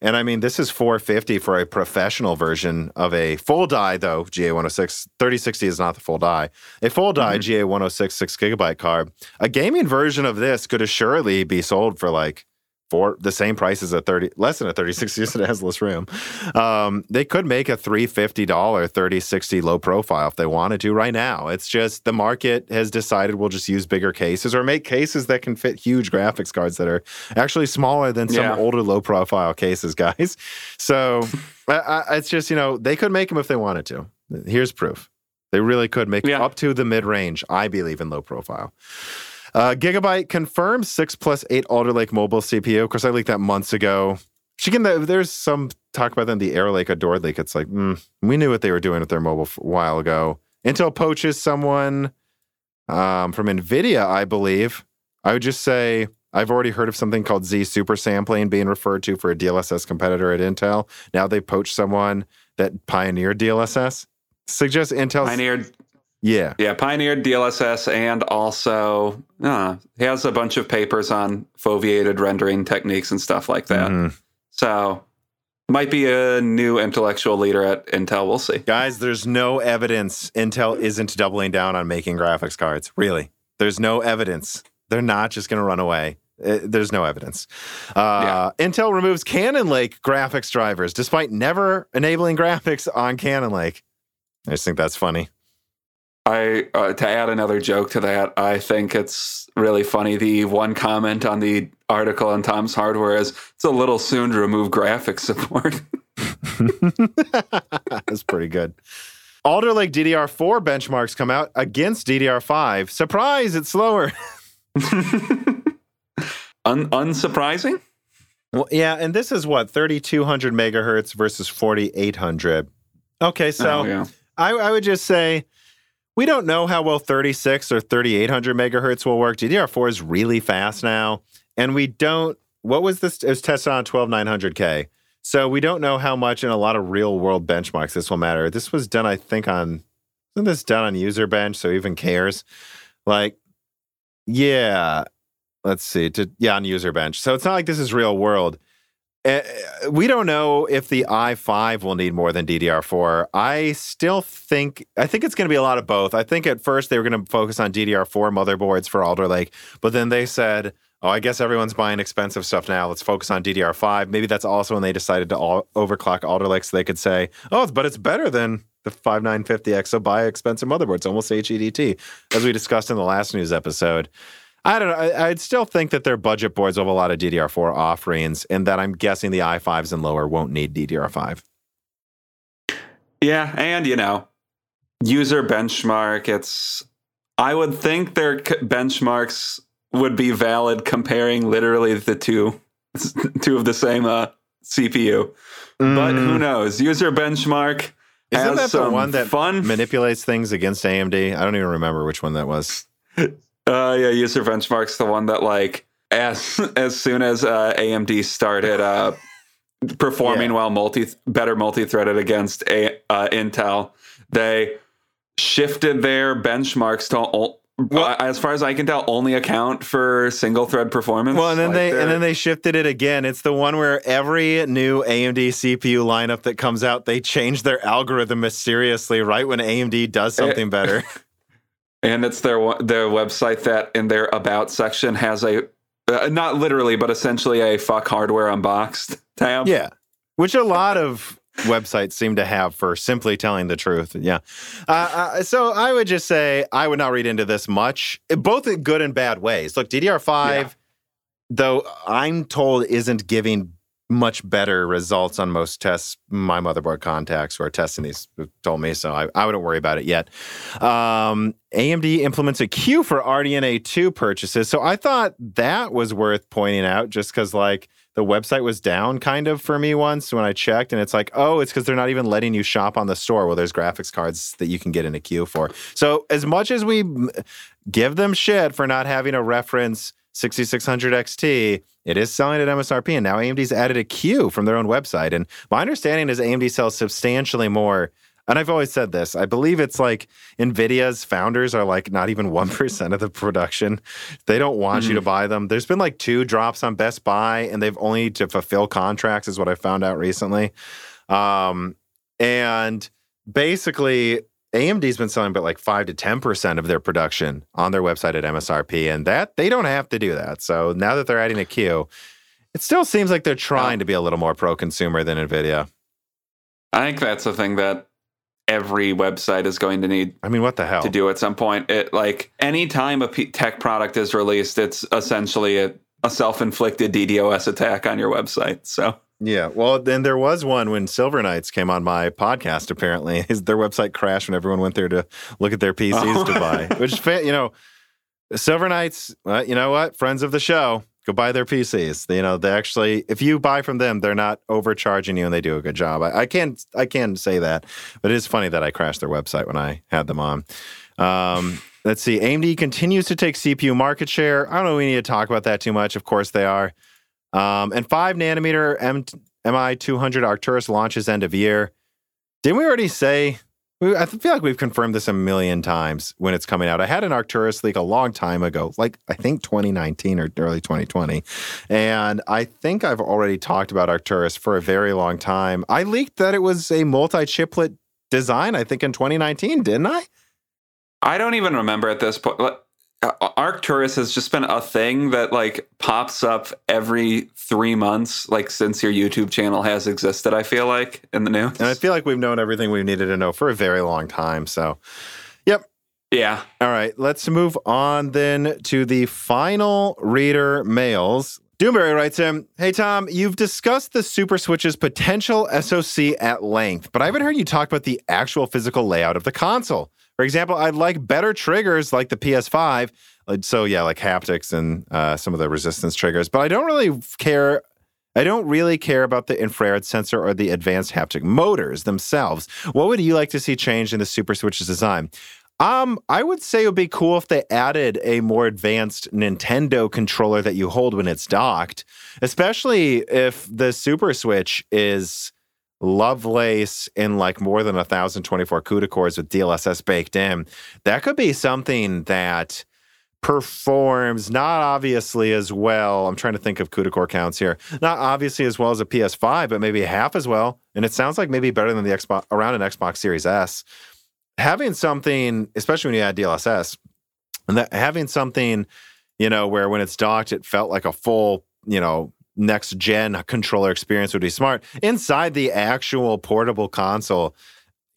And I mean, this is four hundred fifty dollars for a professional version of a full die, though, G A one oh six. thirty sixty is not the full die. A full die mm-hmm. G A one oh six six gigabyte card. A gaming version of this could assuredly be sold for like four, the same price as a thirty, less than a thirty sixty because it has less room. Um, they could make a three hundred fifty dollars thirty sixty low profile if they wanted to right now. It's just the market has decided we'll just use bigger cases or make cases that can fit huge graphics cards that are actually smaller than some yeah. older low profile cases, guys. So I, I, it's just, you know, they could make them if they wanted to. Here's proof. They really could make yeah. up to the mid-range. I believe in low profile. Uh, Gigabyte confirms six plus eight Alder Lake mobile C P U. Of course, I leaked that months ago. Again, there's some talk about them, the Air Lake, Adored Lake. It's like, mm, we knew what they were doing with their mobile a while ago. Intel poaches someone um, from NVIDIA, I believe. I would just say I've already heard of something called Z super sampling being referred to for a D L S S competitor at Intel. Now they poached someone that pioneered D L S S. Suggests Intel pioneered. Yeah. Yeah, pioneered D L S S and also uh, he has a bunch of papers on foveated rendering techniques and stuff like that. Mm. So might be a new intellectual leader at Intel. We'll see. Guys, there's no evidence Intel isn't doubling down on making graphics cards. Really. There's no evidence. They're not just going to run away. It, there's no evidence. Uh, yeah. Intel removes Cannon Lake graphics drivers despite never enabling graphics on Cannon Lake. I just think that's funny. I uh, to add another joke to that, I think it's really funny. The one comment on the article on Tom's Hardware is, it's a little soon to remove graphics support. That's pretty good. Alder Lake D D R four benchmarks come out against D D R five. Surprise, it's slower. Un- unsurprising? Well, yeah, and this is what, thirty-two hundred megahertz versus forty-eight hundred. Okay, so oh, yeah. I, I would just say, we don't know how well thirty-six or thirty-eight hundred megahertz will work. D D R four is really fast now. And we don't, what was this? It was tested on twelve nine hundred K. So we don't know how much in a lot of real world benchmarks this will matter. This was done, I think, on, isn't this done on user bench? So even cares? Like, yeah, let's see. To, yeah, on user bench. So it's not like this is real world. Uh, we don't know if the i five will need more than D D R four. I still think, I think it's going to be a lot of both. I think at first they were going to focus on D D R four motherboards for Alder Lake, but then they said, oh, I guess everyone's buying expensive stuff now. Let's focus on D D R five. Maybe that's also when they decided to all overclock Alder Lake so they could say, oh, but it's better than the fifty-nine fifty X, so buy expensive motherboards, almost H E D T, as we discussed in the last news episode. I don't know. I, I'd still think that their budget boards have a lot of D D R four offerings and that I'm guessing the i fives and lower won't need D D R five. Yeah, and, you know, user benchmark, it's... I would think their c- benchmarks would be valid comparing literally the two, two of the same uh, C P U. Mm. But who knows? User benchmark Isn't has that some the one that fun... manipulates things against A M D? I don't even remember which one that was. Uh, yeah, user benchmark's the one that, like, as as soon as uh, A M D started uh, performing yeah. well, multi better multi-threaded against A, uh, Intel, they shifted their benchmarks to, o- well, as far as I can tell, only account for single-thread performance. Well, and then like they and then they shifted it again. It's the one where every new A M D C P U lineup that comes out, they change their algorithm mysteriously right when A M D does something it, better. And it's their their website that in their about section has a, uh, not literally, but essentially a fuck hardware unboxed tab. Yeah, which a lot of websites seem to have for simply telling the truth. Yeah. Uh, uh, so I would just say I would not read into this much, both in good and bad ways. Look, D D R five, yeah. though I'm told isn't giving much better results on most tests. My motherboard contacts who are testing these told me, so I, I wouldn't worry about it yet. Um, A M D implements a queue for R D N A two purchases, so I thought that was worth pointing out just because, like, the website was down kind of for me once when I checked, and it's like, oh, it's because they're not even letting you shop on the store. Well, there's graphics cards that you can get in a queue for. So as much as we give them shit for not having a reference sixty-six hundred X T, it is selling at M S R P, and now A M D's added a queue from their own website. And my understanding is A M D sells substantially more And I've always said this, I believe it's like NVIDIA's founders are like not even one percent of the production. They don't want mm. you to buy them. There's been like two drops on Best Buy, and they've only to fulfill contracts is what I found out recently. Um, and basically, A M D's been selling but like five to ten percent of their production on their website at M S R P, and that they don't have to do that. So now that they're adding a queue, it still seems like they're trying to be a little more pro-consumer than NVIDIA. I think that's the thing that every website is going to need. I mean, what the hell to do at some point? It like any time a P- tech product is released, it's essentially a, a self-inflicted DDoS attack on your website. So yeah, well, then there was one when Silver Knights came on my podcast. Apparently, their website crashed when everyone went there to look at their P Cs oh. to buy. Which you know, Silver Knights, uh, you know what? Friends of the show, go buy their P Cs. They, you know, they actually, if you buy from them, they're not overcharging you, and they do a good job. I, I can I can say that, but it is funny that I crashed their website when I had them on. Um, let's see, A M D continues to take C P U market share. I don't know if we need to talk about that too much. Of course, they are. Um, and five nanometer M- M I two hundred Arcturus launches end of year. Didn't we already say? We, I feel like we've confirmed this a million times when it's coming out. I had an Arcturus leak a long time ago, like I think twenty nineteen or early twenty twenty. And I think I've already talked about Arcturus for a very long time. I leaked that it was a multi-chiplet design, I think in twenty nineteen, didn't I? I don't even remember at this point. Arcturus has just been a thing that like pops up every three months, like since your YouTube channel has existed, I feel like, in the news. And I feel like we've known everything we've needed to know for a very long time. So, yep. Yeah. All right. Let's move on then to the final reader mails. Doomberry writes him, "Hey, Tom, you've discussed the Super Switch's potential S O C at length, but I haven't heard you talk about the actual physical layout of the console. For example, I'd like better triggers like the P S five. So yeah, like haptics and uh, some of the resistance triggers. But I don't really care. I don't really care about the infrared sensor or the advanced haptic motors themselves. What would you like to see changed in the Super Switch's design?" Um, I would say it would be cool if they added a more advanced Nintendo controller that you hold when it's docked, especially if the Super Switch is Lovelace in like more than one thousand twenty-four CUDA cores with D L S S baked in. That could be something that performs not obviously as well. I'm trying to think of CUDA core counts here. Not obviously as well as a P S five, but maybe half as well. And it sounds like maybe better than the Xbox, around an Xbox Series S. Having something, especially when you add D L S S, and that having something, you know, where when it's docked, it felt like a full, you know, next-gen controller experience would be smart. Inside the actual portable console,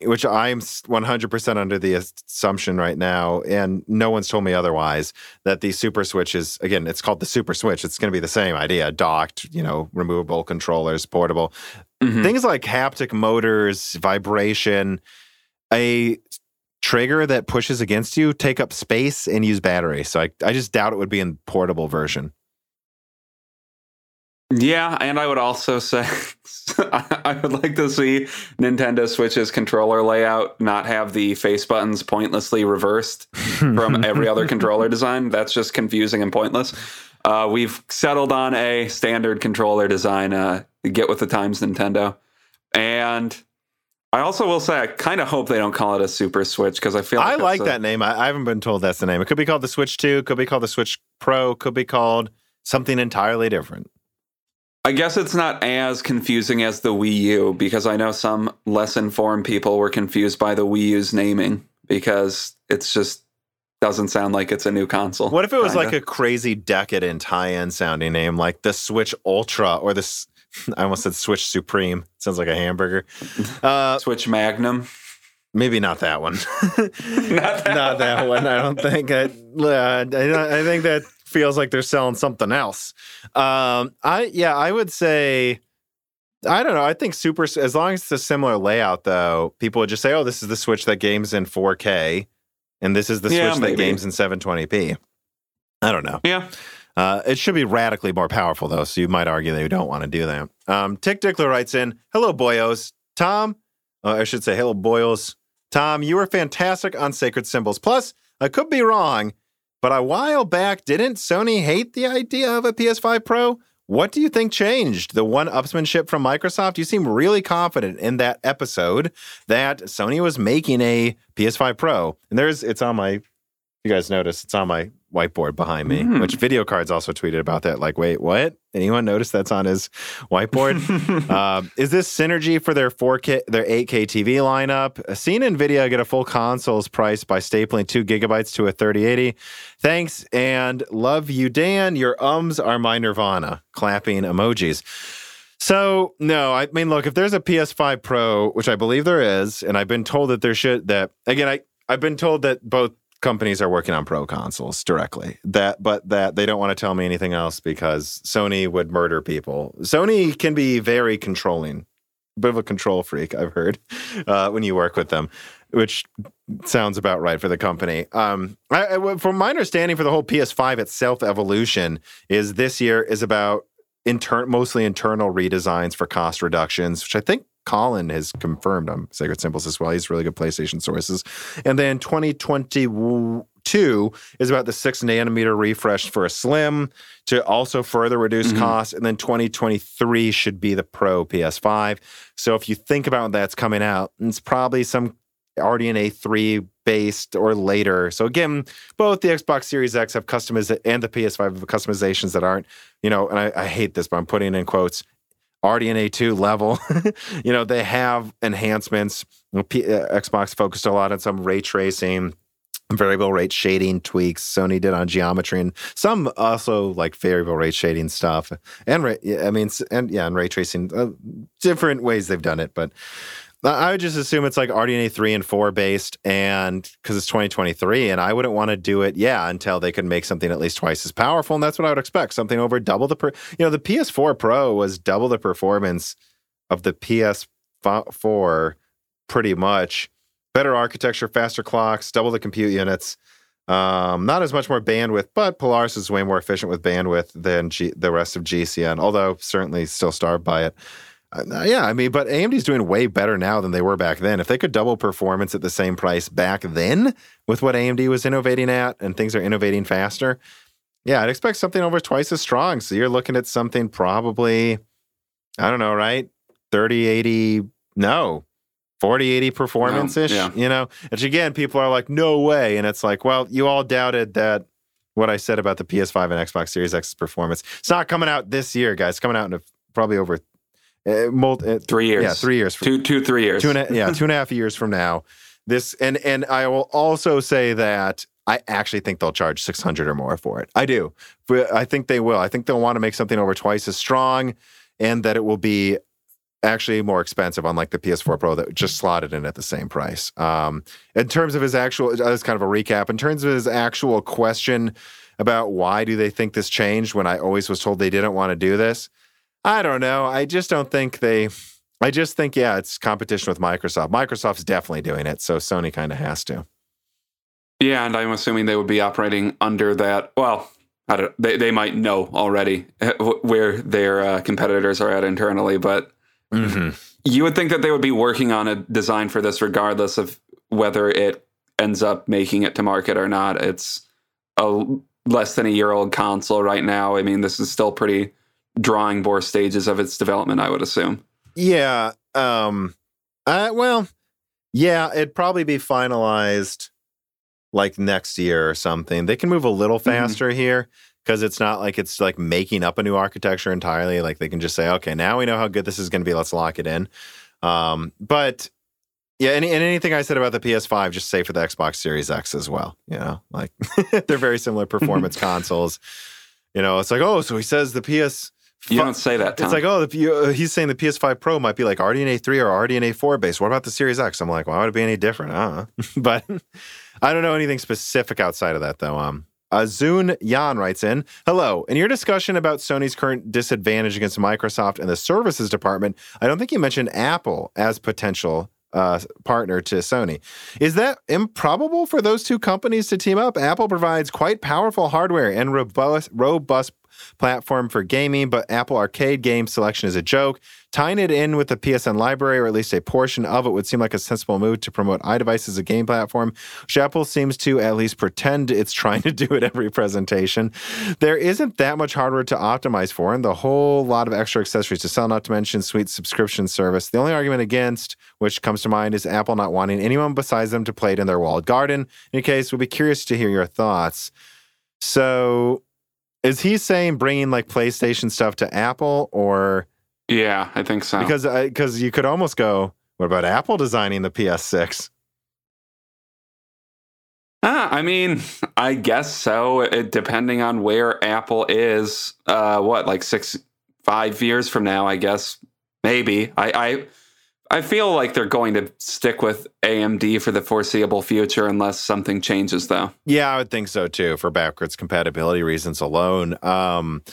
which I'm one hundred percent under the assumption right now, and no one's told me otherwise, that the Super Switch is, again, it's called the Super Switch. It's going to be the same idea, docked, you know, removable controllers, portable. Mm-hmm. Things like haptic motors, vibration, a trigger that pushes against you, take up space and use battery. So I, I just doubt it would be in portable version. Yeah, and I would also say I would like to see Nintendo Switch's controller layout not have the face buttons pointlessly reversed from every other controller design. That's just confusing and pointless. Uh, we've settled on a standard controller design, uh, get with the times, Nintendo. And I also will say I kind of hope they don't call it a Super Switch, because I feel like I like a, that name. I, I haven't been told that's the name. It could be called the Switch two, could be called the Switch Pro, could be called something entirely different. I guess it's not as confusing as the Wii U, because I know some less informed people were confused by the Wii U's naming, because it's just doesn't sound like it's a new console. What if it was kinda like a crazy decadent high-end sounding name, like the Switch Ultra or the, I almost said Switch Supreme. Sounds like a hamburger. Uh, Switch Magnum. Maybe not that one. not, that not that one. I don't think. I, uh, I, I think that feels like they're selling something else. Um, I yeah, I would say, I don't know. I think super, as long as it's a similar layout, though, people would just say, "Oh, this is the Switch that games in four K, and this is the yeah, Switch maybe. that games in seven twenty p." I don't know. Yeah, uh, it should be radically more powerful, though. So you might argue that you don't want to do that. Um, Tick Dickler writes in, "Hello, boyos. Tom, uh, I should say, hello, boyos. Tom, you were fantastic on Sacred Symbols. Plus, I could be wrong, but a while back, didn't Sony hate the idea of a P S five Pro? What do you think changed? The one-upsmanship from Microsoft? You seem really confident in that episode that Sony was making a P S five Pro. And there's, it's on my, you guys notice, it's on my whiteboard behind me, mm. which Video Cards also tweeted about that. Like, wait, what? Anyone notice that's on his whiteboard? uh, is this synergy for their four K, their eight K T V lineup? Seeing NVIDIA get a full console's price by stapling two gigabytes to a thirty eighty. Thanks and love you, Dan. Your ums are my nirvana. Clapping emojis. So, no, I mean, look, if there's a P S five Pro, which I believe there is, and I've been told that there should, that, again, I, I've been told that both companies are working on pro consoles directly, that but that they don't want to tell me anything else because Sony would murder people. Sony can be very controlling, a bit of a control freak, I've heard, uh, when you work with them, which sounds about right for the company. Um, I, I, from my understanding, for the whole P S five itself evolution is this year is about inter- mostly internal redesigns for cost reductions, which I think Colin has confirmed on Sacred Symbols as well. He's really good PlayStation sources. And then twenty twenty-two is about the six nanometer refresh for a Slim to also further reduce mm-hmm. costs. And then twenty twenty-three should be the Pro P S five. So if you think about that's coming out, it's probably some R D N A three based or later. So again, both the Xbox Series X have customiz- and the P S five have customizations that aren't, you know, and I, I hate this, but I'm putting in quotes, R D N A two level. You know, they have enhancements. P- Xbox focused a lot on some ray tracing, variable rate shading tweaks. Sony did on geometry and some also like variable rate shading stuff. And ra- I mean, and yeah, and ray tracing, uh, different ways they've done it. But I would just assume it's like R D N A three and four based, and because it's twenty twenty-three, and I wouldn't want to do it, yeah, until they could make something at least twice as powerful, and that's what I would expect, something over double the, per- you know, the P S four Pro was double the performance of the P S four, pretty much. Better architecture, faster clocks, double the compute units, um, not as much more bandwidth, but Polaris is way more efficient with bandwidth than G- the rest of G C N, although certainly still starved by it. Uh, yeah, I mean, but A M D's doing way better now than they were back then. If they could double performance at the same price back then with what A M D was innovating at, and things are innovating faster, yeah, I'd expect something over twice as strong. So you're looking at something probably, I don't know, right? thirty eighty, no, forty eighty performance-ish, no, yeah. you know? Which again, people are like, no way. And it's like, well, you all doubted that what I said about the P S five and Xbox Series X's performance. It's not coming out this year, guys. It's coming out in a, probably over... Uh, multi, uh, three years. Yeah, three years. From, two, two, three years. Two and a, yeah, two and a half years from now. This and and I will also say that I actually think they'll charge six hundred dollars or more for it. I do. But I think they will. I think they'll want to make something over twice as strong, and that it will be actually more expensive, unlike the P S four Pro that just slotted in at the same price. Um, in terms of his actual, that's kind of a recap. In terms of his actual question about why do they think this changed when I always was told they didn't want to do this, I don't know. I just don't think they, I just think, yeah, it's competition with Microsoft. Microsoft's definitely doing it, so Sony kind of has to. Yeah, and I'm assuming they would be operating under that. Well, I don't, they, they might know already where their uh, competitors are at internally, but mm-hmm. you would think that they would be working on a design for this regardless of whether it ends up making it to market or not. It's a less than a year old console right now. I mean, this is still pretty... drawing board stages of its development, I would assume. Yeah. Um, uh, well, yeah, it'd probably be finalized like next year or something. They can move a little faster mm-hmm. here because it's not like it's like making up a new architecture entirely. Like they can just say, okay, now we know how good this is going to be. Let's lock it in. Um, but yeah, and, and anything I said about the P S five, just say for the Xbox Series X as well. You know, like they're very similar performance consoles. You know, it's like, oh, so he says the P S... You don't say that, Tom. It's like, oh, the P- uh, he's saying the P S five Pro might be like R D N A three or R D N A four based. What about the Series X? I'm like, why would it be any different? Uh But I don't know anything specific outside of that, though. Um, Azun Yan writes in, hello, in your discussion about Sony's current disadvantage against Microsoft and the services department, I don't think you mentioned Apple as potential uh, partner to Sony. Is that improbable for those two companies to team up? Apple provides quite powerful hardware and robust, robust platform for gaming, but Apple Arcade game selection is a joke. Tying it in with the P S N library, or at least a portion of it, would seem like a sensible move to promote iDevice as a game platform, which Apple seems to at least pretend it's trying to do at every presentation. There isn't that much hardware to optimize for, and the whole lot of extra accessories to sell, not to mention Suite subscription service. The only argument against, which comes to mind, is Apple not wanting anyone besides them to play it in their walled garden. In any case, we'll be curious to hear your thoughts. So, is he saying bringing, like, PlayStation stuff to Apple, or... Yeah, I think so. Because uh, because you could almost go, what about Apple designing the P S six? Ah, I mean, I guess so. It, depending on where Apple is, uh, what, like six, five years from now, I guess. Maybe. I, I, I feel like they're going to stick with A M D for the foreseeable future unless something changes, though. Yeah, I would think so, too, for backwards compatibility reasons alone. Um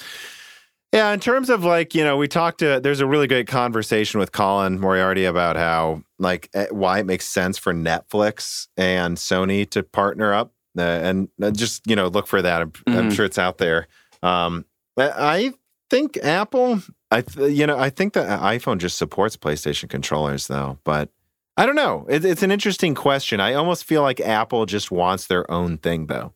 Yeah, in terms of, like, you know, we talked to, there's a really great conversation with Colin Moriarty about how, like, why it makes sense for Netflix and Sony to partner up uh, and just, you know, look for that. I'm, mm-hmm. I'm sure it's out there. Um, I think Apple, I th- you know, I think the iPhone just supports PlayStation controllers, though. But I don't know. It, it's an interesting question. I almost feel like Apple just wants their own thing, though.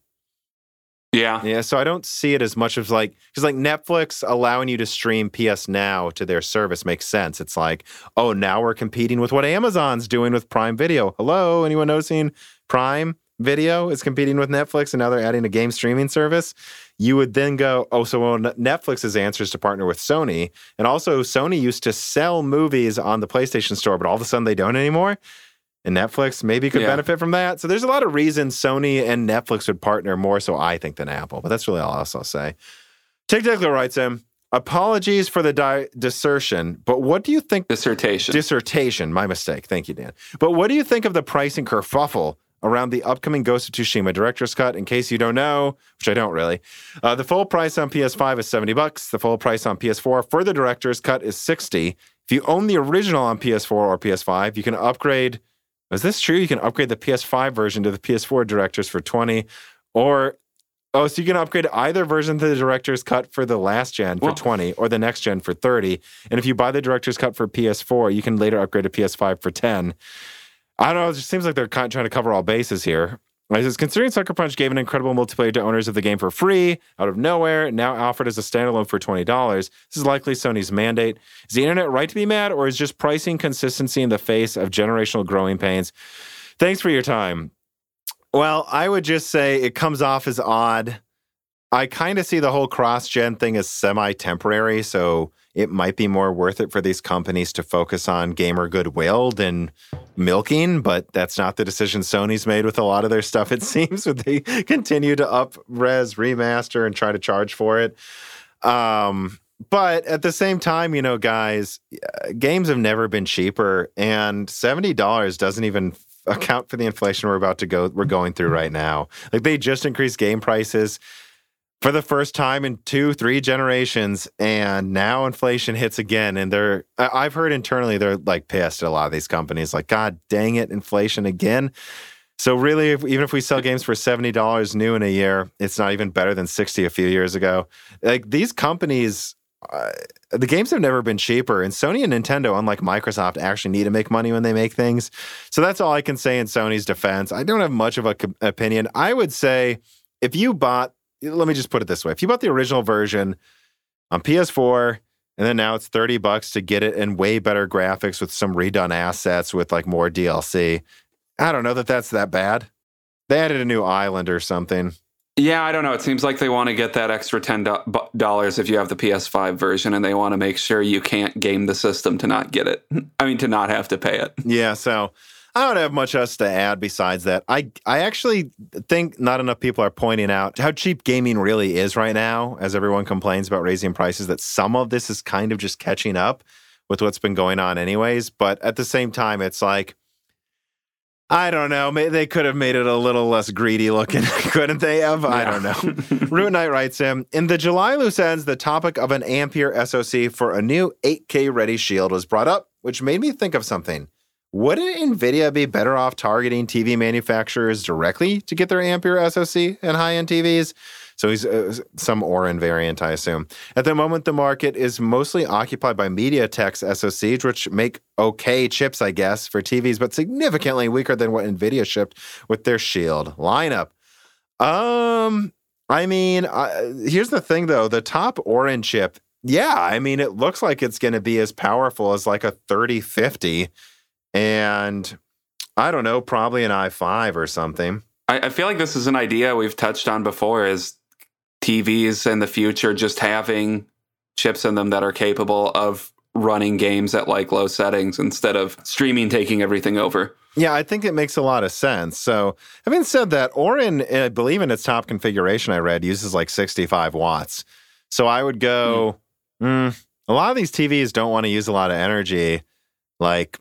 Yeah. Yeah, so I don't see it as much as, like, because, like, Netflix allowing you to stream P S Now to their service makes sense. It's like, oh, now we're competing with what Amazon's doing with Prime Video. Hello, anyone noticing Prime Video is competing with Netflix and now they're adding a game streaming service? You would then go, oh, so well, Netflix's answer is to partner with Sony. And also, Sony used to sell movies on the PlayStation Store, but all of a sudden they don't anymore. And Netflix maybe could yeah. benefit from that. So there's a lot of reasons Sony and Netflix would partner more so, I think, than Apple. But that's really all else I'll say. Tig Dickler writes him, apologies for the di- dissertation, but what do you think... Dissertation. Dissertation. My mistake. Thank you, Dan. But what do you think of the pricing kerfuffle around the upcoming Ghost of Tsushima Director's Cut? In case you don't know, which I don't really, uh, the full price on P S five is seventy bucks. The full price on P S four for the Director's Cut is sixty. If you own the original on P S four or P S five, you can upgrade... Is this true? You can upgrade the P S five version to the P S four Director's for twenty, or oh, so you can upgrade either version to the Director's Cut for the last gen for Whoa. twenty, or the next gen for thirty. And if you buy the Director's Cut for P S four, you can later upgrade to P S five for ten. I don't know. It just seems like they're kind of trying to cover all bases here. I says, considering Sucker Punch gave an incredible multiplayer to owners of the game for free, out of nowhere, now offered as a standalone for twenty dollars. This is likely Sony's mandate. Is the internet right to be mad, or is just pricing consistency in the face of generational growing pains? Thanks for your time. Well, I would just say it comes off as odd. I kind of see the whole cross-gen thing as semi-temporary, so it might be more worth it for these companies to focus on gamer goodwill than milking, but that's not the decision Sony's made with a lot of their stuff, it seems, when they continue to up-res, remaster, and try to charge for it. Um, but at the same time, you know, guys, games have never been cheaper, and seventy dollars doesn't even... account for the inflation we're about to go, we're going through right now. Like, they just increased game prices for the first time in two, three generations, and now inflation hits again. And they're, I've heard internally, they're like pissed at a lot of these companies, like, God dang it, inflation again. So really, if, even if we sell games for seventy dollars new in a year, it's not even better than sixty a few years ago. Like, these companies, uh, the games have never been cheaper, and Sony and Nintendo, unlike Microsoft, actually need to make money when they make things. So that's all I can say in Sony's defense. I don't have much of an co- opinion. I would say if you bought, let me just put it this way. If you bought the original version on P S four, and then now it's thirty bucks to get it in way better graphics with some redone assets with, like, more D L C, I don't know that that's that bad. They added a new island or something. Yeah, I don't know. It seems like they want to get that extra ten dollars if you have the P S five version, and they want to make sure you can't game the system to not get it. I mean, to not have to pay it. Yeah, so I don't have much else to add besides that. I, I actually think not enough people are pointing out how cheap gaming really is right now, as everyone complains about raising prices, that some of this is kind of just catching up with what's been going on anyways. But at the same time, it's like, I don't know. Maybe they could have made it a little less greedy looking, couldn't they have? Yeah. I don't know. Root Knight writes him, in the July loose ends, the topic of an Ampere S O C for a new eight K ready shield was brought up, which made me think of something. Wouldn't NVIDIA be better off targeting T V manufacturers directly to get their Ampere S O C and high-end T Vs? So he's uh, some Orin variant, I assume. At the moment, the market is mostly occupied by MediaTek's S O Cs, which make okay chips, I guess, for T Vs, but significantly weaker than what NVIDIA shipped with their Shield lineup. Um, I mean, uh, here's the thing, though. The top Orin chip, yeah, I mean, it looks like it's going to be as powerful as like a thirty fifty, and I don't know, probably an i five or something. I, I feel like this is an idea we've touched on before, is T Vs in the future just having chips in them that are capable of running games at like low settings instead of streaming taking everything over. Yeah, I think it makes a lot of sense. So having said that, Orin, I believe in its top configuration I read, uses like sixty-five watts. So I would go, mm. Mm, a lot of these T Vs don't want to use a lot of energy. Like,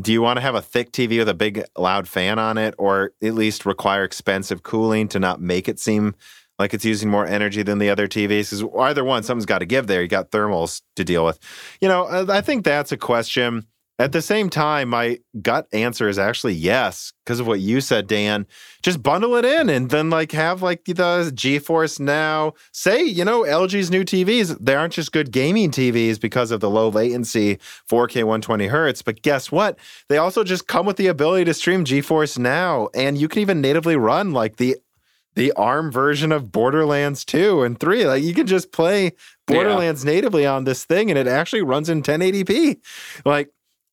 do you want to have a thick T V with a big, loud fan on it, or at least require expensive cooling to not make it seem like it's using more energy than the other T Vs? Because either one, something's got to give there. You got thermals to deal with. You know, I think that's a question. At the same time, my gut answer is actually yes, because of what you said, Dan. Just bundle it in and then like have like the GeForce Now. Say, you know, L G's new T Vs, they aren't just good gaming T Vs because of the low latency four K one twenty hertz, but guess what? They also just come with the ability to stream GeForce Now, and you can even natively run like the the ARM version of Borderlands two and three. Like, you can just play Borderlands yeah. natively on this thing, and it actually runs in ten eighty p. Like,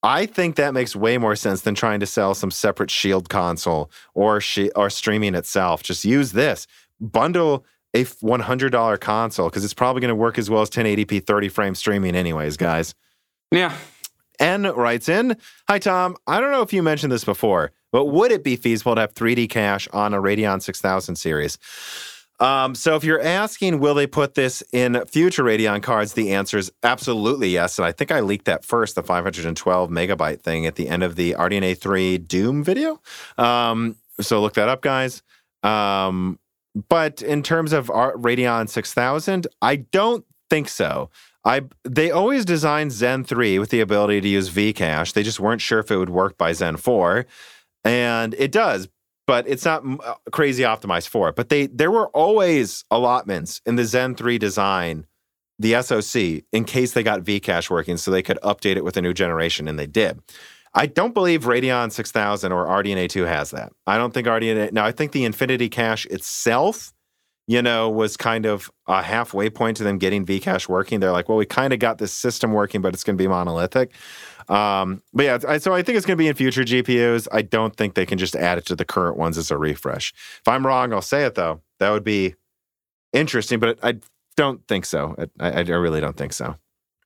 I think that makes way more sense than trying to sell some separate Shield console or she, or streaming itself. Just use this. Bundle a one hundred dollars console, because it's probably going to work as well as ten eighty p thirty frame streaming anyways, guys. Yeah. N writes in, "Hi, Tom. I don't know if you mentioned this before, but would it be feasible to have three D cache on a Radeon six thousand series?" Um, so if you're asking, will they put this in future Radeon cards, the answer is absolutely yes. And I think I leaked that first, the five twelve megabyte thing at the end of the R D N A three Doom video. Um, so look that up, guys. Um, but in terms of our Radeon six thousand, I don't think so. I, they always designed Zen three with the ability to use Vcache. They just weren't sure if it would work by Zen four. And it does. But it's not crazy optimized for it. But they there were always allotments in the Zen three design, the S O C, in case they got Vcache working so they could update it with a new generation, and they did. I don't believe Radeon six thousand or R D N A two has that. I don't think R D N A... Now, I think the Infinity Cache itself, you know, was kind of a halfway point to them getting Vcache working. They're like, well, we kind of got this system working, but it's going to be monolithic. Um, but yeah, I, so I think it's going to be in future G P Us. I don't think they can just add it to the current ones as a refresh. If I'm wrong, I'll say it though. That would be interesting, but I don't think so. I, I really don't think so.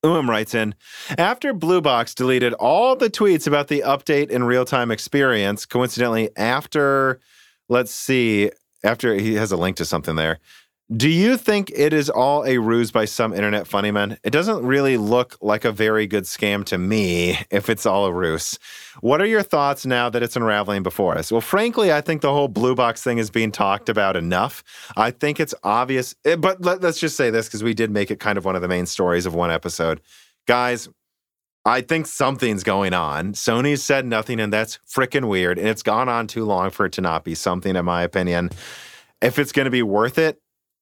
Um writes in, "After Blue Box deleted all the tweets about the update and real-time experience, coincidentally after, let's see, after he has a link to something there, do you think it is all a ruse by some internet funnyman? It doesn't really look like a very good scam to me if it's all a ruse. What are your thoughts now that it's unraveling before us?" Well, frankly, I think the whole Blue Box thing is being talked about enough. I think it's obvious, but let, let's just say this because we did make it kind of one of the main stories of one episode. Guys, I think something's going on. Sony's said nothing, and that's freaking weird, and it's gone on too long for it to not be something, in my opinion. If it's going to be worth it,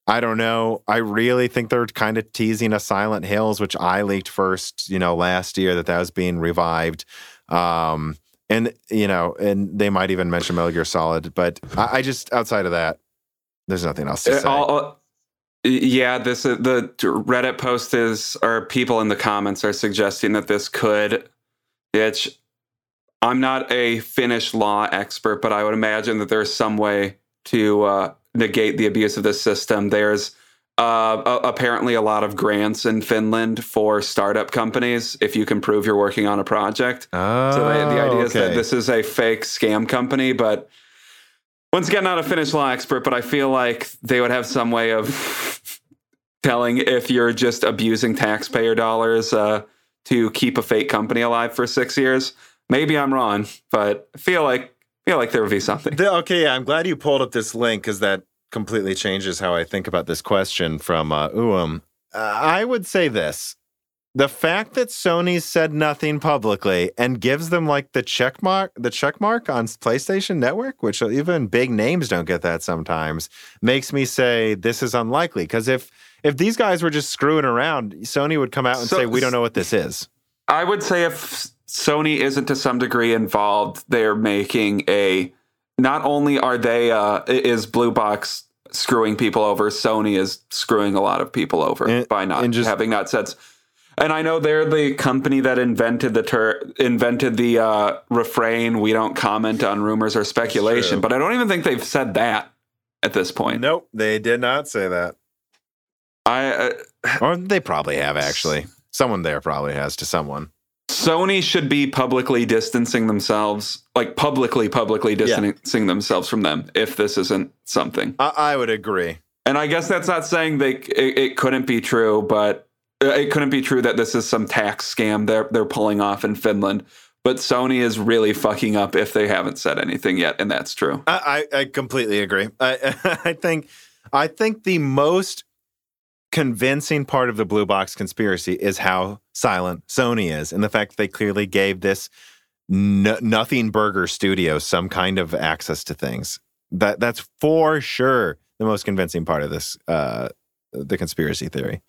I don't know. I really think they're kind of teasing a Silent Hills, which I leaked first, you know, last year that that was being revived. Um, and, you know, and they might even mention Metal Gear Solid, but I, I just, outside of that, there's nothing else to say. I'll, I'll, yeah, this is, the Reddit post is, or people in the comments are suggesting that this could, which I'm not a Finnish law expert, but I would imagine that there's some way to, uh, negate the abuse of this system. There's uh, a- apparently a lot of grants in Finland for startup companies if you can prove you're working on a project. Oh, so the, the idea okay. is that this is a fake scam company, but once again, not a Finnish law expert, but I feel like they would have some way of telling if you're just abusing taxpayer dollars uh, to keep a fake company alive for six years. Maybe I'm wrong, but I feel like Yeah, like there would be something. The, okay, yeah, I'm glad you pulled up this link because that completely changes how I think about this question from uh, Uum. Uh, I would say this. The fact that Sony said nothing publicly and gives them like the check mark, the check mark on PlayStation Network, which even big names don't get that sometimes, makes me say this is unlikely. Because if if these guys were just screwing around, Sony would come out and so, say, we don't know what this is. I would say if Sony isn't to some degree involved, they're making a, not only are they, uh, is Blue Box screwing people over, Sony is screwing a lot of people over and, by not just, having not said. And I know they're the company that invented the ter- invented the uh, refrain, we don't comment on rumors or speculation, but I don't even think they've said that at this point. Nope, they did not say that. I uh, Or they probably have, actually. Someone there probably has to someone. Sony should be publicly distancing themselves, like publicly, publicly distancing yeah. themselves from them if this isn't something. I, I would agree. And I guess that's not saying they it, it couldn't be true, but it couldn't be true that this is some tax scam they're they're pulling off in Finland. But Sony is really fucking up if they haven't said anything yet, and that's true. I, I, I completely agree. I, I think I think the most convincing part of the Blue Box conspiracy is how silent Sony is, and the fact that they clearly gave this n- nothing burger studio some kind of access to things. That that's for sure the most convincing part of this, uh, the conspiracy theory.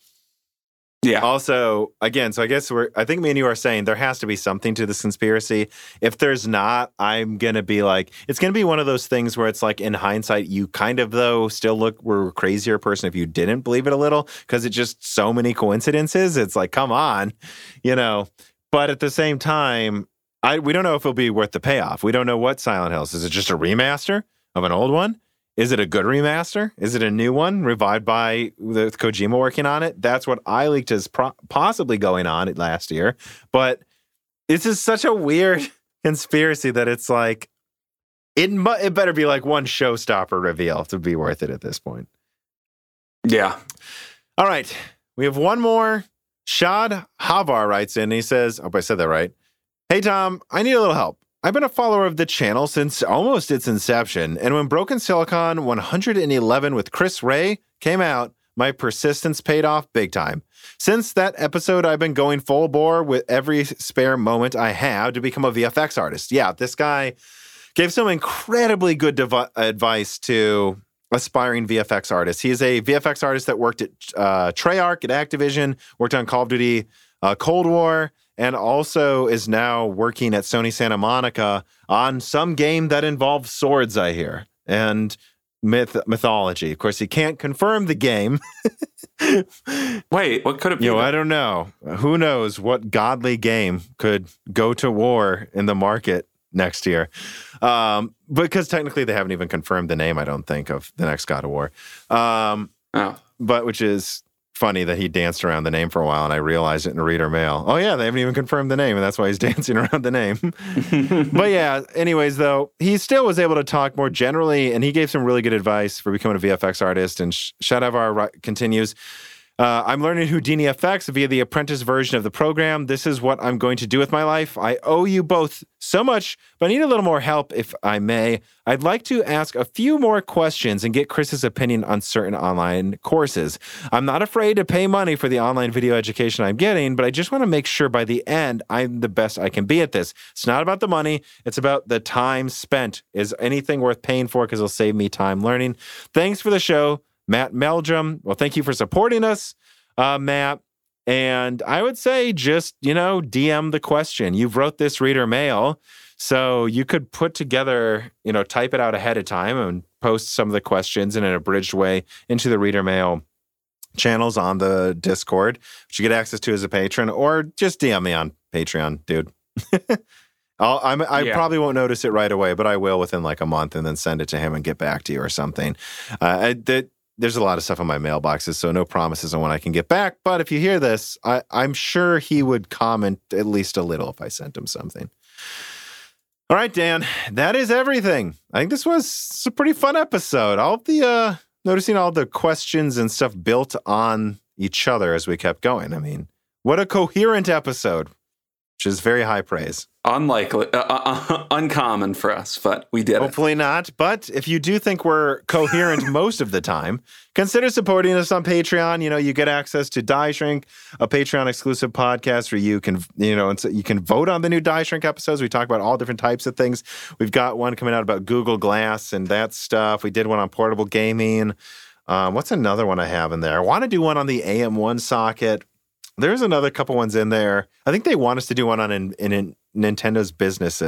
Yeah. Also, again, so I guess we're, I think me and you are saying there has to be something to this conspiracy. If there's not, I'm going to be like, it's going to be one of those things where it's like, in hindsight, you kind of, though, still look, we're a crazier person if you didn't believe it a little, because it's just so many coincidences. It's like, come on, you know. But at the same time, I we don't know if it'll be worth the payoff. We don't know what Silent Hills is. Is it just a remaster of an old one? Is it a good remaster? Is it a new one revived by the Kojima working on it? That's what I leaked as pro- possibly going on last year. But this is such a weird conspiracy that it's like, it, mu- it better be like one showstopper reveal to be worth it at this point. Yeah. All right. We have one more. Shad Havar writes in. He says, I hope I said that right. Hey, Tom, I need a little help. I've been a follower of the channel since almost its inception, and when Broken Silicon one eleven with Chris Ray came out, my persistence paid off big time. Since that episode, I've been going full bore with every spare moment I have to become a V F X artist. Yeah, this guy gave some incredibly good dev- advice to aspiring V F X artists. He is a V F X artist that worked at uh, Treyarch, at Activision, worked on Call of Duty uh, Cold War, and also is now working at Sony Santa Monica on some game that involves swords, I hear, and myth mythology. Of course, he can't confirm the game. Wait, what could it be? You know, I don't know. Who knows what godly game could go to war in the market next year? Um, because technically they haven't even confirmed the name, I don't think, of the next God of War. Um, oh. But which is... funny that he danced around the name for a while, and I realized it in a reader mail. Oh, yeah, they haven't even confirmed the name, and that's why he's dancing around the name. But yeah, anyways, though, he still was able to talk more generally, and he gave some really good advice for becoming a V F X artist. And Shadavar continues, uh, I'm learning Houdini F X via the apprentice version of the program. This is what I'm going to do with my life. I owe you both so much, but I need a little more help, if I may. I'd like to ask a few more questions and get Chris's opinion on certain online courses. I'm not afraid to pay money for the online video education I'm getting, but I just want to make sure by the end I'm the best I can be at this. It's not about the money. It's about the time spent. Is anything worth paying for? Because it'll save me time learning. Thanks for the show, Matt Meldrum. Well, thank you for supporting us, uh, Matt. And I would say just, you know, D M the question. You've wrote this reader mail, so you could put together, you know, type it out ahead of time and post some of the questions in an abridged way into the reader mail channels on the Discord, which you get access to as a patron, or just D M me on Patreon, dude. I'll, I'm, I yeah. probably won't notice it right away, but I will within like a month and then send it to him and get back to you or something. Uh, I, that, There's a lot of stuff in my mailboxes, so no promises on when I can get back. But if you hear this, I, I'm sure he would comment at least a little if I sent him something. All right, Dan, that is everything. I think this was a pretty fun episode. All the uh, noticing all the questions and stuff built on each other as we kept going. I mean, what a coherent episode. which is very high praise. Unlikely, uh, uh, uncommon for us, but we did it. Hopefully not. But if you do think we're coherent most of the time, consider supporting us on Patreon. You know, you get access to Die Shrink, a Patreon exclusive podcast where you can, you know, and so you can vote on the new Die Shrink episodes. We talk about all different types of things. We've got one coming out about Google Glass and that stuff. We did one on portable gaming. Um, what's another one I have in there? I want to do one on the A M one socket. There's another couple ones in there. I think they want us to do one on an, an, an Nintendo's business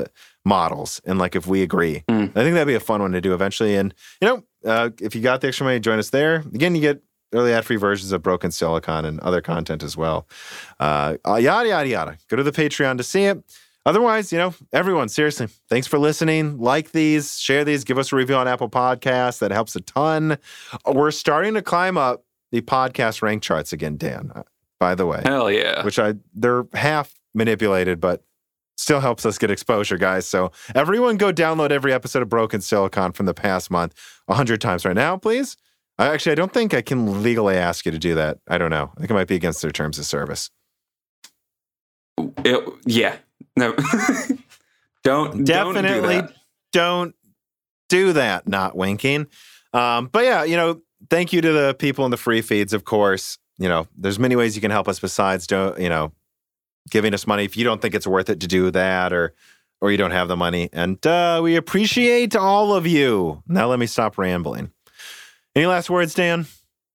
models, and like if we agree, mm. I think that'd be a fun one to do eventually. And you know, uh, if you got the extra money, join us there. Again, you get early ad-free versions of Broken Silicon and other content as well. Uh, yada yada yada. Go to the Patreon to see it. Otherwise, you know, everyone, seriously, thanks for listening. Like these, share these, give us a review on Apple Podcasts. That helps a ton. We're starting to climb up the podcast rank charts again, Dan. By the way, hell yeah. Which I they're half manipulated, but. Still helps us get exposure, guys. So everyone go download every episode of Broken Silicon from the past month one hundred times right now, please. I actually, I don't think I can legally ask you to do that. I don't know. I think it might be against their terms of service. It, yeah. No. don't Definitely don't do, don't do that. Not winking. Um, but yeah, you know, thank you to the people in the free feeds, of course. You know, there's many ways you can help us besides, don't, you know, giving us money if you don't think it's worth it to do that, or or you don't have the money. And uh, we appreciate all of you. Now let me stop rambling. Any last words, Dan?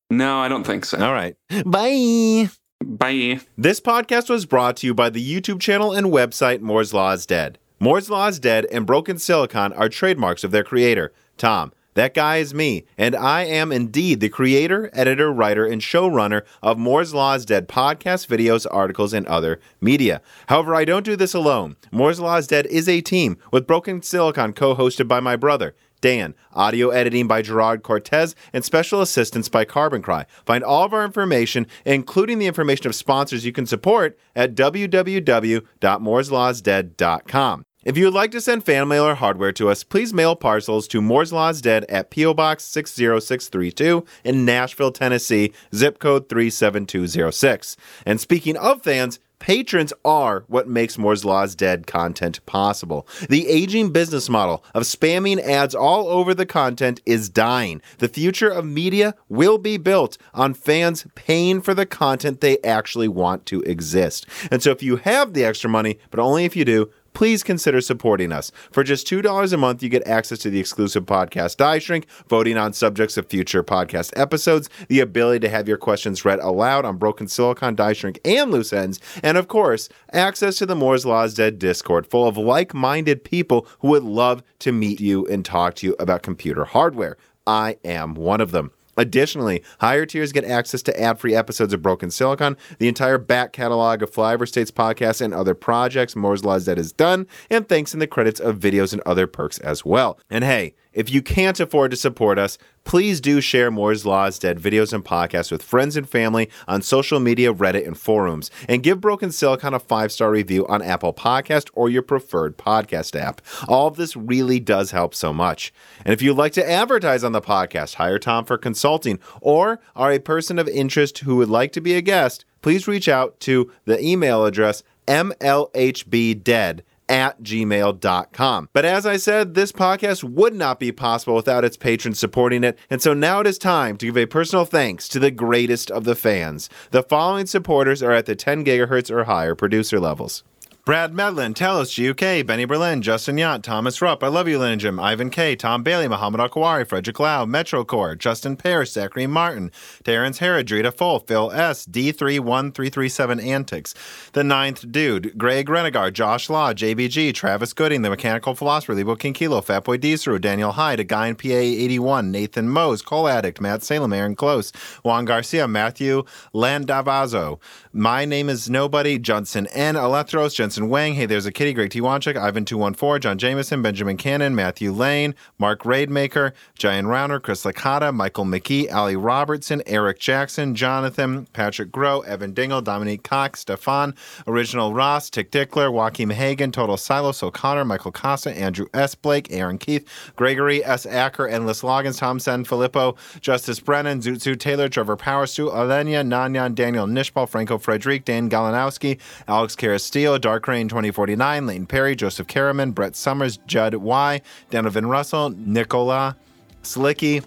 No, I don't think so. All right. Bye. Bye. This podcast was brought to you by the YouTube channel and website Moore's Law is Dead. Moore's Law is Dead and Broken Silicon are trademarks of their creator, Tom. That guy is me, and I am indeed the creator, editor, writer, and showrunner of Moore's Law is Dead podcasts, videos, articles, and other media. However, I don't do this alone. Moore's Law is Dead is a team with Broken Silicon co-hosted by my brother, Dan, audio editing by Gerard Cortez, and special assistance by Carbon Cry. Find all of our information, including the information of sponsors you can support, at w w w dot moores law is dead dot com. If you would like to send fan mail or hardware to us, please mail parcels to Moore's Law is Dead at P O. Box six oh six three two in Nashville, Tennessee, zip code three seven two zero six. And speaking of fans, patrons are what makes Moore's Law is Dead content possible. The aging business model of spamming ads all over the content is dying. The future of media will be built on fans paying for the content they actually want to exist. And so if you have the extra money, but only if you do, please consider supporting us. For just two dollars a month, you get access to the exclusive podcast Die Shrink, voting on subjects of future podcast episodes, the ability to have your questions read aloud on Broken Silicon, Die Shrink, and Loose Ends, and of course, access to the Moore's Law is Dead Discord, full of like-minded people who would love to meet you and talk to you about computer hardware. I am one of them. Additionally, higher tiers get access to ad-free episodes of Broken Silicon, the entire back catalog of Flyover States podcasts and other projects Moore's Law is Dead is done, and thanks in the credits of videos and other perks as well. And hey, if you can't afford to support us, please do share Moore's Law is Dead videos and podcasts with friends and family on social media, Reddit, and forums. And give Broken Silicon a five-star review on Apple Podcast or your preferred podcast app. All of this really does help so much. And if you'd like to advertise on the podcast, hire Tom for consulting, or are a person of interest who would like to be a guest, please reach out to the email address m l h b dead at gmail dot com. But as I said, this podcast would not be possible without its patrons supporting it, and so now it is time to give a personal thanks to the greatest of the fans. The following supporters are at the ten gigahertz or higher producer levels. Brad Medlin, Talos G U K, Benny Berlin, Justin Yant, Thomas Rupp, I Love You Lin and Jim, Ivan K, Tom Bailey, Muhammad Al-Kawari, Frederick Lau, Metrocore, Justin Parrish, Zachary Martin, Terrence Herod, Drita Full, Phil S, D three one three three seven Antics, The Ninth Dude, Greg Renegar, Josh Law, J B G, Travis Gooding, The Mechanical Philosopher, Lebo Kinkilo, Fatboy Disru, Daniel Hyde, A Guy in P A eighty-one, Nathan Mose, Cole Addict, Matt Salem, Aaron Close, Juan Garcia, Matthew Landavazo, My Name Is Nobody, Judson N, Alethros, Jensen and Wang, Hey There's a Kitty, Greg T. Wanchek, Ivan two one four, John Jameson, Benjamin Cannon, Matthew Lane, Mark Raidmaker, Giant Rounder, Chris Licata, Michael McKee, Ali Robertson, Eric Jackson, Jonathan, Patrick Groh, Evan Dingle, Dominique Cox, Stefan, Original Ross, Tick Dickler, Joachim Hagen, Total Silos, O'Connor, Michael Costa, Andrew S. Blake, Aaron Keith, Gregory S. Acker, Endless Logins, Tom Sen, Filippo, Justice Brennan, Zutsu Taylor, Trevor Power, Sue Alenia, Nanyan, Daniel Nishpal, Franco Frederick, Dan Galinowski, Alex Karasteel, Dark Crane twenty forty-nine, Lane Perry, Joseph Karaman, Brett Summers, Judd Y, Donovan Russell, Nicola Slicky,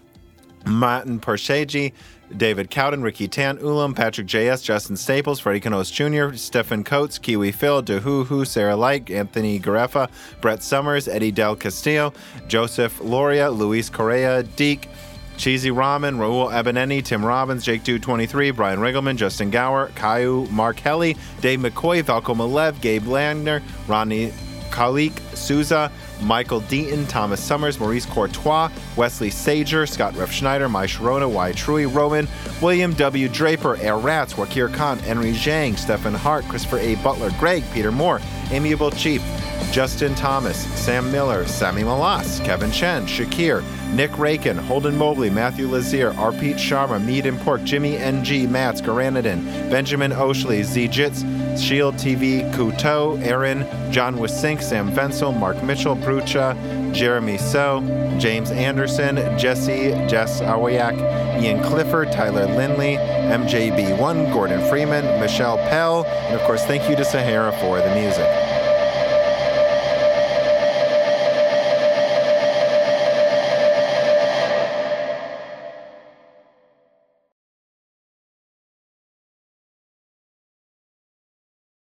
Martin Porshegi, David Cowden, Ricky Tan, Ulam, Patrick J S, Justin Staples, Freddie Canoas Junior, Stephen Coates, Kiwi Phil, DeHuhu, Sarah Light, Anthony Gareffa, Brett Summers, Eddie Del Castillo, Joseph Loria, Luis Correa, Deke, Cheesy Ramen, Raul Ebeneni, Tim Robbins, Jake Dude twenty-three, Brian Riggleman, Justin Gower, Caillou Markelli, Dave McCoy, Valko Malev, Gabe Landner, Ronnie Khalik, Souza, Michael Deaton, Thomas Summers, Maurice Courtois, Wesley Sager, Scott Ruff Schneider, Mai Sharona, Y. Truy, Roman, William W. Draper, Air Rats, Wakir Khan, Henry Zhang, Stephen Hart, Christopher A. Butler, Greg, Peter Moore, Amiable Chief, Justin Thomas, Sam Miller, Sammy Malas, Kevin Chen, Shakir, Nick Rakin, Holden Mobley, Matthew Lazier, Arpit Sharma, Meat and Pork, Jimmy N G, Mats Garanadin, Benjamin Oshley, Z-Jits, Shield T V, Couteau, Aaron, John Wasink, Sam Venzel, Mark Mitchell, Brucha, Jeremy So, James Anderson, Jesse Jess Awayak, Ian Clifford, Tyler Lindley, M J B one, Gordon Freeman, Michelle Pell, and of course thank you to Sahara for the music.